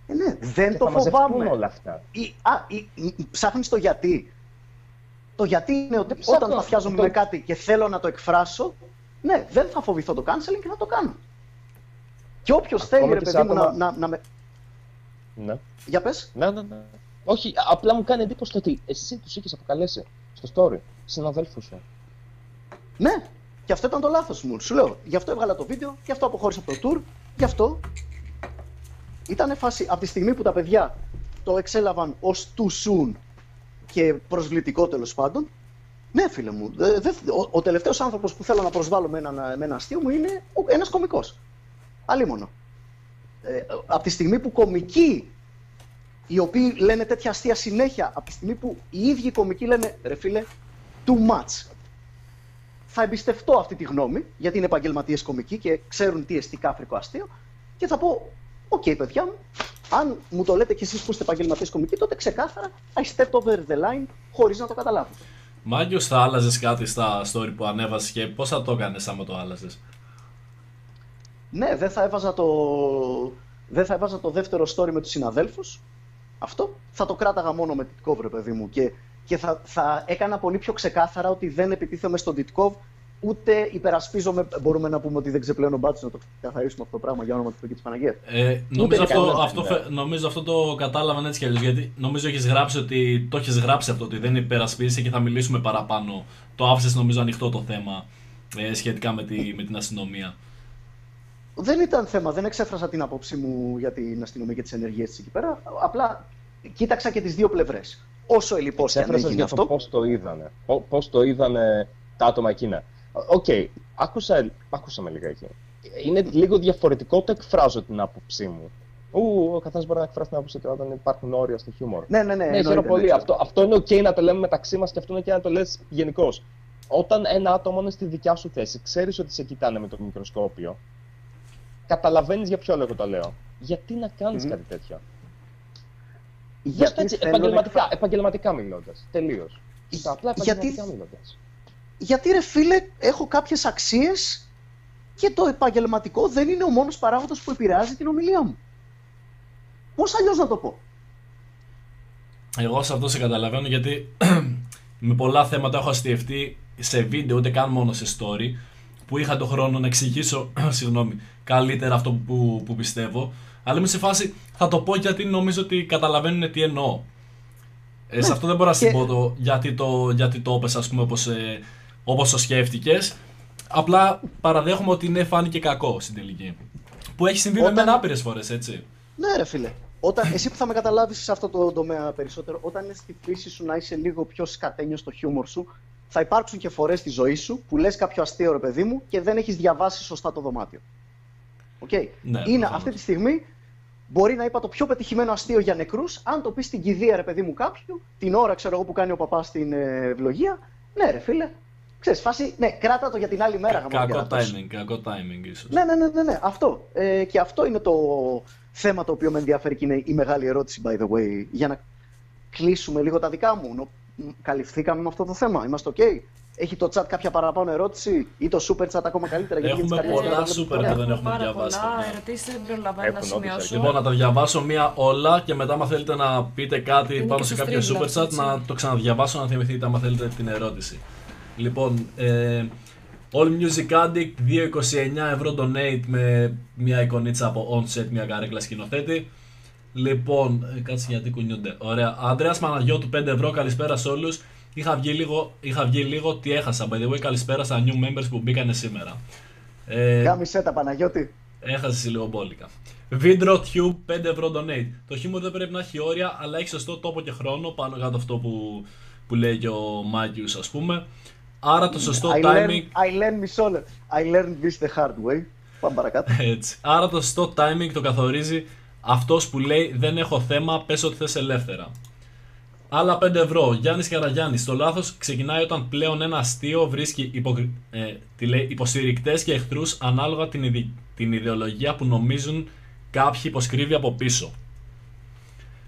Ε, ναι, δεν και το φοβάμαι. Όλα αυτά. Ή, α, ή, ή, ψάχνεις το γιατί. Το γιατί είναι ότι ψάχνω, όταν παθιάζομαι το... με κάτι και θέλω να το εκφράσω, ναι, δεν θα φοβηθώ το canceling και θα το κάνω. Και όποιος θέλει, ρε παιδί μου, άτομα... να, να, να με... Ναι. Για πες. Ναι, ναι, ναι. Όχι, απλά μου κάνει εντύπωση το ότι εσύ τους είχες αποκαλέσει στο story, συναδέλφους σου. Ναι, και αυτό ήταν το λάθος μου. Σου λέω, γι' αυτό έβγαλα το βίντεο, γι' αυτό αποχώρησα από το tour, γι' αυτό... Ήτανε φάση, από τη στιγμή που τα παιδιά το εξέλαβαν ως too soon και προσβλητικό τέλος πάντων, ναι, φίλε μου, δε, δε, ο, ο τελευταίος άνθρωπος που θέλω να προσβάλλω με ένα, με ένα αστείο μου είναι ένας κωμικός. Αλίμονο. Ε, από τη στιγμή που κωμικοί, οι οποίοι λένε τέτοια αστεία συνέχεια, από τη στιγμή που οι ίδιοι κωμικοί λένε ρε φίλε, too much. Θα εμπιστευτώ αυτή τη γνώμη, γιατί είναι επαγγελματίες κωμικοί και ξέρουν τι εστί κάφρικο αστείο, και θα πω, οκ, okay, παιδιά μου, αν μου το λέτε κι εσείς που είστε επαγγελματίες κωμικοί, τότε ξεκάθαρα I stepped over the line χωρίς να το καταλάβω. Μάγκιος, θα άλλαζες κάτι στα story που ανέβασες και πώς θα το έκανες άμα το άλλαζες? Ναι, δεν θα έβαζα το, δεν θα έβαζα το δεύτερο story με τους συναδέλφους. Αυτό θα το κράταγα μόνο με Τιτκοφ, ρε παιδί μου. Και, και θα, θα έκανα πολύ πιο ξεκάθαρα ότι δεν επιτίθεμαι στον Τιτκοφ, ούτε υπερασπίζομαι. Μπορούμε να πούμε ότι δεν ξεπλένω μπάτσους, να το καθαρίσουμε αυτό το πράγμα για όνομα του Θεού και της Παναγίας. Ε, νομίζω, αυτό, αυτό, φε, νομίζω αυτό το κατάλαβαν έτσι κι αλλιώς. Γιατί νομίζω έχεις γράψει ότι, το έχεις γράψει αυτό, ότι δεν υπερασπίζεσαι και θα μιλήσουμε παραπάνω. Το άφησες νομίζω ανοιχτό το θέμα ε, σχετικά με, τη, με την αστυνομία. Δεν ήταν θέμα, δεν εξέφρασα την απόψη μου για την αστυνομία και τις ενεργείες της εκεί πέρα. Απλά κοίταξα και τις δύο πλευρές. Όσο ελλιπώς και αν έγινε αυτό. Πώς το είδανε, πώς το είδανε τα άτομα εκείνα. Οκ, okay, άκουσα, άκουσα με λιγάκι. Είναι λίγο διαφορετικό το εκφράζω την άποψή μου. Ου, ο καθένας μπορεί να εκφράσει την άποψη του όταν υπάρχουν όρια στο χιούμορ. Ναι, ναι, ναι. ναι χαίρομαι πολύ. Αυτό, αυτό είναι οκ okay να το λέμε μεταξύ μας και αυτό είναι και να το λες γενικώς. Όταν ένα άτομο είναι στη δικιά σου θέση, ξέρεις ότι σε κοιτάνε με το μικροσκόπιο. Καταλαβαίνεις για ποιο λόγο το λέω. Γιατί να κάνεις mm. κάτι τέτοιο. Γιατί έτσι, επαγγελματικά, να... επαγγελματικά μιλώντας. Τελείως. Στα απλά επαγγελματικά γιατί... μιλώντας. Γιατί ρε φίλε, έχω κάποιες αξίες και το επαγγελματικό δεν είναι ο μόνος παράγοντας που επηρεάζει την ομιλία μου. Πώς αλλιώς να το πω. εγώ σε αυτό σε καταλαβαίνω, γιατί με πολλά θέματα έχω αστειευτεί σε βίντεο, ούτε καν μόνο σε story, που είχα τον χρόνο να εξηγήσω συγγνώμη, καλύτερα αυτό που, που πιστεύω. Αλλά είμαι σε φάση, θα το πω γιατί νομίζω ότι καταλαβαίνουν τι εννοώ. Ε, σε αυτό δεν μπορώ να σου πω το, γιατί το, γιατί το έπεσε, ας πούμε, όπως, ε, όπως το σκέφτηκες. Απλά παραδέχομαι ότι ναι, φάνηκε κακό στην τελική. Που έχει συμβεί όταν... με άπειρες φορές, έτσι. Ναι, ρε φίλε. Όταν, εσύ που θα με καταλάβεις σε αυτό το τομέα περισσότερο, όταν είναι στη φύση σου να είσαι λίγο πιο σκατένιος στο χιούμορ σου, θα υπάρξουν και φορές στη ζωή σου που λες κάποιο αστείο, ρε παιδί μου, και δεν έχεις διαβάσει σωστά το δωμάτιο. Okay. Ναι, είναι αυτή τη στιγμή. Μπορεί να είπα το πιο πετυχημένο αστείο για νεκρούς, αν το πει στην κηδεία, ρε παιδί μου, κάποιου, την ώρα, ξέρω εγώ, που κάνει ο παπάς την ευλογία. Ναι, ρε φίλε. Ξέρεις, φάση, ναι, κράτα το για την άλλη μέρα. Κακό timing, κακό timing, ίσως. Ναι, ναι, ναι, ναι, ναι. Αυτό. Ε, και αυτό είναι το θέμα το οποίο με ενδιαφέρει και είναι η μεγάλη ερώτηση, by the way. Για να κλείσουμε λίγο τα δικά μου. Καλυφθήκαμε με αυτό το θέμα. Είμαστε OK. Έχει το chat κάποια παραπάνω ερώτηση ή το super chat ακόμα καλύτερα? Γιατί έχουμε πολλά super που δεν έχουμε διαβάσει. Πολλά ερωτήσεις δεν προλαβαίνω να σημειώσω. Λοιπόν, να τα διαβάσω μία όλα και μετά, αν θέλετε να πείτε κάτι πάνω σε κάποιο super chat, να το ξαναδιαβάσω να θυμηθείτε, αν θέλετε, την ερώτηση. Λοιπόν, ε, All Music Addict, διακόσια είκοσι εννιά ευρώ donate με μια εικονίτσα από on-set, μια καρέκλα σκηνοθέτη. Λοιπόν, κάτσε γιατί κουνιούνται. Ωραία. Ανδρέας Παναγιώτου, πέντε ευρώ, καλησπέρα σε όλους. Είχα βγει λίγο, είχα βγει λίγο τι έχασα. By the way, καλησπέρα στα new members που μπήκανε σήμερα. Ε, Κάμισε τα, Παναγιώτη. Έχασες λίγο μπόλικα. Βίντρο Tube, πέντε ευρώ donate. Το χιούμορ δεν πρέπει να έχει όρια, αλλά έχει σωστό τόπο και χρόνο, πάνω κάτω αυτό που, που λέει και ο Μάικιος, ας πούμε. Άρα το σωστό I timing. Learn, I learn μισό λεπτό. I learned this the hard way. Πάμε παρακάτω. Έτσι. Άρα το σωστό timing το καθορίζει αυτός που λέει δεν έχω θέμα, πες ό,τι θες ελεύθερα. Άλλα πέντε ευρώ. Γιάννης Καραγιάννης. Το λάθος ξεκινάει όταν πλέον ένα αστείο βρίσκει υποκρι... ε, τι λέει, υποστηρικτές και εχθρούς ανάλογα την, ιδι... την ιδεολογία που νομίζουν κάποιοι υποσκρύβει από πίσω.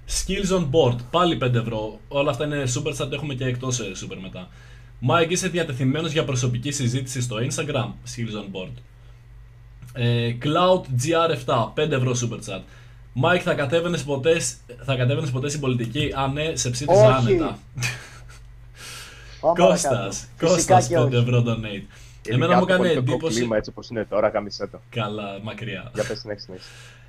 Skills on board. Πάλι πέντε ευρώ. Όλα αυτά είναι super chat, έχουμε και εκτός super μετά. Μάικ, είσαι διατεθειμένος για προσωπική συζήτηση στο Instagram? Skills on board. Ε, Cloud τζι αρ επτά, πέντε ευρώ super chat. Μάικ, θα κατέβαινες ποτέ, θα κατέβαινες ποτέ στην πολιτική? Α, ναι, σε ψήφιζα άνετα. Κώστας, Κώστας, πέντε ευρώ donate. Εμένα μου έκανε εντύπωση. Κλίμα, έτσι όπως είναι τώρα, καμισέ το. Καλά, μακριά. Για πες, συνέχισε.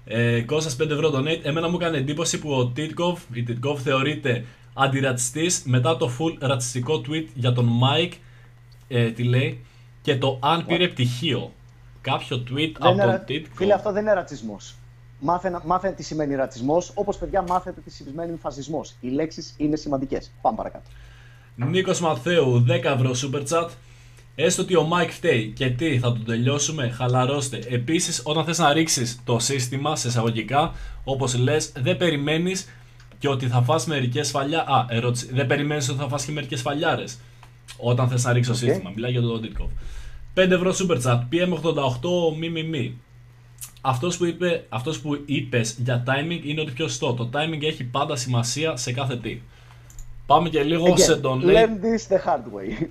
Ε, Κώστας, πέντε ευρώ donate. Εμένα μου έκανε εντύπωση που ο Τιτκοφ, η Τιτκοφ θεωρείται αντιρατσιστής μετά το full ρατσιστικό tweet για τον Μάικ, ε, τι λέει, και το αν πήρε πτυχίο. Κάποιο tweet δεν από τον Τιτκοφ. Φίλε, αυτό δεν είναι ρατσισμός. Μάθετε μάθε τι σημαίνει ρατσισμός, όπως παιδιά μάθετε τι σημαίνει φασισμός. Οι λέξεις είναι σημαντικές. Πάμε παρακάτω. Νίκος Μαθαίου, δέκα ευρώ super chat. Έστω ότι ο Μάικ φταίει και τι, θα τον τελειώσουμε, χαλαρώστε. Επίσης, όταν θες να ρίξεις το σύστημα σε εισαγωγικά, όπως λες, δεν περιμένεις και ότι θα φας μερικές φαλιά. Α, ερώτηση. Δεν περιμένεις ότι θα φας και μερικές φαλιάρες όταν θες να ρίξεις okay. το σύστημα. Μιλάει για τον Τιτκοφ. πέντε ευρώ super chat. πι εμ ογδόντα οκτώ μιμιμι. Αυτός που, είπε, αυτός που είπες για timing είναι ότι πιο σωστό. Το timing έχει πάντα σημασία σε κάθε τι. Πάμε και λίγο Again, σε τον... Learn this the hard way.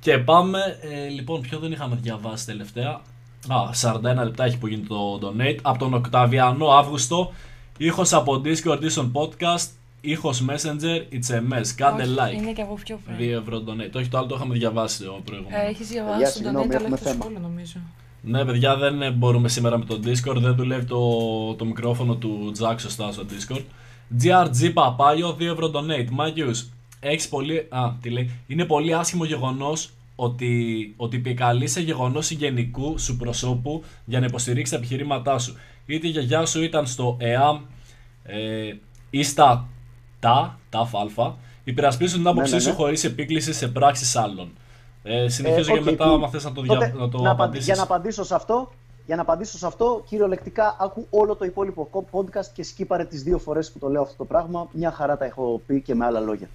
Και πάμε, ε, λοιπόν, ποιο δεν είχαμε διαβάσει τελευταία. Α, σαράντα ένα λεπτά έχει που γίνει το donate. Από τον Octavianus Augustus. Ήχος από Discord, Audition Podcast. Ήχος Messenger, it's a mess. Κάντε like. Είναι και από πιο πριν. δύο ευρώ donate. Το έχει το άλλο, το είχαμε διαβάσει το προηγούμενο. Έχεις διαβάσει το donate, αλλά έχει το σχόλιο, νομίζω. Ναι, παιδιά, δεν μπορούμε σήμερα με το Discord, δεν δουλεύει το, το μικρόφωνο του Jack σωστά στο Discord. τζι αρ τζι Papayo, δύο ευρώ donate. Μάικιος, έχεις πολύ... Α, τι λέει. Είναι πολύ άσχημο γεγονός ότι, ότι επικαλείσαι γεγονός συγγενικού σου προσώπου για να υποστηρίξεις τα επιχειρήματά σου. Είτε η γιαγιά σου ήταν στο ΕΑΜ ε, ή στα ΤΑ, ΤΑΦ ΑΛΦΑ, υπερασπίζουν την άποψή ναι, ναι, ναι. σου χωρίς επίκληση σε πράξεις άλλων. Ε, συνεχίζω ε, okay, και μετά, άμα θες να το, δια... να το να απαντήσεις. Για να απαντήσω σε αυτό, για να απαντήσω σε αυτό, κυριολεκτικά άκου όλο το υπόλοιπο podcast και σκύπαρε τις δύο φορές που το λέω αυτό το πράγμα. Μια χαρά τα έχω πει και με άλλα λόγια.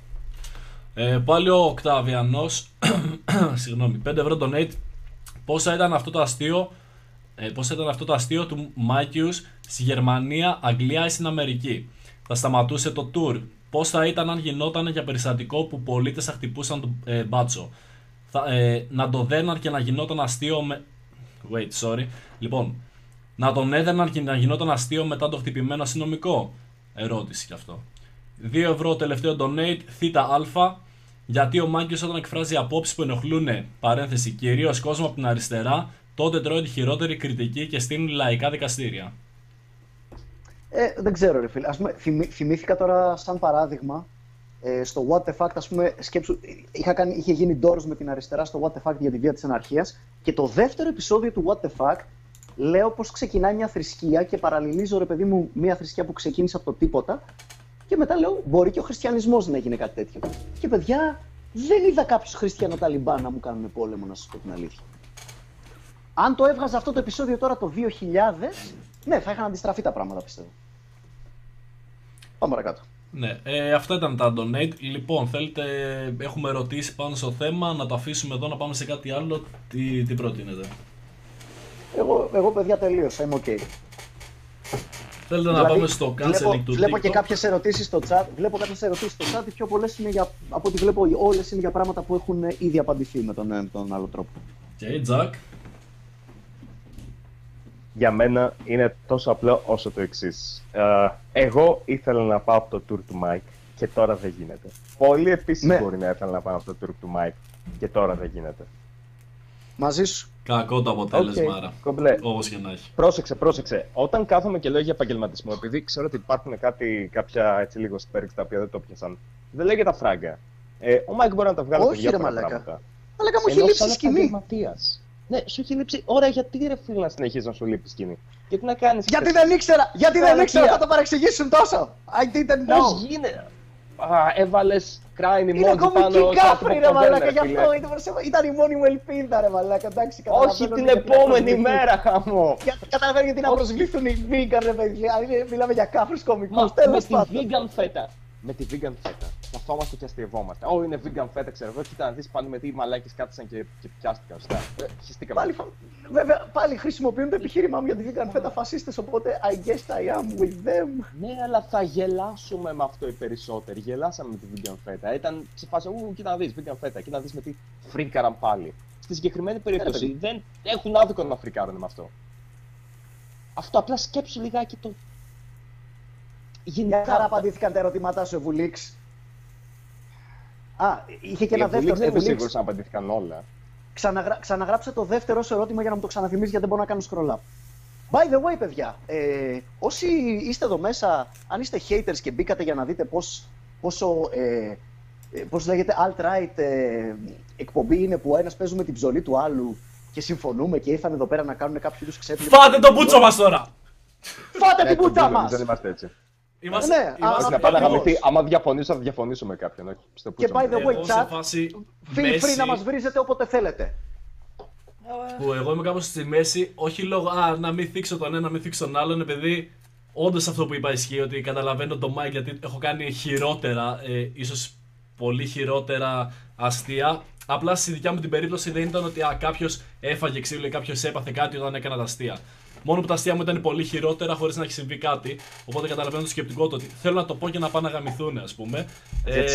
Ε, πάλι ο Οκταβιανός, συγγνώμη, πέντε ευρώ donate. Πόσα ήταν αυτό το αστείο, ε, πόσα ήταν αυτό το αστείο του Μάικιους στη Γερμανία, Αγγλία ή στην Αμερική? Θα σταματούσε το tour. Πώς θα ήταν αν γινόταν για περιστατικό που πολίτες θα χτυπούσαν τον ε, μπάτσο? Θα, ε, να τον δέναν και να γινόταν αστείο με... Wait, sorry. Λοιπόν, να τον έδαιναν και να γινόταν αστείο μετά το χτυπημένο αστυνομικό? Ερώτηση κι αυτό. δύο ευρώ τελευταίο donate, ΘΑ, γιατί ο Μάικιος όταν εκφράζει απόψεις που ενοχλούν, παρένθεση, κυρίως κόσμο από την αριστερά, τότε τρώει τη χειρότερη κριτική και στείνει λαϊκά δικαστήρια. Ε, δεν ξέρω ρε φίλε, ας πούμε, θυμή, θυμήθηκα τώρα σαν παράδειγμα, ε, στο What the Fact, ας πούμε, σκέψου, είχα κάνει, είχε γίνει ντόρος με την αριστερά στο What the Fact για τη βία της αναρχίας, και το δεύτερο επεισόδιο του What the Fact λέω πως ξεκινάει μια θρησκεία και παραλληλίζω ρε παιδί μου μια θρησκεία που ξεκίνησε από το τίποτα, και μετά λέω μπορεί και ο χριστιανισμός να γίνει κάτι τέτοιο. Και παιδιά, δεν είδα κάποιους χριστιανοταλιμπάν να μου κάνουν πόλεμο, να σας πω την αλήθεια. Αν το έβγαζα αυτό το επεισόδιο τώρα το δύο χιλιάδες, ναι, θα είχαν αντιστραφεί τα πράγματα, πιστεύω. Πάμε παρακάτω. Ναι, ε, αυτά ήταν τα donate. Λοιπόν, θέλετε, έχουμε ερωτήσει πάνω στο θέμα, να το αφήσουμε εδώ, να πάμε σε κάτι άλλο. Τι, τι προτείνετε? Εγώ, εγώ παιδιά τελείωσα, είμαι ok. Θέλετε δηλαδή, να πάμε στο canceling βλέπω, του TikTok. Βλέπω και κάποιες ερωτήσεις στο chat. Βλέπω κάποιες ερωτήσεις στο chat. Οι πιο πολλές είναι για, από ό,τι βλέπω, όλες είναι για πράγματα που έχουν ήδη απαντηθεί με τον, με τον άλλο τρόπο. Okay, Jack. Για μένα είναι τόσο απλό όσο το εξής. Ε, εγώ ήθελα να πάω από το tour του Mike και τώρα δεν γίνεται. Πολλοί επίσης ναι. μπορεί να ήθελα να πάω από το tour του Mike και τώρα δεν γίνεται. Μαζί σου. Κακό το αποτέλεσμα, okay, άρα. Κομπλέ. Όπως και να έχει. Πρόσεξε, πρόσεξε. Όταν κάθομαι και λέω για επαγγελματισμό, επειδή ξέρω ότι υπάρχουν κάτι, κάποια έτσι λίγο σπέριξ τα οποία δεν το πιάσαν, δεν λέγεται φράγκα. Ε, ο Mike μπορεί να τα βγάλει από διάφορα μαλάκα. πράγματα. Μαλάκα μου έχει λείψει σκηνή. Ναι, σου έχει λείψει. Ωραία, γιατί ρε φίλε να συνεχίζει να σου λείπει σκηνή? Γιατί να κάνει. Γιατί δεν ήξερα! Γιατί δεν ήξερα, θα το παρεξηγήσουν τόσο! I didn't know! Πώς γίνεται. Α, έβαλε κράινι μόνο του πάνω. Είναι καφρί, ρε μαλάκα, γι' αυτό ήταν η μόνη μου ελπίδα, ρε μαλάκα. Εντάξει, όχι την επόμενη μέρα, χαμό! Καταλαβαίνω γιατί να προσβληθούν οι vegan, ρε παιδιά. Μιλάμε για καφρούς κωμικούς. Τέλος πάντων. Με τη vegan φέτα. Με τη vegan φέτα. Καθόμαστε και αστειευόμαστε. Ω, είναι vegan φέτα, ξέρω εγώ. Κοίτα να δεις πάνω με τι μαλάκες κάθισαν και, και πιάστηκαν. Χιστήκαμε. Πάλι, βέβαια, πάλι χρησιμοποιούν το επιχείρημά μου για τη vegan φέτα φασίστες, οπότε I guess I am with them. Ναι, αλλά θα γελάσουμε με αυτό οι περισσότεροι. Γελάσαμε με τη vegan φέτα. Ήταν σε φάση, ου, κοίτα να δεις vegan φέτα, κοίτα να δεις με τι φρίκαραν πάλι. Στη συγκεκριμένη περίπτωση Έλα, δεν έχουν άδικο να φρικάρουν με αυτό. Αυτό απλά σκέψου λιγάκι το. Γενικά. Άρα απαντήθηκαν τα ερωτήματά σου, Ευγουλίξ. Α, είχε και ένα δεύτερο. Δεν είμαι σίγουρος να απαντήθηκαν όλα. Ξαναγρα... Ξαναγράψε το δεύτερο σου ερώτημα για να μου το ξαναθυμίσεις, γιατί δεν μπορώ να κάνω scroll up. By the way, παιδιά, ε, όσοι είστε εδώ μέσα, αν είστε haters και μπήκατε για να δείτε πώς, πόσο, ε, πώς λέγεται, alt-right ε, εκπομπή είναι που ο ένας παίζουμε την ψωλή του άλλου και συμφωνούμε και ήρθαν εδώ πέρα να κάνουν κάποιο είδους ξέπλυμα. Φάτε τον μπούτσο μας τώρα! Φάτε την μπούτσα μας! Δεν είμαστε έτσι. Είμαστε, ναι, είμαστε να πάνε να γαμηθεί. Άμα διαφωνήσω, θα διαφωνήσω με κάποιον. Και by the way, chat, feel free να μας βρίζετε όποτε θέλετε. Που εγώ είμαι κάπως στη μέση, όχι λόγω α, να μην θίξω τον ένα, να μην θίξω τον άλλον, επειδή όντως αυτό που είπα ισχύει, ότι καταλαβαίνω τον Mike γιατί έχω κάνει χειρότερα, ε, ίσως πολύ χειρότερα αστεία. Απλά στη δικιά μου την περίπτωση δεν ήταν ότι α, κάποιος έφαγε ξύλο ή κάποιος έπαθε κάτι όταν έκανα τα αστεία. Μόνο που τα αστεία μου ήταν πολύ χειρότερα χωρίς να έχει συμβεί κάτι. Οπότε καταλαβαίνω το σκεπτικό του ότι θέλω να το πω και να πάνε να γαμηθούν, ας πούμε. Ε,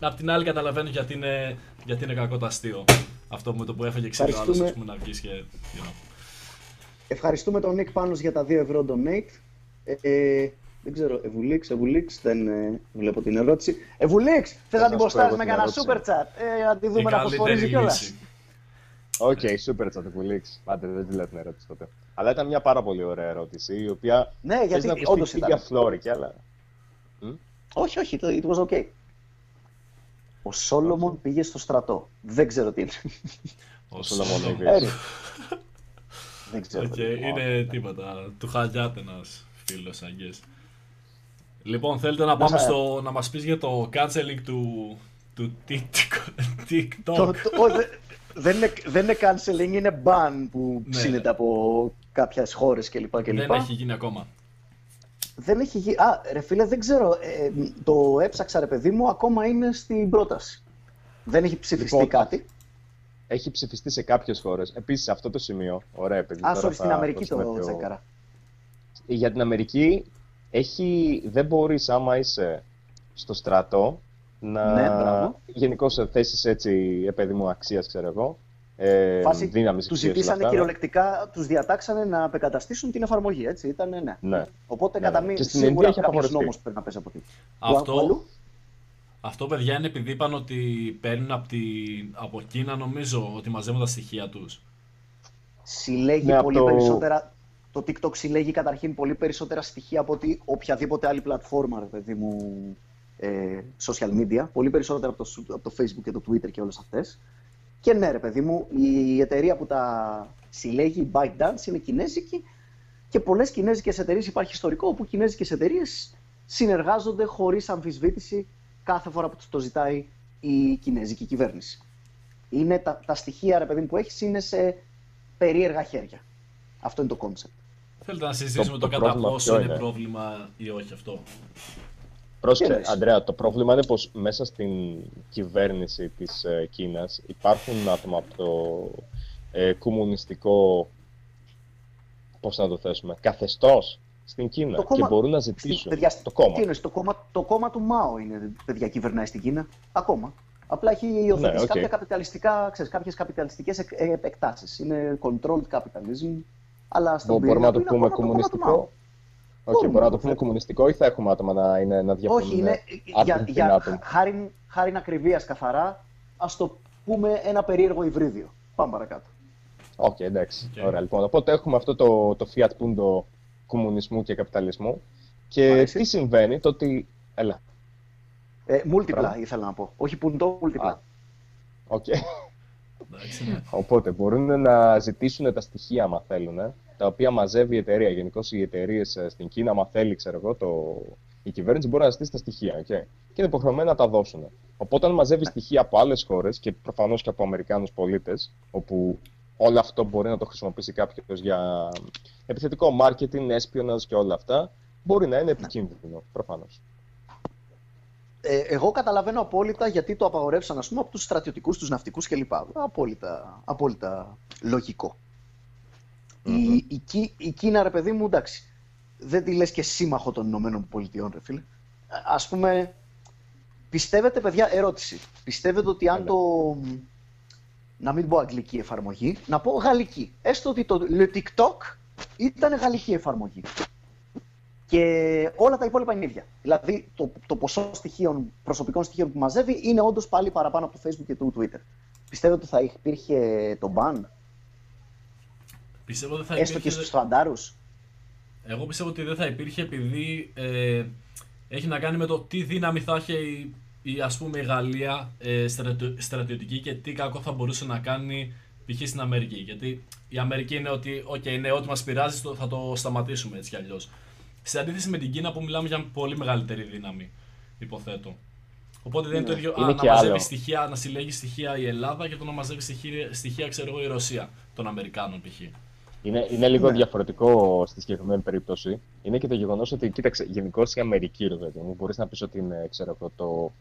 απ' την άλλη, καταλαβαίνω γιατί είναι, γιατί είναι κακό το αστείο. Αυτό με το που έφαγε ξύλο άλλο, ας πούμε, να βγεις και. You know. Ευχαριστούμε τον Νίκ Πάνος για τα δύο ευρώ donate. Ε, ε, δεν ξέρω, Ευγουλίξ, Ευγουλίξ, δεν ε, βλέπω την ερώτηση. Ευγουλίξ, θες να την ποστάρεις με κανένα super chat? Ε, να τη δούμε να προσφορίζει κιόλας. Οκ, okay, super chat, Ευγουλίξ. Πάντε, δεν τη λέω την ερώτηση τότε. Αλλά ήταν μια πάρα πολύ ωραία ερώτηση, η οποία ναι, γιατί να όντως ήταν. Για Φλόρικη, αλλά... Mm? Όχι, όχι, it was okay. Ο Σόλομον okay. πήγε στο στρατό. Δεν ξέρω τι είναι. Ο Σόλομον πήγε. Δεν ξέρω okay, τι είναι. Είναι τίποτα. Του Χαγιάτη ένας φίλος, αγγές. Λοιπόν, θέλετε να πάμε στο... να μας πεις για το canceling του... του TikTok. Δεν είναι canceling, είναι ban που ψήνεται από κάποιες χώρες κλπ. Δεν έχει γίνει ακόμα. Δεν έχει γίνει. Α, ρε φίλε, δεν ξέρω. Το έψαξα, ρε παιδί μου, ακόμα είναι στην πρόταση. Δεν έχει ψηφιστεί κάτι. Έχει ψηφιστεί σε κάποιες χώρες. Επίσης, αυτό το σημείο. Ωραία, παιδί. Α, sorry, στην Αμερική το τσέκαρα. Για την Αμερική, δεν μπορείς άμα είσαι στο στρατό. Να... Ναι, γενικώς σε θέσεις έτσι, παιδί μου, αξίας, ξέρω εγώ, Ε, φάση, τους ζητήσανε αυτά, κυριολεκτικά, ναι. Τους διατάξανε να απεκαταστήσουν την εφαρμογή. Έτσι, ήτανε, ναι. Ναι. Οπότε ναι, κατά ναι. Σίγουρα κάποιος νόμος πρέπει να πέσει από εκεί. Αυτό, αυτό παιδιά είναι επειδή είπαν ότι παίρνουν από, τη, από Κίνα, νομίζω ότι μαζεύουν τα στοιχεία τους. Συλλέγει ναι, πολύ το... περισσότερα. Το TikTok συλλέγει καταρχήν πολύ περισσότερα στοιχεία από ότι οποιαδήποτε άλλη πλατφόρμα, ρε παιδί μου, ε, social media. Πολύ περισσότερα από το, από το Facebook και το Twitter και όλες αυτές. Και ναι, ρε παιδί μου, η εταιρεία που τα συλλέγει, η ByteDance, είναι κινέζικη και πολλές κινέζικες εταιρείες, υπάρχει ιστορικό όπου κινέζικες εταιρείες συνεργάζονται χωρίς αμφισβήτηση κάθε φορά που το ζητάει η κινέζικη κυβέρνηση. Είναι τα, τα στοιχεία, ρε παιδί μου, που έχεις είναι σε περίεργα χέρια. Αυτό είναι το κόνσεπτ. Θέλετε να συζητήσουμε το, το, το κατά πόσο είναι πρόβλημα ή όχι αυτό. Πρόσεχε, Ανδρέα, το πρόβλημα είναι πως μέσα στην κυβέρνηση της ε, Κίνας υπάρχουν άτομα από το ε, κομμουνιστικό, πώς να το θέσουμε, καθεστώς στην Κίνα το και κόμμα, μπορούν να ζητήσουν παιδιά, το κόμμα. Τι εννοείς, το κόμμα, το κόμμα του Μάο είναι, παιδιά, κυβερνάει στην Κίνα, ακόμα. Απλά έχει υιοθετήσει ναι, okay. κάποια ξέρεις, κάποιες καπιταλιστικές εκ, ε, εκτάσεις. Είναι controlled capitalism, αλλά στην Κίνα μπορούμε να το πούμε κομμουνιστικό. Όχι, okay, μπορεί να το πούμε κομμουνιστικό ή θα έχουμε άτομα να, είναι, να διαφωνούν. Όχι, είναι για, για χάριν, χάριν ακριβίας καθαρά, ας το πούμε ένα περίεργο υβρίδιο. Πάμε παρακάτω. Οκ, okay, εντάξει. Okay. Ωραία, λοιπόν. Οπότε έχουμε αυτό το, το fiat pundo κομμουνισμού και καπιταλισμού. Και Μάλιστα. τι συμβαίνει, το ότι... Έλα. Ε, multipla ήθελα να πω. Όχι pundo, multipla. Οκ. Okay. Οπότε μπορούν να ζητήσουν τα στοιχεία, άμα θέλουν, ε. τα οποία μαζεύει η εταιρεία. Γενικώς οι εταιρείες στην Κίνα, άμα θέλει, ξέρω εγώ, το... η κυβέρνηση μπορεί να ζητήσει τα στοιχεία. Okay. Και είναι υποχρεωμένα να τα δώσουν. Οπότε, αν μαζεύει στοιχεία από άλλες χώρες και προφανώς και από Αμερικάνους πολίτες, όπου όλο αυτό μπορεί να το χρησιμοποιήσει κάποιος για επιθετικό marketing, espionage και όλα αυτά, μπορεί να είναι επικίνδυνο, προφανώς. Ε, εγώ καταλαβαίνω απόλυτα γιατί το απαγορεύσαν, ας πούμε, από τους στρατιωτικούς, τους ναυτικούς κλπ. Απόλυτα, απόλυτα λογικό. Η, η, η, η Κίνα, ρε παιδί μου, εντάξει, δεν τη λες και σύμμαχο των Ηνωμένων Πολιτειών, ρε φίλε. Ας πούμε, πιστεύετε, παιδιά, ερώτηση. Πιστεύετε ότι αν Έλα. το, να μην πω αγγλική εφαρμογή, να πω γαλλική. Έστω ότι το Le TikTok ήταν γαλλική εφαρμογή. Και όλα τα υπόλοιπα είναι ίδια. Δηλαδή, το, το ποσό στοιχείων, προσωπικών στοιχείων που μαζεύει είναι όντως πάλι παραπάνω από το Facebook και το Twitter. Πιστεύετε ότι θα υπήρχε το ban? Πιστεύω ότι θα Έστω υπήρχε... και στους φαντάρους. Εγώ πιστεύω ότι δεν θα υπήρχε επειδή ε, έχει να κάνει με το τι δύναμη θα έχει η, η, ας πούμε, η Γαλλία ε, στρατιω, στρατιωτική και τι κακό θα μπορούσε να κάνει π.χ. στην Αμερική. Γιατί η Αμερική είναι ότι okay, ναι, ό,τι μας πειράζει το, θα το σταματήσουμε έτσι κι αλλιώς. Σε αντίθεση με την Κίνα που μιλάμε για πολύ μεγαλύτερη δύναμη, υποθέτω. Οπότε δεν ναι. είναι το ίδιο είναι α, να, μαζεύει στοιχεία, να συλλέγει στοιχεία η Ελλάδα και το να μαζεύει στοιχεία, στοιχεία ξέρω εγώ, η Ρωσία των Αμερικάνων π.χ. Είναι, είναι λίγο ναι. διαφορετικό στη συγκεκριμένη περίπτωση. Είναι και το γεγονός ότι, κοίταξε, γενικώς η Αμερική, ρε παιδί μου, μπορείς να πεις ότι είναι, ξέρω εγώ, το,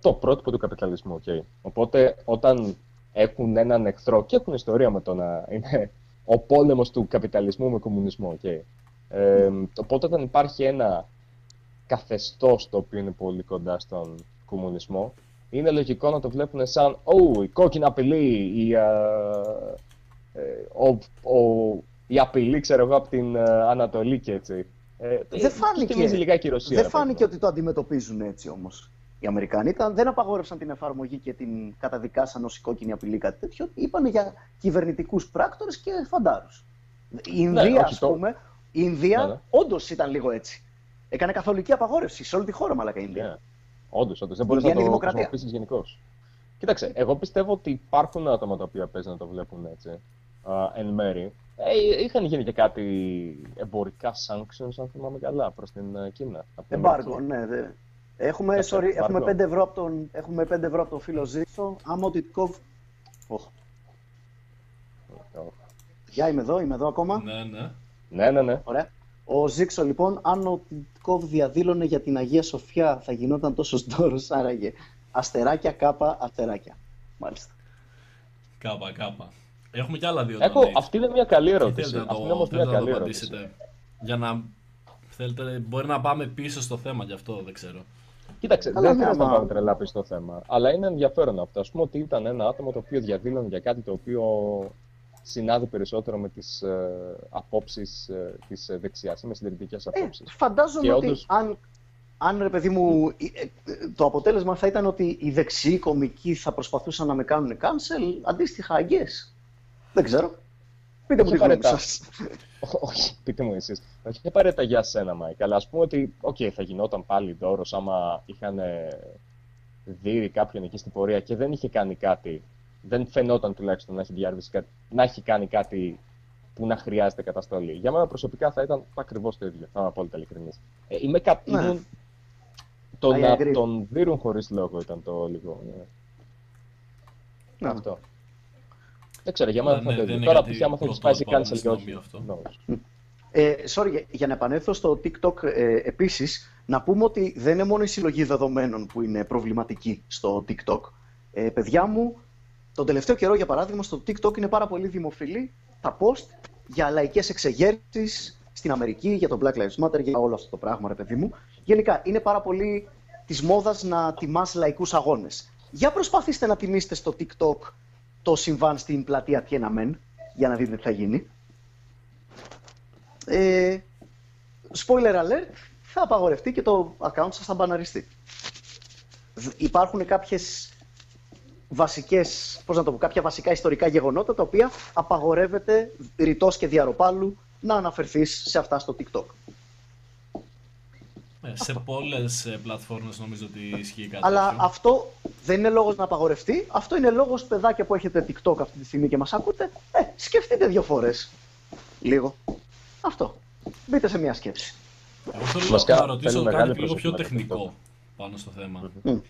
το πρότυπο του καπιταλισμού. Okay. Οπότε, όταν έχουν έναν εχθρό και έχουν ιστορία με το να είναι ο πόλεμος του καπιταλισμού με κομμουνισμό. Okay. Ε, οπότε, όταν υπάρχει ένα καθεστώς το οποίο είναι πολύ κοντά στον κομμουνισμό, είναι λογικό να το βλέπουν σαν «Ω, η κόκκινα απειλή», η, uh... Ο, ο, η απειλή, ξέρω εγώ, από την Ανατολή και έτσι. Ε, δεν φάνηκε, Ρωσία, δεν φάνηκε ότι το αντιμετωπίζουν έτσι όμως οι Αμερικανοί. Ήταν, δεν απαγόρευσαν την εφαρμογή και την καταδικάσαν ως η κόκκινη απειλή, κάτι τέτοιο. Είπανε για κυβερνητικούς πράκτορες και φαντάρους. Η Ινδία, ναι, ας το... πούμε, η Ινδία ναι, ναι. όντως ήταν λίγο έτσι. Έκανε καθολική απαγόρευση σε όλη τη χώρα, μαλάκα η Ινδία. Ναι. Όντως, όντως. Δεν μπορείς να το χρησιμοποιήσεις γενικώς. Κοίταξε, εγώ πιστεύω ότι υπάρχουν άτομα τα οποία παίζουν να το βλέπουν έτσι. Uh, εν μέρη, ε, είχαν γίνει και κάτι εμπορικά sanctions, αν θυμάμαι καλά, προς την uh, Κίνα. Εμπάργο, ναι. Δε. Έχουμε, sorry, έχουμε πέντε ευρώ από τον, έχουμε πέντε ευρώ από τον φίλο Ζήξο, άμα ο Τιτκοφ... Oh. Oh. Γεια, είμαι εδώ, είμαι εδώ ακόμα. Ναι, ναι. Ναι, ναι, ναι. Ωραία. Ο Ζήξο, λοιπόν, αν ο Τιτκοφ διαδήλωνε για την Αγία Σοφιά, θα γινόταν τόσο ντόρος, άραγε. Αστεράκια, κάπα, αστεράκια. Μάλιστα. Κάπα, κάπα. Έχουμε κι άλλα δύο. Έχω, αυτή είναι μια καλή ερώτηση. Αυτή το, είναι όμως μια καλή ερώτηση. Για να θέλετε, μπορεί να πάμε πίσω στο θέμα γι' αυτό, δεν ξέρω. Κοίταξε, αλλά δεν χρειάζεται να πάμε τρελά πίσω στο θέμα. Αλλά είναι ενδιαφέρον αυτό. Ας πούμε ότι ήταν ένα άτομο το οποίο διαδήλωνε για κάτι το οποίο συνάδει περισσότερο με τις ε, απόψεις ε, της δεξιάς, με συντηρητικές απόψεις. Ε, φαντάζομαι και ότι όντως... αν, αν, ρε παιδί μου, το αποτέλεσμα θα ήταν ότι οι δεξιοί κομικοί θα προσπαθούσαν να με κάνουν cancel, αντίστοιχα αγγές. Δεν ξέρω. Πείτε μου τι γνώμη σας. Όχι, πείτε μου εσείς. Όχι απαραίτητα για σένα, Μάικ, αλλά ας πούμε ότι okay, θα γινόταν πάλι δώρος άμα είχαν δει κάποιον εκεί στην πορεία και δεν είχε κάνει κάτι. Δεν φαινόταν τουλάχιστον να έχει διάρρηση, να έχει κάνει κάτι που να χρειάζεται καταστολή. Για μένα προσωπικά θα ήταν ακριβώς το ίδιο. Θα είμαι απόλυτα ειλικρινής. Ε, είμαι κάποιον. Το να τον δίνουν χωρίς λόγο ήταν το λίγο. Ναι. Αυτό. Δεν ξέρω, για μένα θα το δει. Τώρα πια άμα θα σπάσει cancel και όχι. Sorry, για να επανέλθω στο TikTok επίσης, να πούμε ότι δεν είναι μόνο η συλλογή δεδομένων που είναι προβληματική στο TikTok. Παιδιά μου, τον τελευταίο καιρό, για παράδειγμα, στο TikTok είναι πάρα πολύ δημοφιλή τα post για λαϊκές εξεγέρσεις στην Αμερική, για το Black Lives Matter, για όλο αυτό το πράγμα, ρε παιδί μου. Γενικά, είναι πάρα πολύ της μόδας να τιμάς λαϊκούς αγώνες. Για προσπαθήστε να τιμήσετε στο TikTok το συμβάν στην πλατεία Tiananmen, για να δείτε τι θα γίνει. Ε, spoiler alert, θα απαγορευτεί και το account σας θα μπαναριστεί. Υπάρχουν κάποιες... βασικές, πώς να το πω, κάποια βασικά ιστορικά γεγονότα τα οποία απαγορεύεται ρητός και διαρροπάλου να αναφερθείς σε αυτά στο TikTok. Ε, σε πολλές πλατφόρμες νομίζω ότι ισχύει κάτι. Αλλά πιο. Αυτό δεν είναι λόγος να απαγορευτεί. Αυτό είναι λόγος, παιδάκια που έχετε TikTok αυτή τη στιγμή και μας ακούτε, ε, σκεφτείτε δύο φορές. Λίγο. Αυτό. Μπείτε σε μια σκέψη. Εγώ θέλω να ρωτήσω κάτι λίγο πιο τεχνικό πάνω στο θέμα. Mm.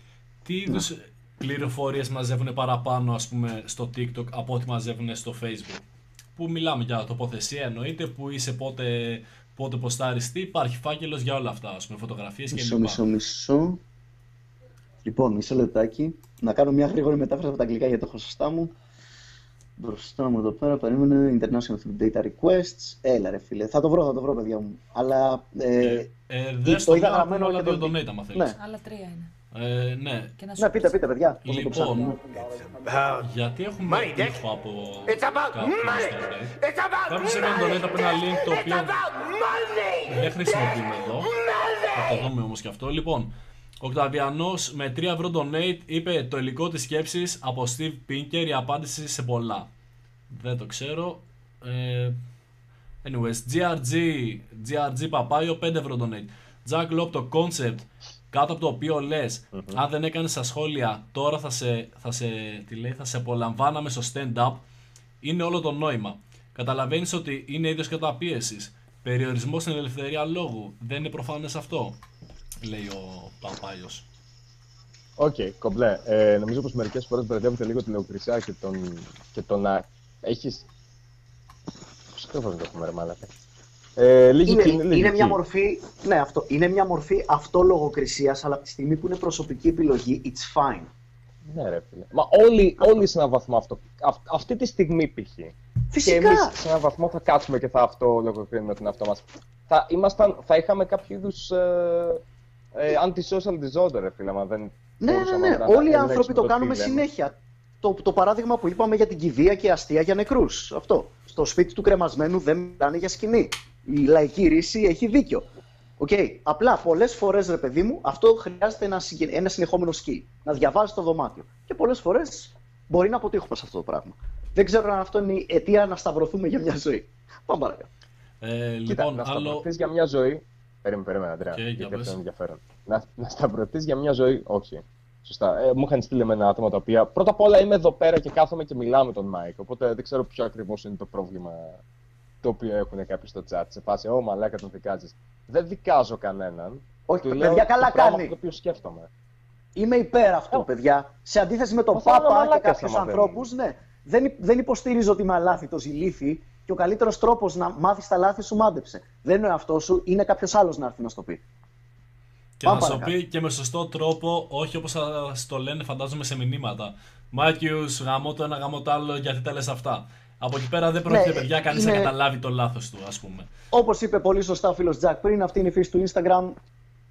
Τι είδους... Mm. πληροφορίες μαζεύουν παραπάνω, ας πούμε, στο TikTok από ό,τι μαζεύουν στο Facebook? Που μιλάμε για τοποθεσία, εννοείται, που είσαι πότε, πότε ποσταριστεί, υπάρχει φάκελος για όλα αυτά, ας πούμε, φωτογραφίες και λοιπά. Μισό, μισό. Λοιπόν, μισό λεπτάκι. Να κάνω μια γρήγορη μετάφραση από τα αγγλικά για το έχω σωστά μου. Μπροστά μου εδώ πέρα, περίμενε, international data requests. Έλα ρε φίλε, θα το βρω, θα το βρω παιδιά μου. Αλλά... Ε, ε, ε, δες το είδα γραμμένο όλα δύο donate, άμα θέλεις. Άλλα τρία είναι. Ε, ναι, να σου... πείτε, πείτε, παιδιά. Λοιπόν, about... γιατί έχουμε ήχο από κάποιους έναν τον έδω από ένα link το οποίο δεν χρησιμοποιούμε εδώ. Θα το δούμε όμως και αυτό. Λοιπόν, ο Οκταβιανός με τρία ευρώ donate είπε το υλικό της σκέψης από Steve Pinker, η απάντηση σε πολλά. Δεν το ξέρω. Ε, anyways, τζι αρ τζι Papayo πέντε ευρώ donate. Jack Lop το concept κάτω από το οποίο λες, mm-hmm. αν δεν έκανες τα σχόλια, τώρα θα σε, θα, σε, τι λέει, θα σε απολαμβάναμε στο stand-up, είναι όλο το νόημα. Καταλαβαίνεις ότι είναι είδος καταπίεσης. Περιορισμός στην ελευθερία λόγου. Δεν είναι προφανές αυτό, λέει ο Παπάγιος. Οκ, okay, κομπλέ. Ε, νομίζω πως μερικές φορές μπερδεύεται λίγο τη λογοκρισία και, και το να έχεις... Πώς κρύβομαι το πούμε, ρε μάλακα. Ε, λίγη είναι, είναι, λίγη. Είναι, μια μορφή, ναι, αυτό, είναι μια μορφή αυτολογοκρισίας, αλλά από τη στιγμή που είναι προσωπική επιλογή, it's fine. Ναι ρε φίλε, μα όλοι, όλοι σε έναν βαθμό αυτό, αυ, αυτή τη στιγμή π.χ. Φυσικά. Και εμείς σε έναν βαθμό θα κάτσουμε και θα αυτολογοκρίνουμε τον εαυτό μας. Θα, ήμασταν, θα είχαμε κάποιο είδους ε, ε, anti-social disorder ρε φίλε, μα δεν ναι, μπορούσαμε ναι, ναι. να... Όλοι οι άνθρωποι το κάνουμε λέμε. Συνέχεια. Το, το παράδειγμα που είπαμε για την κηδεία και αστεία για νεκρούς, αυτό. Στο σπίτι του κρεμασμένου δεν μιλάνε για σκηνή. Η λαϊκή ρίση έχει δίκιο. Okay. Απλά πολλές φορές, ρε παιδί μου, αυτό χρειάζεται ένα, ένα συνεχόμενο σκι. Να διαβάζει το δωμάτιο. Και πολλές φορές μπορεί να αποτύχουμε σε αυτό το πράγμα. Δεν ξέρω αν αυτό είναι η αιτία να σταυρωθούμε για μια ζωή. Πάμε παρακάτω. Ε, λοιπόν, να σταυρωθείς άλλο... για μια ζωή. Περίμενε, περίμενε, Ανδρέα. Okay, γιατί αυτό είναι ενδιαφέρον. Να, να σταυρωθείς για μια ζωή, όχι. Σωστά. Ε, μου είχαν στείλει με ένα άτομα τα οποία. Πρώτα απ' όλα είμαι εδώ πέρα και κάθομαι και μιλάω με τον Μάικ. Οπότε δεν ξέρω ποιο ακριβώς είναι το πρόβλημα. Το οποίο έχουν κάποιοι στο chat, σε φάση, ω μαλάκα τον δικάζεις. Δεν δικάζω κανέναν. Όχι, του παιδιά, λέω, καλά το πράγμα κάνει. Το οποίο σκέφτομαι. Είμαι υπέρ αυτό, παιδιά. Σε αντίθεση με τον Μα Πάπα και κάποιους ανθρώπους, ναι. Δεν, δεν υποστηρίζω ότι είμαι αλάθητος, ηλίθι, και ο καλύτερος τρόπος να μάθεις τα λάθη σου μάντεψε. Δεν είναι ο εαυτός σου, είναι κάποιος άλλος να έρθει να σου το πει. Και Πάμε να σου πει και με σωστό τρόπο, όχι όπως θα το λένε, φαντάζομαι σε μηνύματα. Μάικιος, γαμώ το ένα, γαμώ το άλλο, γιατί τα λες αυτά. Από εκεί πέρα δεν πρόκειται, ναι, παιδιά, κανείς είναι... να καταλάβει το λάθος του, ας πούμε. Όπως είπε πολύ σωστά ο φίλος Τζακ πριν, αυτή είναι η φύση του Instagram.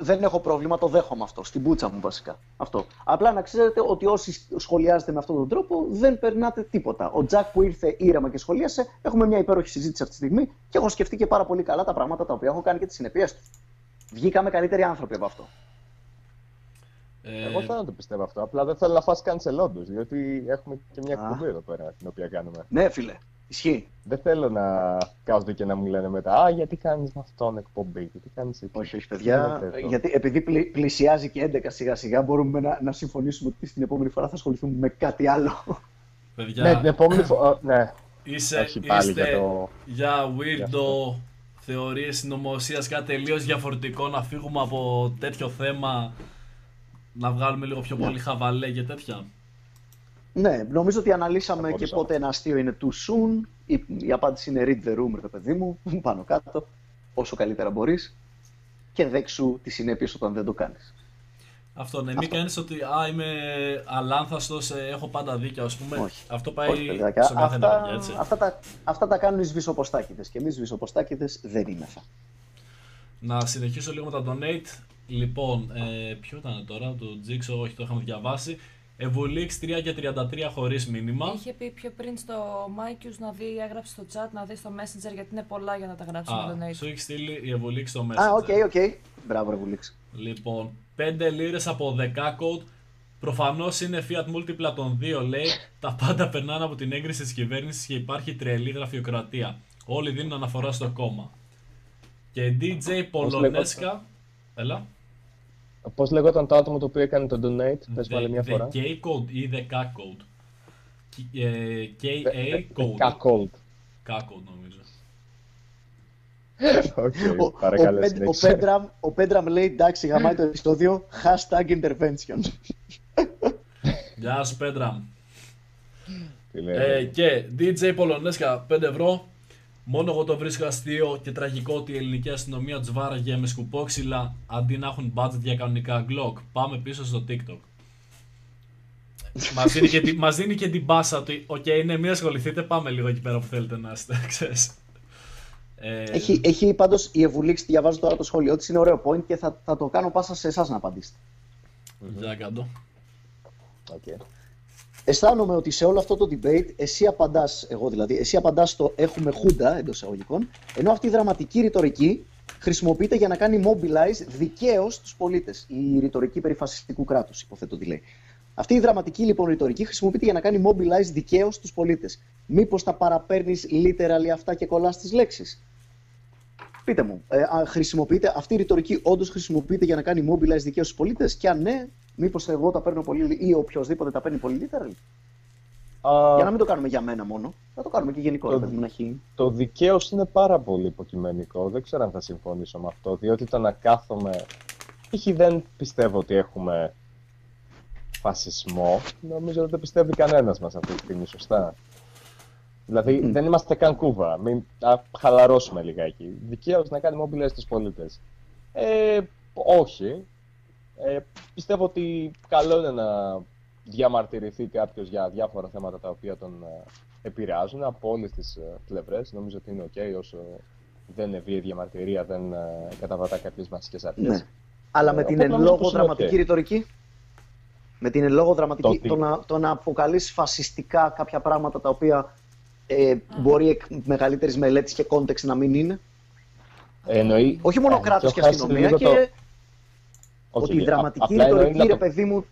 δεν έχω πρόβλημα, το δέχομαι αυτό, στην πούτσα μου βασικά. Αυτό. Απλά να ξέρετε ότι όσοι σχολιάζετε με αυτόν τον τρόπο δεν περνάτε τίποτα. Ο Τζακ που ήρθε ήρεμα και σχολίασε, έχουμε μια υπέροχη συζήτηση αυτή τη στιγμή και έχω σκεφτεί και πάρα πολύ καλά τα πράγματα τα οποία έχω κάνει και τις συνεπίες του. Βγήκαμε καλύτεροι άνθρωποι από αυτό. Ε... Εγώ θέλω να το πιστεύω αυτό. Απλά δεν θέλω να φας κανσελόντου, διότι έχουμε και μια εκπομπή εδώ πέρα την οποία κάνουμε. Ναι, φίλε. Ισχύει. Δεν θέλω να κάθονται και να μου λένε μετά «Α, γιατί κάνεις με αυτόν εκπομπή, γιατί κάνεις εκεί». Όχι, όχι, παιδιά, γιατί επειδή πλη, πλησιάζει και έντεκα σιγά σιγά μπορούμε να, να συμφωνήσουμε ότι στην επόμενη φορά θα ασχοληθούμε με κάτι άλλο. Παιδιά, ναι, την επόμενη φορά, ναι. Είσαι, πάλι είστε για, το... για weirdo θεωρίες συνωμοσίας, κάτι τελείως διαφορετικό, να φύγουμε από τέτοιο θέμα, να βγάλουμε λίγο πιο ναι. πολύ χαβαλέ και τέτοια. Ναι, νομίζω ότι αναλύσαμε και πότε ένα αστείο είναι too soon. Η, η απάντηση είναι read the room, ρε παιδί μου, πάνω κάτω, όσο καλύτερα μπορείς. Και δέξου τις συνέπειες όταν δεν το κάνεις. Αυτό, ναι, αυτό. Μην κάνεις ότι α, είμαι αλάνθαστος, έχω πάντα δίκιο, ας πούμε. Όχι. Αυτό πάει όχι, στον καθένα, έτσι. Αυτά τα, αυτά τα κάνουν οι σβησοποστάκηδες και εμείς σβησοποστάκηδες δεν είμεθα. Να συνεχίσω λίγο με τα donate. Λοιπόν, ε, ποιο ήταν τώρα, το Ζήξο, όχι, το είχαμε διαβάσει. Ευγουλίξ τρία και τριάντα τρία χωρίς μήνυμα. Είχε πει πιο πριν στο Μάικιος να δει, έγραψε στο chat, να δει στο Messenger, γιατί είναι πολλά για να τα γράψουμε τον Νέιτ. Σου έχει στείλει η Ευγουλίξ στο Messenger. Α, οκ, okay, οκ. Okay. Μπράβο, Ευγουλίξ. Λοιπόν, πέντε λίρες από δέκα κόουτ. Προφανώς είναι Fiat Multipla των δύο, λέει. Τα πάντα περνάνε από την έγκριση της κυβέρνησης και υπάρχει τρελή γραφειοκρατία. Όλοι δίνουν αναφορά στο κόμμα. Και ντι τζέι Πολωνέσκα. Έλα. Πώς λεγόταν το άτομο το οποίο έκανε το donate, πες βάλε μια φορά. The K-code ή the K-code. K-A-code. K-code. K-code νομίζω. Οκ, παρακαλώ συνέχισε. Ο Πέντραμ λέει, εντάξει, γαμάει το επεισόδιο, hashtag intervention. Γεια σου Πέντραμ. Και ντι τζέι Πολωνέσκα, πέντε ευρώ. Μόνο εγώ το βρίσκω αστείο και τραγικό ότι η ελληνική αστυνομία τους βάραγε με σκουπόξυλα αντί να έχουν budget για κανονικά Glock. Πάμε πίσω στο TikTok. Μας δίνει, και, μας δίνει και την μπάσα ότι οκ, okay, ναι, μην ασχοληθείτε, πάμε λίγο εκεί πέρα που θέλετε να είστε, ξέρεις. Έχει, έχει πάντως η Ευγουλίξη, διαβάζω τώρα το σχόλιο της, είναι ωραίο point και θα, θα το κάνω πάσα σε εσάς να απαντήσετε. Για κάτω. Okay. Αισθάνομαι ότι σε όλο αυτό το debate εσύ απαντάς, εγώ δηλαδή, εσύ απαντάς στο έχουμε χούντα εντός εισαγωγικών, ενώ αυτή η δραματική ρητορική χρησιμοποιείται για να κάνει mobilize δικαίως τους πολίτες. Η ρητορική περιφασιστικού κράτους, υποθέτω τι λέει. Αυτή η δραματική λοιπόν ρητορική χρησιμοποιείται για να κάνει mobilize δικαίως τους πολίτες. Μήπως τα παραπέρνεις literally αυτά και κολλάς τις λέξεις. Πείτε μου, ε, χρησιμοποιείται, αυτή η ρητορική όντως χρησιμοποιείται για να κάνει mobilize δικαίως τους πολίτες και αν ναι, μήπως εγώ τα παίρνω πολύ ή οποιοδήποτε τα παίρνει πολύ literally. Uh, για να μην το κάνουμε για μένα μόνο, θα το κάνουμε και γενικότερα. Το, το δικαίως είναι πάρα πολύ υποκειμενικό, δεν ξέρω αν θα συμφωνήσω με αυτό, διότι το να κάθομαι, π.χ. δεν πιστεύω ότι έχουμε φασισμό, νομίζω δεν το πιστεύει κανένας μας αυτή τη στιγμή, σωστά. Δηλαδή mm. δεν είμαστε καν Κούβα, μην α, χαλαρώσουμε λιγάκι. Δικαίως να κάνει μόμπιλες στους πολίτες. Ε, όχι. Ε, πιστεύω ότι καλό είναι να διαμαρτυρηθεί κάποιος για διάφορα θέματα τα οποία τον επηρεάζουν από όλες τις πλευρές. Νομίζω ότι είναι ok, όσο δεν ευεί η διαμαρτυρία, δεν καταβατά κάποιες βασικές αρχές. Ναι. Αλλά ε, με την εν λόγω δραματική okay. ρητορική. Με την εν λόγω δραματική, το, το, να, το να αποκαλείς φασιστικά κάποια πράγματα τα οποία ε, μπορεί εκ μεγαλύτερης μελέτης και κόντεξ να μην είναι. Ε, εννοεί, όχι μόνο ε, κράτος και αστυνομία. Και... Το... Ότι okay, η δραματική ρητορική, ρε το... παιδί μου,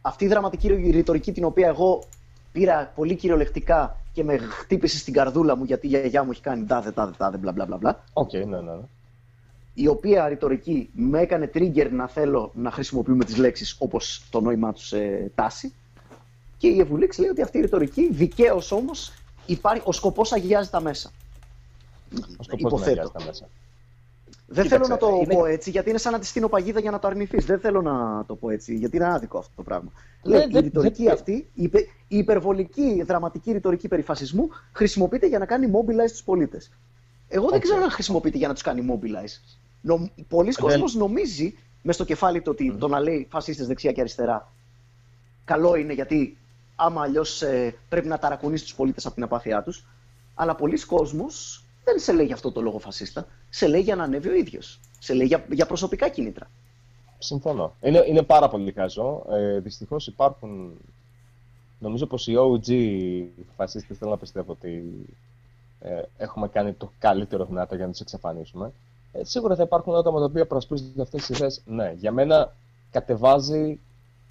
αυτή η δραματική ρητορική την οποία εγώ πήρα πολύ κυριολεκτικά και με χτύπησε στην καρδούλα μου γιατί η γιαγιά μου έχει κάνει τάδε, τάδε, τάδε, μπλα, μπλα, μπλα. Οκ, ναι, ναι, ναι. Η οποία ρητορική με έκανε trigger να θέλω να χρησιμοποιούμε τις λέξεις όπως το νόημά τους ε, τάση. Και η Ευγουλίξη λέει ότι αυτή η ρητορική δικαίως όμως υπάρχει, ο σκοπός αγιάζει τα μέσα. Ο σκοπός αγιάζει τα μέσα. Δεν Κοίταξε, θέλω να το είναι... πω έτσι, γιατί είναι σαν να τη στείλω παγίδα για να το αρνηθείς. Δεν θέλω να το πω έτσι, γιατί είναι άδικο αυτό το πράγμα. Λέει, η ρητορική δε... αυτή, η, υπε... η υπερβολική δραματική ρητορική περιφασισμού, χρησιμοποιείται για να κάνει mobilize τους πολίτες. Εγώ okay. δεν ξέρω αν χρησιμοποιείται για να τους κάνει mobilize. Νομ... Πολλοί δεν... κόσμος νομίζει μες στο κεφάλι του ότι mm. το να λέει φασίστες δεξιά και αριστερά καλό είναι, γιατί άμα αλλιώς ε, πρέπει να ταρακουνείς τους πολίτες από την απάθειά τους. Αλλά πολλοί κόσμος δεν σε λέει για αυτό το λόγο φασίστα. Σε λέει για να ανέβει ο ίδιος. Σε λέει για, για προσωπικά κίνητρα. Συμφωνώ. Είναι, είναι πάρα πολύ χαζό. Ε, δυστυχώς υπάρχουν... Νομίζω πως οι ο τζι φασίστες, θέλω να πιστεύω ότι ε, έχουμε κάνει το καλύτερο δυνατό για να τους εξαφανίσουμε. Ε, σίγουρα θα υπάρχουν άτομα τα οποία προασπίζονται αυτές τις ιδέες. Ναι, για μένα κατεβάζει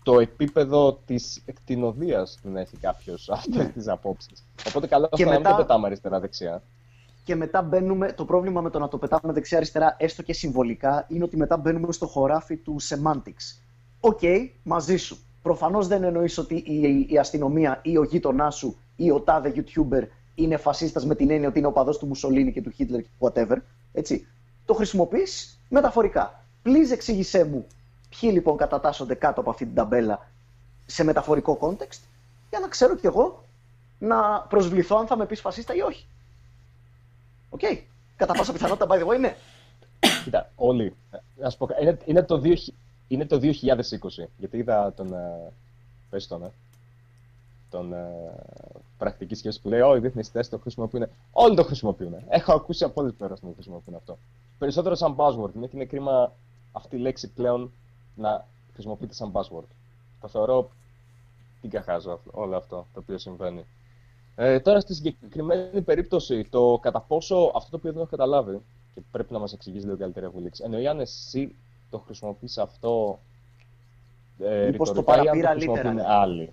το επίπεδο της εκτινοδίας που να έχει κάποιος αυτές τις απόψεις. Οπότε καλό αυτό μετά... να μην το πετάμε αριστερά-δεξιά. Και μετά μπαίνουμε, το πρόβλημα με το να το πετάμε δεξιά-αριστερά, έστω και συμβολικά, είναι ότι μετά μπαίνουμε στο χωράφι του semantics. Οκ, okay, μαζί σου. Προφανώς δεν εννοείς ότι η αστυνομία ή ο γείτονά σου ή ο τάδε YouTuber είναι φασίστας με την έννοια ότι είναι ο παδός του Μουσολίνη και του Χίτλερ και whatever. Έτσι. Το χρησιμοποιείς μεταφορικά. Please εξήγησέ μου ποιοι λοιπόν κατατάσσονται κάτω από αυτή την ταμπέλα σε μεταφορικό context, για να ξέρω κι εγώ να προσβληθώ αν θα με πεις φασίστα ή όχι. Οκ. Okay. Κατά πάσα πιθανότητα, by the way, είναι. Κοίτα, όλοι. Ας πω, είναι, είναι το δύο χιλιάδες. Είναι το δύο χιλιάδες είκοσι, γιατί είδα τον, πες τον, τον πρακτική σχέση που λέει «Όλοι οι διεθνείς θέσεις το χρησιμοποιούν». Όλοι το χρησιμοποιούν. Έχω ακούσει από όλες τις πλευρές να το χρησιμοποιούν αυτό. Περισσότερο σαν buzzword. Είναι και είναι κρίμα αυτή η λέξη πλέον να χρησιμοποιείται σαν buzzword. Το θεωρώ την καχάζω όλο αυτό το οποίο συμβαίνει. Ε, τώρα στη συγκεκριμένη περίπτωση, το κατά πόσο αυτό το οποίο δεν έχω καταλάβει και πρέπει να μας εξηγήσει λίγο καλύτερα, Ευγουλίξ, εννοεί αν εσύ το χρησιμοποιείς αυτό ε, μήπως το παραπήρα literally. Άλλοι.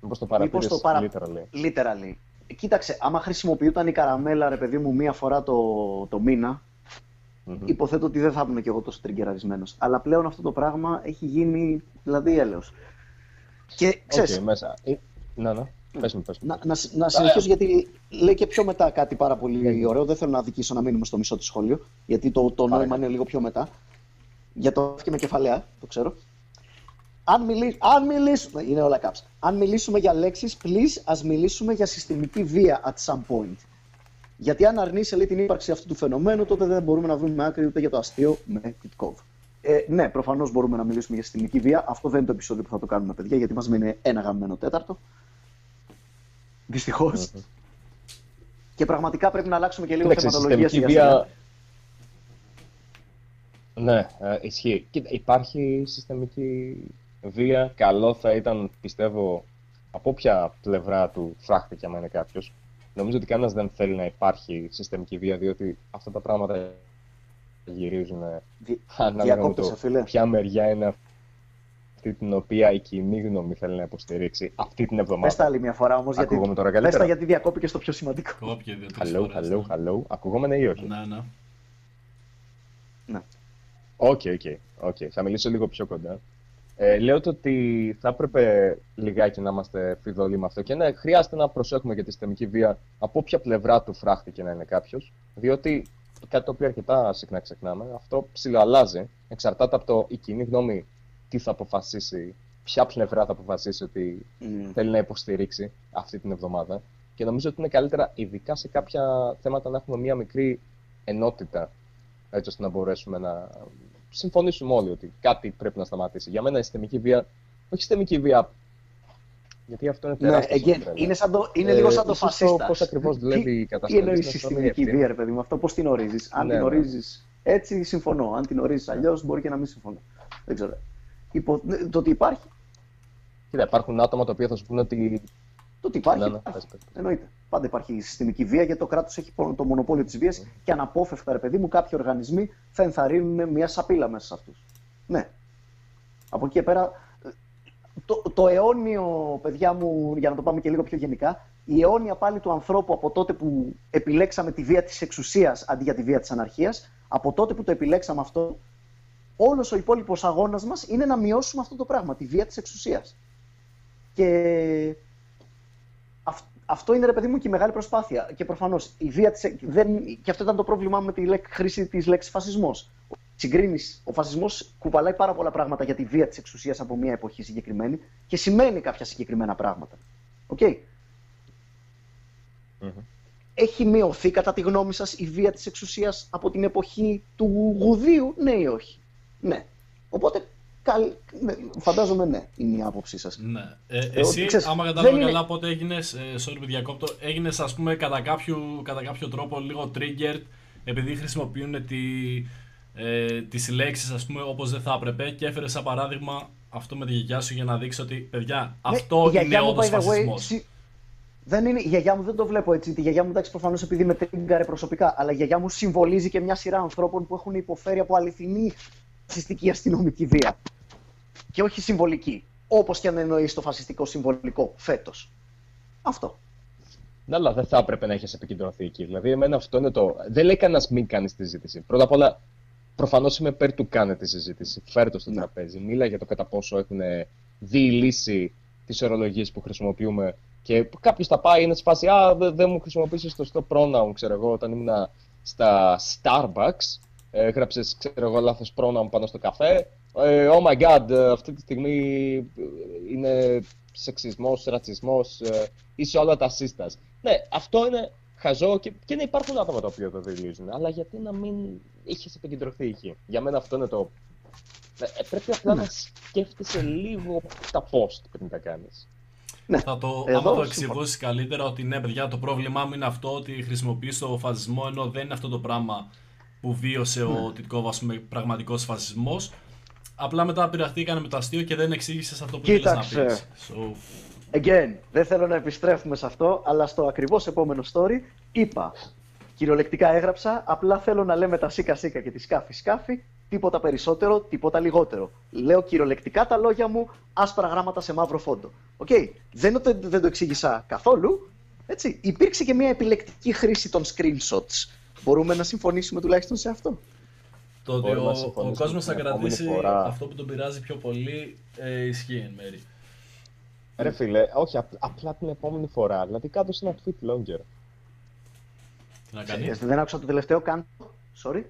Μήπως το παραπήρες το παρα... literally. literally. Κοίταξε, άμα χρησιμοποιούταν η καραμέλα, ρε παιδί μου, μία φορά το, το μήνα, mm-hmm. υποθέτω ότι δεν θα ήμουν και εγώ τόσο τριγκεραρισμένος. Αλλά πλέον αυτό το πράγμα έχει γίνει, δηλαδή, έλεος. Και ξέρεις... Okay, μέσα. Να, ναι. Πες μου, πες μου. Να, να, να συνεχίσω, γιατί λέει και πιο μετά κάτι πάρα πολύ ωραίο. Δεν θέλω να δικήσω να μείνουμε στο μισό του σχόλιο, γιατί το, το νόημα είναι λίγο πιο μετά. Για το έφυγε με κεφαλαία, το ξέρω. Αν, μιλή, αν μιλήσουμε... Είναι όλα κάψα. Αν μιλήσουμε για λέξεις, please, ας μιλήσουμε για συστημική βία at some point. Γιατί αν αρνείσαι λέει, την ύπαρξη αυτού του φαινομένου, τότε δεν μπορούμε να βρούμε άκρη ούτε για το αστείο με Τιτκοφ. Ε, ναι, προφανώς μπορούμε να μιλήσουμε για συστημική βία. Αυτό δεν είναι το επεισόδιο που θα το κάνουμε, παιδιά, γιατί μας μείνει ένα γαμμένο τέταρτο. Δυστυχώς. Και πραγματικά πρέπει να αλλάξουμε και λίγο θεματολογία σιγά-σιγά. Ναι, ε, ισχύει. Κοίτα, υπάρχει συστημική βία. Καλό θα ήταν, πιστεύω, από ποια πλευρά του φράχτηκε αν είναι κάποιος. Νομίζω ότι κανένας δεν θέλει να υπάρχει συστημική βία, διότι αυτά τα πράγματα γυρίζουν Δι... ανάλογα με το ποια μεριά είναι αυτή την οποία η κοινή γνώμη θέλει να υποστηρίξει αυτή την εβδομάδα. Πες τα άλλη μια φορά όμως, γιατί, πες τα γιατί διακόπηκε στο πιο σημαντικό. Hello, hello, hello. Ακουγόμενα ή όχι? Ναι, ναι. Ναι. Οκ, okay, okay, okay. Θα μιλήσω λίγο πιο κοντά. Ε, λέω ότι θα έπρεπε λιγάκι να είμαστε φιδωλοί με αυτό και ναι, χρειάζεται να προσέχουμε για τη συστημική βία από ποια πλευρά του φράχτηκε να είναι κάποιος, διότι κάτι το οποίο αρκετά συχνά ξεχνάμε, αυτό ψιλοαλλάζει, εξαρτάται από το η κοινή γνώμη τι θα αποφασίσει, ποια πλευρά θα αποφασίσει ότι mm. θέλει να υποστηρίξει αυτή την εβδομάδα και νομίζω ότι είναι καλύτερα ειδικά σε κάποια θέματα να έχουμε μία μικρή ενότητα, έτσι ώστε να μπορέσουμε να συμφωνήσουμε όλοι ότι κάτι πρέπει να σταματήσει. Για μένα η συστημική βία, όχι συστημική βία, γιατί αυτό είναι τεράστιο. Ναι, again, είναι, σαν το, είναι ε, λίγο σαν το φασίστα. Πώς ακριβώς δουλεύει η κατάσταση. Τι εννοείς η συστημική βία, ρε παιδί μου, αυτό πώς την ορίζεις. Αν ναι, την ορίζεις ναι. έτσι, συμφωνώ. Αν την ορίζεις αλλιώς, μπορεί και να μην συμφωνώ. Δεν ξέρω. Υπο... Το ότι υπάρχει. Κοίτα, υπάρχουν άτομα τα οποία θα σου πούνε ότι. Το ότι υπάρχει. Ναι, ναι, υπάρχει. Εννοείται. Πάντα υπάρχει συστημική βία γιατί το κράτος έχει το μονοπόλιο της βίας mm. και αναπόφευκτα, ρε παιδί μου, κάποιοι οργανισμοί θα ενθαρρύνουν μια σαπίλα μέσα σε αυτούς. Ναι. Από εκεί και πέρα, το, το αιώνιο, παιδιά μου, για να το πάμε και λίγο πιο γενικά, η αιώνια πάλι του ανθρώπου από τότε που επιλέξαμε τη βία της εξουσίας αντί για τη βία της αναρχίας, από τότε που το επιλέξαμε αυτό, όλος ο υπόλοιπος αγώνας μας είναι να μειώσουμε αυτό το πράγμα, τη βία της εξουσίας. Και... Αυτό είναι, ρε παιδί μου, και η μεγάλη προσπάθεια. Και προφανώς η βία της... Δεν... Και αυτό ήταν το πρόβλημά με τη χρήση της λέξης φασισμός. Συγκρίνεις. Ο φασισμός κουβαλάει πάρα πολλά πράγματα για τη βία της εξουσίας από μια εποχή συγκεκριμένη και σημαίνει κάποια συγκεκριμένα πράγματα. Οκ. Okay. Mm-hmm. Έχει μειωθεί, κατά τη γνώμη σας, η βία της εξουσίας από την εποχή του γουδίου, ναι ή όχι? Ναι. Οπότε Καλ... Φαντάζομαι ναι, είναι η άποψή σας. Ναι. Ε, ε, εσύ, ε, ξέρεις, άμα κατάλαβα καλά, είναι... πότε έγινες, ε, sorry που διακόπτω, έγινες ας πούμε κατά κάποιο, κατά κάποιο τρόπο λίγο triggered επειδή χρησιμοποιούν τη, ε, τις λέξεις ας πούμε όπως δεν θα έπρεπε και έφερες σαν παράδειγμα αυτό με τη γιαγιά σου για να δείξει ότι παιδιά αυτό ναι, είναι όντως φασισμός. Way, δεν είναι, η γιαγιά μου δεν το βλέπω έτσι. Τη γιαγιά μου εντάξει προφανώς επειδή με τρίγκαρε προσωπικά, αλλά η γιαγιά μου συμβολίζει και μια σειρά ανθρώπων που έχουν υποφέρει από αληθινή φασιστική αστυνομική βία. Και όχι συμβολική. Όπως και αν εννοείς το φασιστικό συμβολικό φέτος. Αυτό. Ναι, αλλά δεν θα έπρεπε να έχεις επικεντρωθεί εκεί. Δηλαδή, εμένα αυτό είναι το. Δεν λέει κανένας μην κάνεις τη συζήτηση. Πρώτα απ' όλα, προφανώς είμαι υπέρ του κάνε τη συζήτηση. Φέρ το στο ναι. τραπέζι. Μίλα για το κατά πόσο έχουν διηλύσει τις ορολογίες που χρησιμοποιούμε. Και κάποιος θα πάει, είναι σε φάση. Α, δεν δε μου χρησιμοποίησες το σωστό pronoun, ξέρω εγώ, όταν ήμουν στα Starbucks. Ε, γράψες, ξέρω εγώ, λάθος pronoun πάνω στο καφέ. Ε, oh my god, ε, αυτή τη στιγμή είναι σεξισμός, ρατσισμός, ε, είσαι όλα τα σύστας. Ναι, αυτό είναι χαζό και, και ναι, υπάρχουν άτομα τα οποία το δηλίζουν. Αλλά γιατί να μην είχες επικεντρωθεί εκεί. Για μένα αυτό είναι το. Ε, πρέπει απλά ναι. να σκέφτεσαι λίγο τα post πριν τα κάνεις. Ναι. Θα το, άμα το εξηγώσεις καλύτερα ότι ναι, παιδιά, το πρόβλημά μου είναι αυτό ότι χρησιμοποιείς το φασισμό ενώ δεν είναι αυτό το πράγμα που βίωσε ναι. ο Τιτκόβ, ας πούμε, πραγματικός φασισμός. Απλά μετά πειραχτήκανε με το αστείο και δεν εξήγησες αυτό που ήθελες να πεις. So... Again, δεν θέλω να επιστρέφουμε σε αυτό, αλλά στο ακριβώς επόμενο story είπα, κυριολεκτικά έγραψα, απλά θέλω να λέμε τα σίκα σίκα και τη σκάφη σκάφη, τίποτα περισσότερο, τίποτα λιγότερο. Λέω κυριολεκτικά τα λόγια μου, άσπρα γράμματα σε μαύρο φόντο. Οκ, okay. δεν, δεν το εξήγησα καθόλου, έτσι. Υπήρξε και μια επιλεκτική χρήση των screenshots. Μπορούμε να συμφωνήσουμε τουλάχιστον σε αυτό. Το ότι ο, ο κόσμος θα κρατήσει αυτό που τον πειράζει πιο πολύ ε, ισχύει εν μέρη. Ρε φίλε, όχι, απ, απλά την επόμενη φορά. Δηλαδή κάτω σε ένα tweet longer. Τι να κάνει. Δεν άκουσα το τελευταίο καν. Sorry.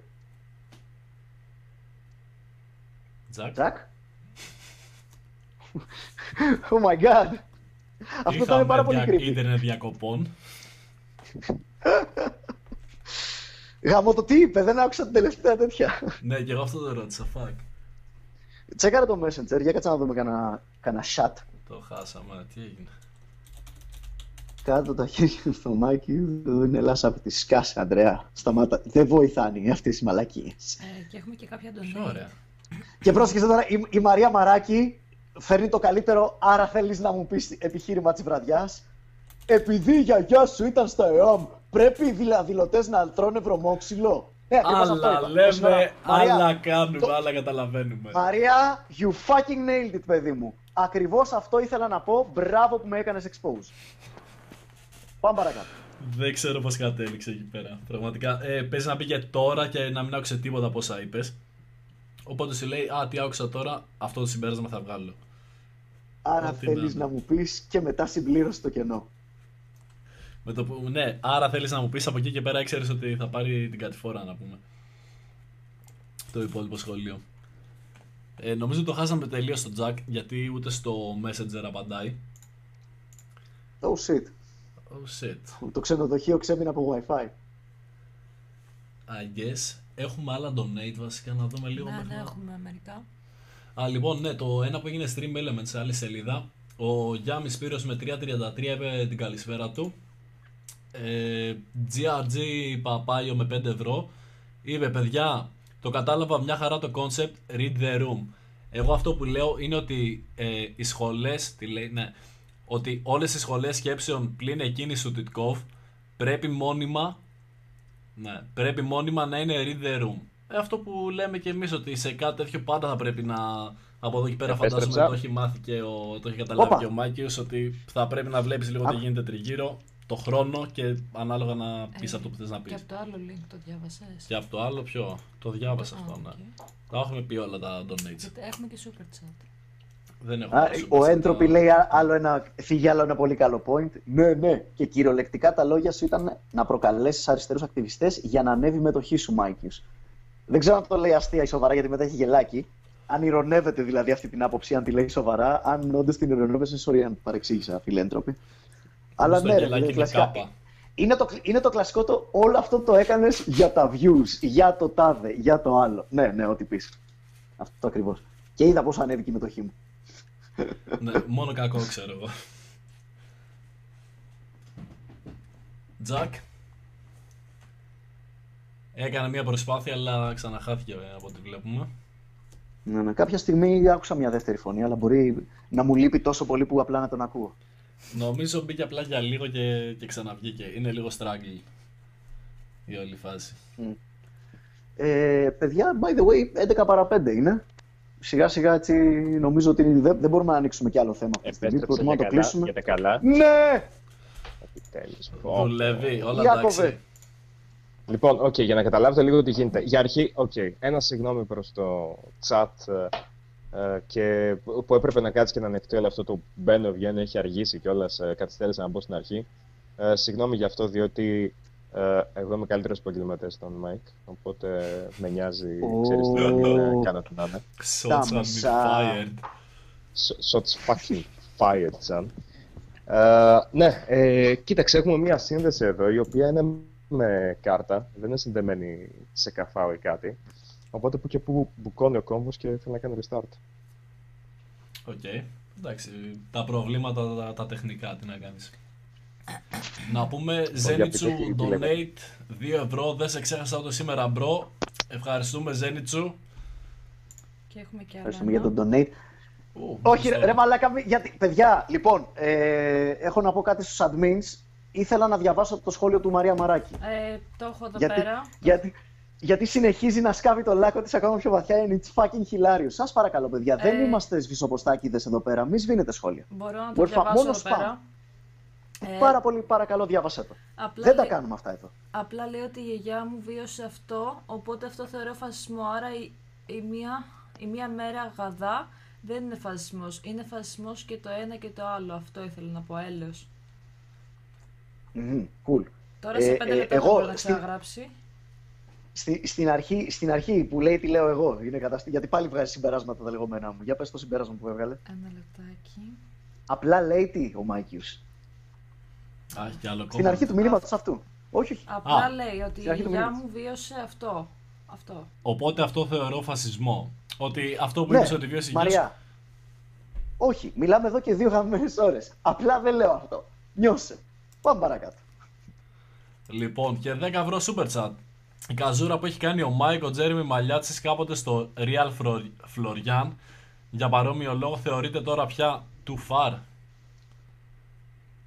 Τζακ. Oh my god. Αυτό ήταν πάρα πολύ creepy. Ήτανε διακοπών. Γαμώ το τι είπε, δεν άκουσα την τελευταία τέτοια. Ναι, και εγώ αυτό το ρώτησα, fuck. Τσέκαρα το Messenger, για κάτσα να δούμε κανένα, κανένα chat. Το χάσαμε, τι έγινε. Κάτω τα χέρια στο Μάικιο, είναι λάσα από τη σκάση, Ανδρέα. Σταμάτα, δεν βοηθάνε αυτές οι μαλακίες. Ε, και έχουμε και κάποια ντονή. Ωραία. Και πρόσεχε τώρα, η, η Μαρία Μαράκη φέρνει το καλύτερο, άρα θέλεις να μου πεις επιχείρημα της βραδιάς. Επειδή η γιαγιά σου ήταν στο ΕΟΜ, πρέπει οι δηλωτές να τρώνε βρωμόξυλο. Ε, άλλα λέμε, άλλα κάνουμε, το... άλλα καταλαβαίνουμε. Μαρία, you fucking nailed it, παιδί μου. Ακριβώς αυτό ήθελα να πω, μπράβο που με έκανες expose. Πάμε παρακάτω. Δεν ξέρω πώς κατέληξε εκεί πέρα. Πραγματικά, ε, παίζει να πήγε τώρα και να μην άκουσε τίποτα από όσα είπες. Οπότε σου λέει, α, τι άκουσα τώρα, αυτό το συμπέρασμα θα βγάλω. Άρα θέλεις να μου πεις και μετά συμπλήρωσε το κενό. Με το που, ναι, άρα θέλεις να μου πεις από εκεί και πέρα ξέρεις ότι θα πάρει την κατηφόρα να πούμε. Το υπόλοιπο σχολείο. Ε, νομίζω ότι το χάσαμε τελείως στο Jack γιατί ούτε στο Messenger απαντάει. Oh shit. Oh shit. Το ξενοδοχείο ξέμεινε από Wi-Fi. I guess. Έχουμε άλλα donate βασικά να δούμε λίγο μέχρι. Ναι, ναι, έχουμε μερικά. Α, λοιπόν, ναι, το ένα που έγινε stream element σε άλλη σελίδα. Ο Γιάννης Σπύρος με τριακόσια τριάντα τρία είπε την καλησπέρα του. Ε, τζι αρ τζι Papayo με πέντε ευρώ είπε παιδιά το κατάλαβα μια χαρά το concept read the room. Εγώ αυτό που λέω είναι ότι ε, οι σχολές τι λέει, ναι, ότι όλες οι σχολές σκέψεων πλην εκείνης του Τιτκόφ πρέπει μόνιμα ναι, πρέπει μόνιμα να είναι read the room. Ε, αυτό που λέμε και εμείς ότι σε κάτι τέτοιο πάντα θα πρέπει να από εδώ και πέρα Επέστρεψα. Φαντάζομαι το έχει μάθει και ο, το έχει καταλάβει Οπα. Και ο Μάικιος ότι θα πρέπει να βλέπεις λίγο τι γίνεται τριγύρω το χρόνο και ανάλογα να πεις ε, αυτό που θες να πεις. Και από το άλλο link το διάβασες. Και από το άλλο ποιο, το διάβασα το, αυτό, okay. ναι. Τα έχουμε πει όλα τα donates. Έχουμε και super chat. Δεν έχουμε Α, super ο Entropy λέει άλλο ένα, φύγει άλλο ένα πολύ καλό point. Ναι, ναι. Και κυριολεκτικά τα λόγια σου ήταν να προκαλέσεις αριστερούς ακτιβιστές για να ανέβει η μετοχή σου, Μάικιος. Δεν ξέρω αν το λέει αστεία ή σοβαρά γιατί μετά έχει γελάκι. Αν ηρωνεύεται δηλαδή αυτή την άποψη, αν τη λέει σοβαρά, αν όντως την ηρωνεύεσαι, sorry αν παρεξήγησα, φίλε Entropy. Αλλά ναι, ρε, είναι, κλασικά, είναι, το, είναι το κλασικό το όλο αυτό το έκανες για τα views, για το τάδε, για το άλλο. Ναι, ναι, ό,τι πεις. Αυτό ακριβώς. Και είδα πόσο ανέβηκε η μετοχή μου. Ναι, μόνο κακό ξέρω εγώ. Τζακ έκανε μια προσπάθεια, αλλά ξαναχάθηκε από ό,τι βλέπουμε. Ναι, ναι. Κάποια στιγμή άκουσα μια δεύτερη φωνή, αλλά μπορεί να μου λείπει τόσο πολύ που απλά να τον ακούω. Νομίζω μπήκε απλά για λίγο και, και ξαναβγήκε. Είναι λίγο struggle η όλη φάση. Mm. Ε, παιδιά, by the way, έντεκα παρά πέντε είναι. Σιγά σιγά έτσι νομίζω ότι δεν, δεν μπορούμε να ανοίξουμε κι άλλο θέμα. Επέστρεψε για, καλά, κλείσουμε. Για τα καλά. Ναι! Επιτέλους. Δουλεύει, όλα εντάξει. Λοιπόν, okay, για να καταλάβετε λίγο τι γίνεται. Για αρχή, okay, ένα συγγνώμη προς το chat ε, και, που έπρεπε να κάτσει και να ανεχτεί όλο αυτό το μπαίνω, βγαίνω, έχει αργήσει κιόλας, ε, καθυστέρησα να μπω στην αρχή. Ε, συγγνώμη γι' αυτό, διότι ε, εγώ είμαι καλύτερος επαγγελματίας στον Μάικ, οπότε με νοιάζει, oh. ξέρεις τι να κάνω την άμε. Shots are fired. Shots fucking fired, Τζαν. Ε, ναι, ε, κοίταξε, έχουμε μία σύνδεση εδώ, η οποία είναι με κάρτα, δεν είναι συνδεμένη σε καφάο ή κάτι. Οπότε που και που μπουκώνει ο κόμβος και θέλω να κάνω restart. Οκ. Okay. Εντάξει, τα προβλήματα τα, τα τεχνικά, τι να κάνεις. Να πούμε, Zenitsu, donate, δύο ευρώ, δεν σε ξέχασα το σήμερα, μπρο. Ευχαριστούμε, Zenitsu. Και έχουμε και άλλα. Ευχαριστούμε για τον donate. Ου, όχι ρε, ρε μαλάκα, γιατί, παιδιά, λοιπόν, ε, έχω να πω κάτι στους admins. Ήθελα να διαβάσω το σχόλιο του Μαρία Μαράκη. Ε, το έχω εδώ γιατί, πέρα. Γιατί, γιατί συνεχίζει να σκάβει το λάκκο της ακόμα πιο βαθιά. Είναι it's fucking hilarious. Σας παρακαλώ, παιδιά, ε, δεν είμαστε σβησοποστάκιδες εδώ πέρα. Μη σβήνετε σχόλια. Μπορώ να το Μπορώ διαβάσω μόνο εδώ πέρα. Ε, Πάρα πολύ παρακαλώ, διάβασέ το. Δεν λέ... τα κάνουμε αυτά εδώ. Απλά λέει ότι η γιαγιά μου βίωσε αυτό, οπότε αυτό θεωρώ φασισμό. Άρα η, η, μία, η μία μέρα γαδά δεν είναι φασισμός. Είναι φασισμός και το ένα και το άλλο. Αυτό ήθελα να πω, έλεος. Mm-hmm, cool. Τώρα σε πέντε λεπτά θα ξαναγράψει. Στην αρχή που λέει τι λέω εγώ, είναι καταστη... γιατί πάλι βγάζει συμπεράσματα τα λεγόμενά μου. Για πες το συμπέρασμα που έβγαλε. Ένα λεπτάκι. Απλά λέει τι ο Μάικιος. Α, κι άλλο κόμμα. Στην αρχή του μηνύματος Α... αυτού. Όχι, όχι. Απλά Α. λέει ότι η γιαγιά μου βίωσε αυτό. αυτό. Οπότε αυτό θεωρώ φασισμό. Ότι αυτό που ναι, είπες ότι βίωσε η γιαγιά σου. Όχι, μιλάμε εδώ και δύο χαμένες ώρες. Απλά δεν λέω αυτό. Νιώσε. Πάμε παρακάτω. Λοιπόν, και δέκα ευρώ super chat. Η καζούρα που έχει κάνει ο Μάικο Τζέριμι Μαλιάτσης κάποτε στο Real Florian για παρόμοιο λόγο θεωρείται τώρα πια too far.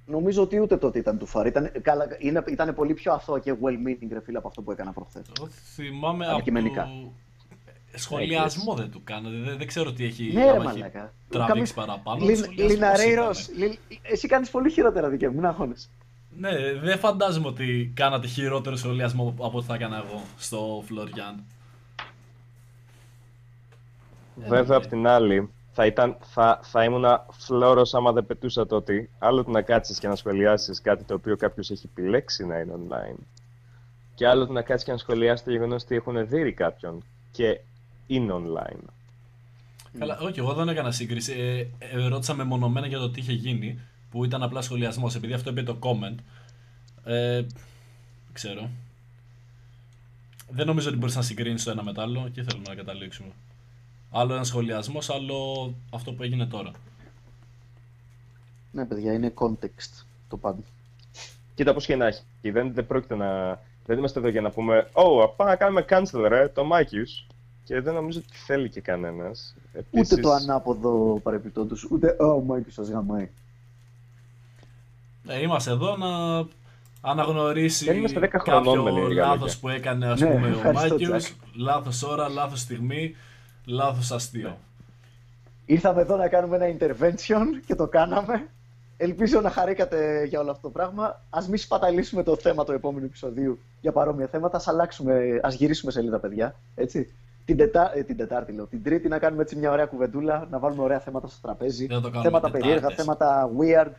Νομίζω ότι ούτε τότε ήταν too far. Ήταν, καλά, είναι, ήταν πολύ πιο αθώα και well-meaning ρε φίλε από αυτό που έκανα προχθές. Το θυμάμαι Ακυμενικά. από σχολιασμό δεν του κάνω, δεν, δεν ξέρω τι έχει, ναι, έχει τραβήξει παραπάνω. Λιναρέιρος, Λι, εσύ κάνεις πολύ χειρότερα δικαίωμα, μην αγχώνεσαι. Ναι, δεν φαντάζομαι ότι κάνατε χειρότερο σχολιασμό από ό,τι θα έκανα εγώ στο Φλωριάν. Βέβαια, απ' την άλλη, θα, ήταν, θα, θα ήμουνα φλόρος άμα δεν πετούσα τότε. Άλλο το να κάτσεις και να σχολιάσεις κάτι το οποίο κάποιος έχει επιλέξει να είναι online. Και άλλο το να κάτσεις και να σχολιάσεις το γεγονός ότι έχουν δείρει κάποιον. Και είναι online. Καλά, όχι, εγώ δεν έκανα σύγκριση. Ε, ε, ρώτησα μεμονωμένα για το τι είχε γίνει, που ήταν απλά σχολιασμός, επειδή αυτό είπε το comment. Ε, ξέρω. Δεν νομίζω ότι μπορείς να συγκρίνεις το ένα με το άλλο και θέλουμε να καταλήξουμε. Άλλο ένα σχολιασμός, άλλο αυτό που έγινε τώρα. Ναι, παιδιά, είναι context το πάντα. Κοίτα, πώς και να έχει. Δεν, δεν πρόκειται να... Δεν είμαστε εδώ για να πούμε «Ω, oh, πάμε να κάνουμε cancel ρε, το Μάικιος» και δεν νομίζω ότι θέλει και κανένας. Επίσης... Ούτε το ανάποδο παρεπιπτόντως, ούτε «Ω, oh, Μάικιος σας γαμάει». Ε, είμαστε εδώ να αναγνωρίσει κάποιο λάθος που έκανε ας ναι, πούμε ο Μάικιος, λάθος ώρα, λάθος στιγμή, λάθος αστείο. Ναι. Ήρθαμε εδώ να κάνουμε ένα intervention και το κάναμε. Ελπίζω να χαρήκατε για όλο αυτό το πράγμα. Ας μην σπαταλήσουμε το θέμα του επόμενου επεισοδίου για παρόμοια θέματα. Ας αλλάξουμε, ας γυρίσουμε σελίδα, παιδιά. Έτσι. Την, τετά, ε, την Τετάρτη, λέω. Την Τρίτη να κάνουμε έτσι μια ωραία κουβεντούλα, να βάλουμε ωραία θέματα στο τραπέζι. Θέματα περίεργα, θέματα weird.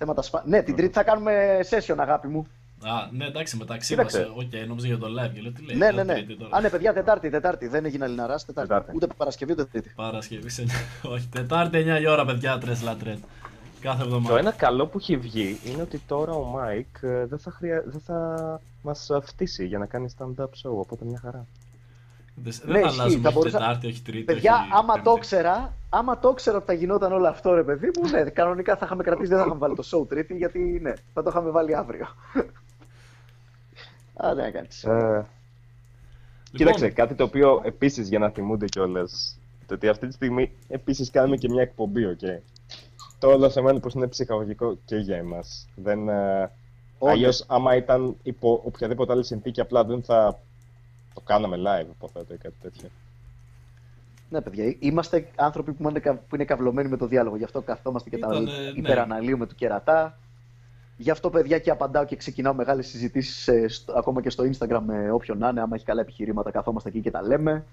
Θέματα σπα... Ναι, την Τρίτη θα κάνουμε session, αγάπη μου. Α, ναι, εντάξει, μεταξύ μας. Οκ, νόμιζα για το live και λέω τι λέει. Ναι, ναι, ναι. Α, ναι, παιδιά, Τετάρτη, Τετάρτη. Δεν έγινε Λιναράς, Τετάρτη. Ούτε Παρασκευή, ούτε Τρίτη. Παρασκευή, όχι. Τετάρτη, εννιά η ώρα, παιδιά, τρες λατρέν. Το ένα καλό που έχει βγει είναι ότι τώρα ο Μάικ δεν θα, χρεια... δεν θα μας φτύσει για να κάνει stand-up show, οπότε μια χαρά. Δεν θα αλλάζουμε την Τετάρτη, όχι Τρίτη. Παιδιά, άμα το ξέρα, άμα το ξέρα ότι θα γινόταν όλο αυτό, ρε παιδί μου, ναι, κανονικά θα είχαμε κρατήσει, δεν θα είχαμε βάλει το show Τρίτη, γιατί ναι, θα το είχαμε βάλει αύριο. Άντε να κάνεις. Κοίταξε, κάτι το οποίο επίσης για να θυμούνται κιόλας, το ότι αυτή τη στιγμή επίσης κάνουμε και μια εκπομπή, okay. Το όλο σημαίνει πως είναι ψυχαγωγικό και για εμάς. Δεν, αλλιώς, άμα ήταν υπό οποιαδήποτε άλλη συνθήκη, απλά δεν θα το κάναμε live, υποθέτω, ή κάτι τέτοιο. Ναι, παιδιά, είμαστε άνθρωποι που είναι, που είναι καυλωμένοι με το διάλογο, γι' αυτό καθόμαστε και ήταν, τα ναι. υπεραναλύουμε του κερατά. Γι' αυτό, παιδιά, και απαντάω και ξεκινάω μεγάλες συζητήσεις ε, στο, ακόμα και στο Instagram με όποιον να είναι. Άμα έχει καλά επιχειρήματα, καθόμαστε εκεί και τα λέμε.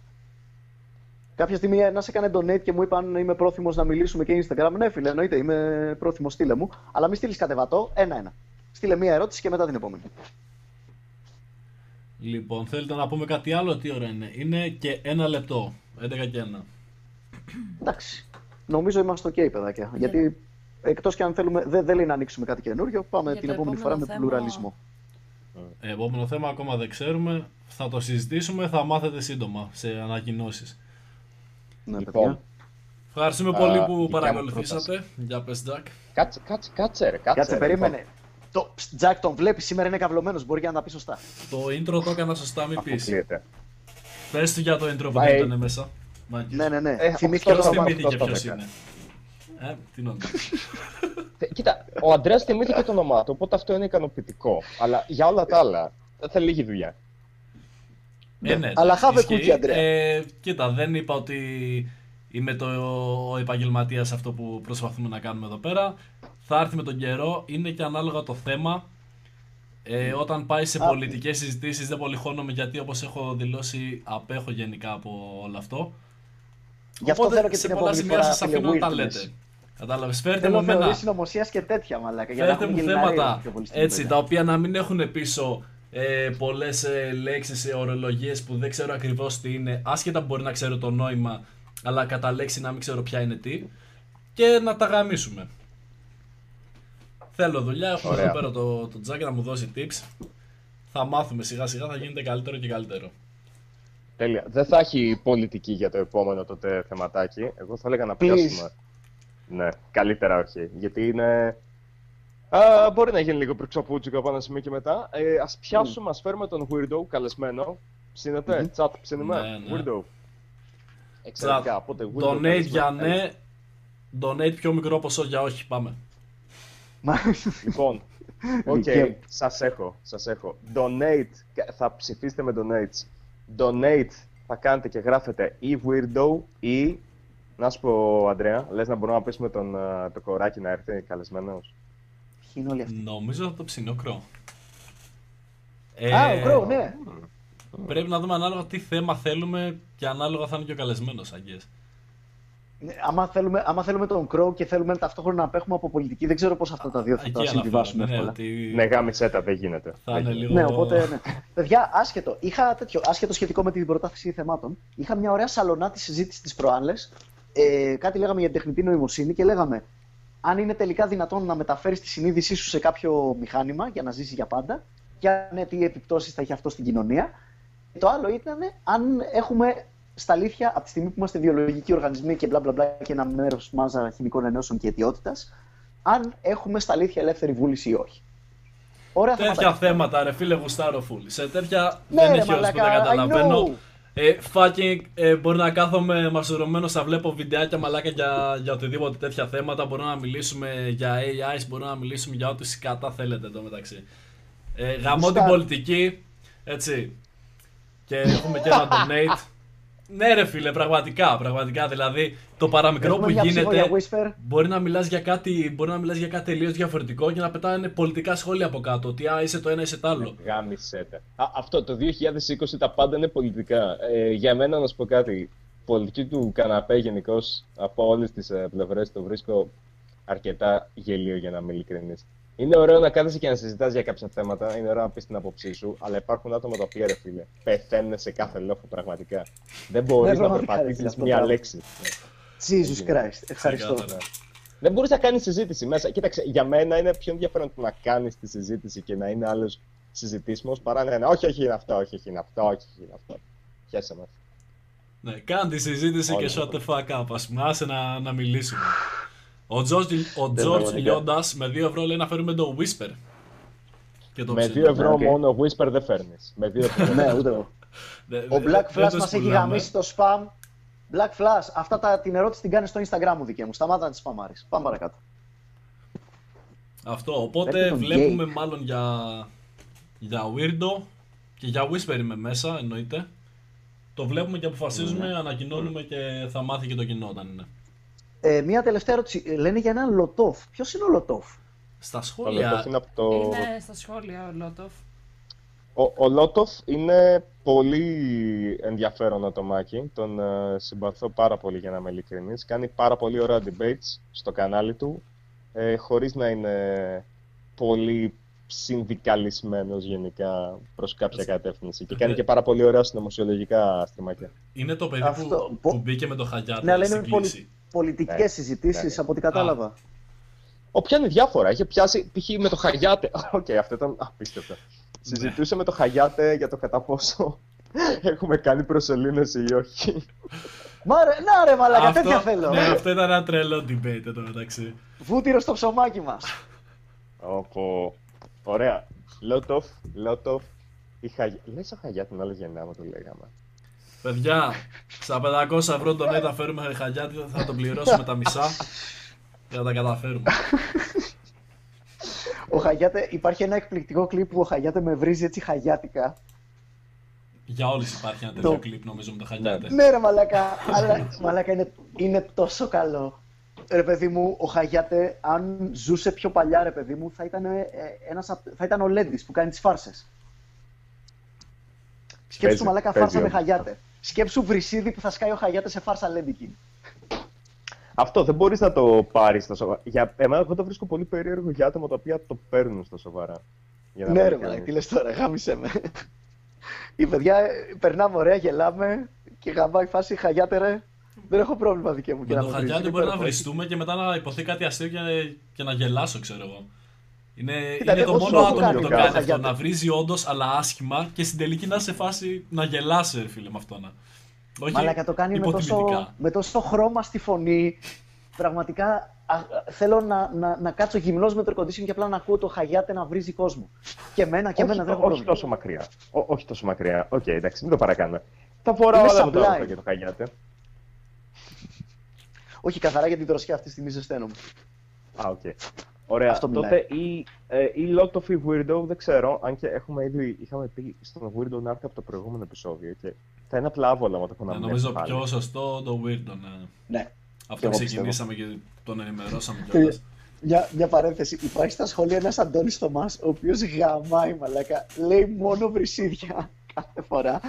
Κάποια στιγμή ένα έκανε donate και μου είπαν είμαι πρόθυμος να μιλήσουμε και Instagram. Ναι, φίλε, εννοείται, είμαι πρόθυμος, στείλε μου. Αλλά μην στείλεις κατεβατό, ένα-ένα. Στείλε μία ερώτηση και μετά την επόμενη. Λοιπόν, θέλετε να πούμε κάτι άλλο, τι ώρα είναι? Είναι και ένα λεπτό. έντεκα και ένα. Εντάξει. Νομίζω είμαστε ok, παιδάκια. Yeah. Γιατί εκτός και αν θέλουμε, δεν, δεν λέει να ανοίξουμε κάτι καινούριο. Πάμε για την επόμενη φορά θέμα... με πλουραλισμό. Ε, επόμενο θέμα ακόμα δεν ξέρουμε. Θα το συζητήσουμε, θα μάθετε σύντομα σε ανακοινώσεις. Ναι, λοιπόν. Ευχαριστούμε uh, πολύ που παρακολουθήσατε. Για πες, Jack. Κάτσε, κάτσε, κάτσε. Ρε, κάτσε, κάτσε περίμενε. Λοιπόν. Το Jack τον βλέπει, σήμερα είναι καυλωμένος, μπορεί και να τα πει σωστά. Το intro το έκανα σωστά, μην πεις. Πες του για το intro που δεν ήταν μέσα. Ναι, ναι, ναι. Ποιος θυμήθηκε ποιος είναι. Ε, τι νόημα. Κοίτα, ο Ανδρέας θυμήθηκε το όνομά του, οπότε αυτό είναι ικανοποιητικό. Αλλά για όλα τα άλλα, θα θέλει λίγη δουλειά. Ε, ναι. Αλλά χάβε κούκι, Ανδρέα. Κοίτα, δεν είπα ότι είμαι το επαγγελματίας αυτό που προσπαθούμε να κάνουμε εδώ πέρα. Θα έρθει με τον καιρό, είναι και ανάλογα το θέμα. Ε, όταν πάει σε πολιτικές συζητήσεις δεν πολυχώνομαι, γιατί όπως έχω δηλώσει απέχω γενικά από όλο αυτό. Γι' αυτό οπότε, θέλω και σε την πολλά σημεία σας αφήνω να τα λέτε. Κατάλαβες, φέρτε μου εμένα. Θέλω συνωμοσίας και τέτοια, μαλάκα, για φέρτε να μου θέματα έτσι, τα οποία να μην έχουν πίσω ε, πολλές ε, λέξεις, ε, ορολογίες που δεν ξέρω ακριβώς τι είναι, άσχετα μπορεί να ξέρω το νόημα, αλλά κατά λέξη να μην ξέρω ποια είναι τι, και να τα γαμίσουμε. Θέλω δουλειά, έχω εδώ πέρα το, το Τζάκι να μου δώσει tips. Θα μάθουμε σιγά σιγά, θα γίνεται καλύτερο και καλύτερο. Τέλεια. Δεν θα έχει πολιτική για το επόμενο τότε θεματάκι. Εγώ θα έλεγα να πιάσουμε. Ναι, καλύτερα όχι. Γιατί είναι... Α, μπορεί να γίνει λίγο πρεξοπούτσικο από ένα σημείο και μετά. Ε, ας πιάσουμε, mm. ας φέρουμε τον Weirdo καλεσμένο. Ψήνετε, mm-hmm. chat, ψήνουμε. Ναι, ναι. Weirdo. Εξαιρετικά. Οπότε, Weirdo donate καλεσμένο. Για ναι, donate πιο μικρό ποσό για όχι. Πάμε. Λοιπόν, οκ, okay, σας έχω, σας έχω. Donate, θα ψηφίσετε με donates. Donate θα κάνετε και γράφετε ή Weirdo ή... Να σου πω, Ανδρέα, λες να μπορούμε να πείσουμε τον, το κοράκι να έρθει καλεσμένος? Ποιοι είναι όλοι αυτοί? Νομίζω το ψινό Κρό. Α, ο Κρό, ναι. Πρέπει να δούμε ανάλογα τι θέμα θέλουμε και ανάλογα θα είναι και ο καλεσμένος, αγγές. Άμα θέλουμε, άμα θέλουμε τον Κρόου και θέλουμε ταυτόχρονα να απέχουμε από πολιτική, δεν ξέρω πώς αυτά τα δύο θα τα συμβιβάσουμε εύκολα. Ναι, γάμισε τα, δεν γίνεται. Θα είναι λίγο... Ναι, οπότε, ναι. Παιδιά, άσχετο, είχα τέτοιο, άσχετο σχετικό με την προτάθηση θεμάτων, είχα μια ωραία σαλονάτη συζήτηση της προάλλες, ε, κάτι λέγαμε για την τεχνητή νοημοσύνη και λέγαμε αν είναι τελικά δυνατόν να μεταφέρεις τη συνείδησή σου σε κάποιο μηχάνημα για να ζήσει για πάντα και αν ναι, τι επιπτώσεις θα έχει αυτό στην κοινωνία. Το άλλο ήταν αν έχουμε... Στα αλήθεια, από τη στιγμή που είμαστε βιολογικοί οργανισμοί και μπλα μπλα μπλα και ένα μέρος μάζα χημικών ενώσεων και αιτιότητας, αν έχουμε στα αλήθεια ελεύθερη βούληση ή όχι. Ωραία, τέτοια θέματα, θέματα ρε φίλε, γουστάρω φούλη. Σε τέτοια ναι, δεν έχει όρους που τα καταλαβαίνω. Ε, fucking, ε, μπορεί να κάθομαι μασουρωμένος, θα βλέπω βιντεάκια μαλάκα για, για οτιδήποτε τέτοια θέματα. Μπορούμε να μιλήσουμε για έι άι, μπορούμε να μιλήσουμε για ό,τι σκατά θέλετε εδώ μεταξύ. Ε, γαμώ την πολιτική, έτσι. Και έχουμε και ένα donate. Ναι ρε φίλε, πραγματικά, πραγματικά, δηλαδή το παραμικρό που γίνεται μπορεί να μιλάς για κάτι, μπορεί να μιλάς για κάτι τελείως διαφορετικό και να πετάνε πολιτικά σχόλια από κάτω, ότι α, είσαι το ένα, είσαι το άλλο. Γάμισέτα. Αυτό το δύο χιλιάδες είκοσι τα πάντα είναι πολιτικά. Ε, για μένα να σου πω κάτι, πολιτική του καναπέ γενικώς από όλες τις ε, πλευρές το βρίσκω αρκετά γελίο για να είμαι ειλικρινής. Είναι ωραίο να κάθεσαι και να συζητάς για κάποια θέματα, είναι ωραίο να πεις την άποψή σου, αλλά υπάρχουν άτομα τα οποία, ρε φίλε, πεθαίνουν σε κάθε λόγο πραγματικά. Δεν μπορείς να περπατήσεις μία λέξη. Jesus Christ, ευχαριστώ. Δεν μπορείς να κάνεις συζήτηση μέσα. Κοίταξε, για μένα είναι πιο ενδιαφέρον να κάνεις τη συζήτηση και να είναι άλλος συζητήσιμος παρά να είναι όχι, όχι είναι αυτό, όχι, όχι είναι αυτό, όχι, όχι είναι αυτό. Χαίρεσαι μας. Ναι, κάνε τη συζήτηση και shut the fuck up. Ας πούμε, άσε να, να μιλήσουμε. Ο George Λιώντας με δύο ευρώ λέει να φέρουμε το Whisper. Και το με δύο ευρώ okay. Μόνο Whisper δεν φέρνεις. Με δύο ευρώ. Ναι, ούτε εγώ. Ο Black Flash μας έχει γαμίσει το spam. Black Flash, αυτά τα, την ερώτηση την κάνεις στο Instagram μου, δικαί μου. Σταμάτα να τη σπαμάρεις. Πάμε παρακάτω. Αυτό, οπότε βλέπουμε gay. Μάλλον για, για Weirdo και για Whisper είμαι μέσα, εννοείται. Το βλέπουμε και αποφασίζουμε, mm. ανακοινώνουμε mm. και θα μάθει και το κοινό όταν είναι. Ε, μία τελευταία ερώτηση, λένε για έναν Lotof. Ποιος είναι ο Lotof? Στα σχόλια. Είναι, από το... είναι στα σχόλια ο Lotof. Ο, ο Lotof είναι πολύ ενδιαφέρον ατομάκι, τον ε, συμπαθώ πάρα πολύ για να είμαι ειλικρινής. Κάνει πάρα πολύ ωραία debates στο κανάλι του, ε, χωρίς να είναι πολύ συνδικαλισμένος γενικά προς κάποια Ας... κατεύθυνση. Και κάνει και πάρα πολύ ωραία συνωμοσιολογικά στριμάκια. Είναι το παιδί Αυτό... που, που μπήκε με το Χαγιάτη, ναι, στην κλίση. Πολιτικές ναι, συζητήσεις, ναι. Από ό,τι κατάλαβα. Ο πιάνει διάφορα. Είχε πιάσει π.χ. με το Χαγιάτε. Οκ, okay, αυτό ήταν απίστευτο. Συζητούσε με το Χαγιάτε για το κατά πόσο έχουμε κάνει προσελήνωση ή όχι. Μα ρε, να ρε μαλακα, αυτό... τέτοια θέλω. Ναι, αυτό ήταν ένα τρελό debate εδώ μεταξύ. Βούτυρο στο ψωμάκι μας. Όπο. Ωραία. Lotof, Lotof. Χαγι... Λες ο Χαγιάτη να λες γεννά, το λέγαμε. Παιδιά, στα πεντακόσια ευρώ τον έτα φέρουμε Χαγιάτη, θα τον πληρώσουμε τα μισά για να τα καταφέρουμε. Ο Χαγιάτε, υπάρχει ένα εκπληκτικό κλιπ που ο Χαγιάτε με βρίζει έτσι χαγιάτικα. Για όλους υπάρχει ένα τέτοιο το... κλιπ νομίζω με το Χαγιάτε. Ναι ρε μαλάκα, αλλά μαλάκα είναι, είναι τόσο καλό. Ρε παιδί μου, ο Χαγιάτε αν ζούσε πιο παλιά ρε παιδί μου θα ήταν, ε, ένας, θα ήταν ο Λέντης που κάνει τις φάρσες. Σκέψου παίζει, μαλάκα παίζει φάρσα με Χαγιάτε. Σκέψου βρυσίδι που θα σκάει ο Χαγιάτε σε φάρσα λέντικη. Αυτό δεν μπορείς να το πάρεις τα σοβαρά. Για εμένα εγώ το βρίσκω πολύ περίεργο για άτομα τα οποία το παίρνουν στα σοβαρά. Για να ναι ρε μαλάκα, τι λες τώρα, γάμισε με. Οι παιδιά περνάμε ωραία, γελάμε και γαμπάει φάση Χαγιάτε ρε. Δεν έχω πρόβλημα δικαί μου. Με τον Χαγιάτε μπορεί να βριστούμε και μετά να υποθεί κάτι αστείο και, και να γελάσω, ξέρω εγώ. Είναι, είναι το μόνο άτομο που το κάνει αυτό, να βρίζει όντως αλλά άσχημα και στην τελική να σε φάση να γελάσει ρε φίλε με αυτό να. Όχι μαλάκα, το κάνει με τόσο, με τόσο χρώμα στη φωνή. Πραγματικά α, θέλω να, να, να κάτσω γυμνός με το air conditioning και απλά να ακούω το Χαγιάτε να βρίζει κόσμο. Και εμένα και εμένα δεν έχω πρόβλημα. Όχι τόσο μακριά, Ό, όχι τόσο μακριά. Οκ, okay, εντάξει, μην το παρακάνουμε. Τα φορά όλα με το άρθρο και το Χαγιάτε. Όχι καθαρά για την δροσιά αυτή τη στιγμή ζεσταίνομαι. Α, οκ. Ωραία, αυτό τότε η, ε, η Lotof ή Weirdo, δεν ξέρω, αν και έχουμε ήδη, είχαμε πει στον Weirdo να έρθει από το προηγούμενο επεισόδιο και θα είναι απλά άβολα με το έχω να μιλήσω. Νομίζω πάλι. Πιο σωστό το Weirdo να... Ναι. Αυτό και ξεκινήσαμε πιστεύω. Και τον ενημερώσαμε κιόλας. Μια, μια παρένθεση, υπάρχει στα σχολεία ένας Αντώνης Θωμάς, ο οποίος γαμάει μαλάκα, λέει μόνο βρυσίδια κάθε φορά.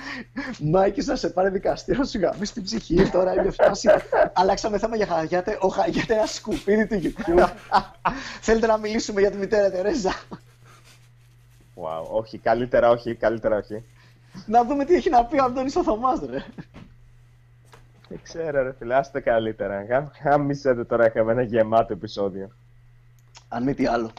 Μάικιος να σε πάρει δικαστήριο, σου γαμίσει την ψυχή, τώρα είναι φτάση. Αλλάξαμε θέμα για Χαγιάτε, ο Χαγιάτε ένα σκουπίδι του YouTube. Θέλετε να μιλήσουμε για τη μητέρα Τερέζα? Wow, όχι, καλύτερα όχι, καλύτερα όχι. Να δούμε τι έχει να πει ο Αντώνης ο Θωμάς, ρε. Δεν ξέρω ρε φίλε, άστε καλύτερα. Χάμισετε τώρα, είχαμε ένα γεμάτο επεισόδιο. Αν μη τι άλλο.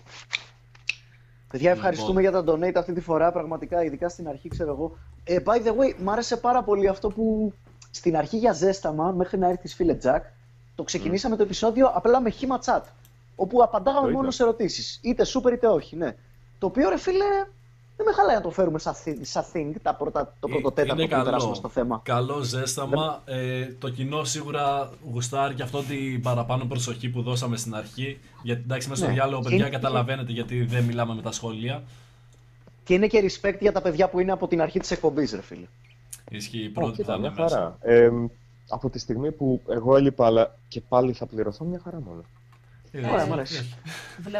Παιδιά, ευχαριστούμε λοιπόν για τα donate αυτή τη φορά, πραγματικά, ειδικά στην αρχή, ξέρω εγώ. Ε, by the way, μ' άρεσε πάρα πολύ αυτό που στην αρχή για ζέσταμα, μέχρι να έρθεις φίλε Τζακ, το ξεκινήσαμε mm. το επεισόδιο απλά με χήμα chat, όπου απαντάγαμε μόνο σε ερωτήσεις, είτε super είτε όχι, ναι. Το οποίο, ρε φίλε, δεν με χαλάει να το φέρουμε σαν σα thing, τα πρώτα, το πρώτο τέταρτο που περάσουμε στο θέμα. Καλό ζέσταμα, ε, το κοινό σίγουρα γουστάρει και αυτό την παραπάνω προσοχή που δώσαμε στην αρχή. Γιατί εντάξει μέσα ναι. στο διάλογο παιδιά είναι... καταλαβαίνετε γιατί δεν μιλάμε με τα σχόλια. Και είναι και respect για τα παιδιά που είναι από την αρχή της εκπομπής ρε φίλε. Ισχύει η πρώτη oh, θα είναι μέσα. Ε, από τη στιγμή που εγώ έλειπα αλλά και πάλι θα πληρωθώ μια χαρά μόνο. Ωραία, μου αρέσει.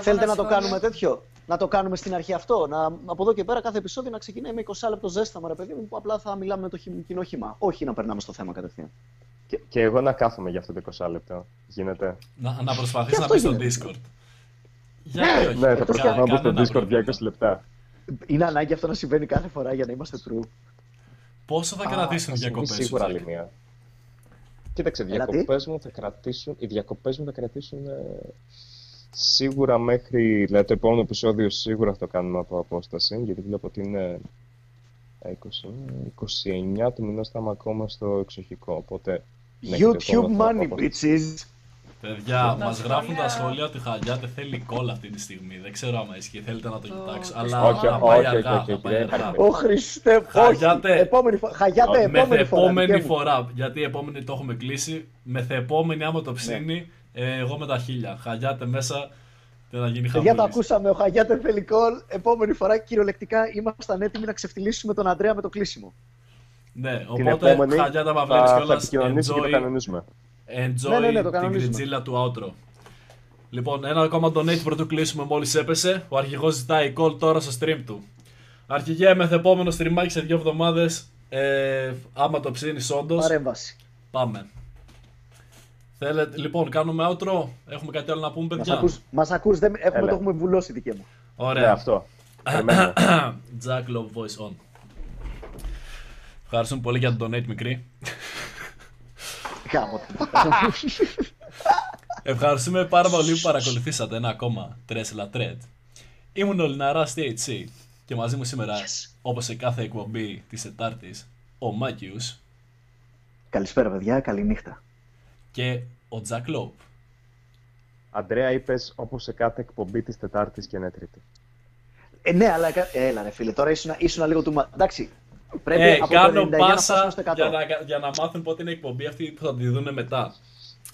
Θέλετε να το κάνουμε τέτοιο, να το κάνουμε στην αρχή αυτό, να, από εδώ και πέρα κάθε επεισόδιο να ξεκινάει με είκοσι λεπτό ζέσταμα, ρε παιδί μου, που απλά θα μιλάμε με το κοινό χυμά. Όχι να περνάμε στο θέμα κατευθείαν. Και, και εγώ να κάθομαι για αυτό το είκοσι λεπτό. Γίνεται. Να, να προσπαθείς να μπει στο Discord. Για, όχι, ναι, θα προσπαθώ να μπω στο Discord για είκοσι λεπτά. Είναι ανάγκη αυτό να συμβαίνει κάθε φορά για να είμαστε true. Πόσο θα κρατήσουν οι διακοπές? Σίγουρα άλλη μία. Κοίταξε, διακοπές μου θα κρατήσουν, οι διακοπές μου θα κρατήσουν ε, σίγουρα μέχρι, δηλαδή το επόμενο επεισόδιο σίγουρα θα το κάνουμε από απόσταση, γιατί βλέπω ότι είναι είκοσι εννιά του μηνός θα είμαι ακόμα στο εξοχικό, οπότε... YouTube money, bitches! Παιδιά, μας γράφουν τα σχόλια ότι η Χαγιάτη θέλει κόλλα αυτή τη στιγμή. Δεν ξέρω άμα ισχύει, θέλετε να το κοιτάξω. Αλλά να πάει αργά. Ω Χριστέ, όχι! Επόμενη φορά, γιατί η επόμενη το έχουμε κλείσει. Μεθεπόμενη, άμα το ψήνει, εγώ με τα χίλια. Χαγιάτη μέσα. Για το ακούσαμε, ο Χαγιάτε θέλει κόλ. Επόμενη φορά κυριολεκτικά ήμασταν έτοιμοι να ξεφτυλίσουμε τον Ανδρέα με το κλείσιμο. Ναι, οπότε Χαγιάτα μα βλέπει κιόλας. Enjoy την κριτζίλα του outro. Λοιπόν, ένα ακόμα donate πρωτού κλείσουμε μόλις έπεσε. Ο αρχηγός ζητάει call τώρα στο stream του. Αρχηγέ, μεθεπόμενο στριμάκι σε δύο εβδομάδες. Ε, άμα το ψήνεις όντως. Παρέμβαση. Πάμε. Θέλετε, λοιπόν, κάνουμε outro. Έχουμε κάτι άλλο να πούμε, παιδιά? Μας ακούς, μας ακούς δεν, έχουμε, το έχουμε βουλώσει δικαί μου. Ωραία. Ναι, αυτό. Jack Lop voice on. Ευχαριστούμε πολύ για το donate, μικρή. Ευχαριστούμε πάρα πολύ που παρακολουθήσατε ένα ακόμα Tres La Tred. Ήμουν ο Λινάρας τι έιτς σι και μαζί μου σήμερα, yes, όπως σε κάθε εκπομπή της Τετάρτης, ο Μάικιος. Καλησπέρα, παιδιά, καληνύχτα. Και ο Jack Lop. Ανδρέα, είπες όπως σε κάθε εκπομπή της Τετάρτης και Τρίτη. Ε, ναι, αλλά έλα ρε φίλε, τώρα ήσουν, ήσουν λίγο του... Εντάξει. Πρέπει ε, από κάνω πάσα για, για, να, για να μάθουν πότε είναι η εκπομπή αυτή που θα τη δουν μετά.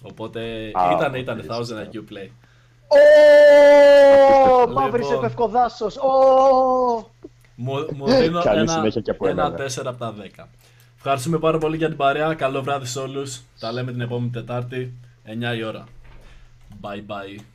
Οπότε ah, ήταν, ήταν thousand I Q play. Ω, μαύρη σε πευκοδάσος. Μου δίνω ένα, ένα τέσσερα από τα δέκα. Ευχαριστούμε πάρα πολύ για την παρέα. Καλό βράδυ σε όλους. Τα λέμε την επόμενη Τετάρτη εννιά η ώρα. Bye bye.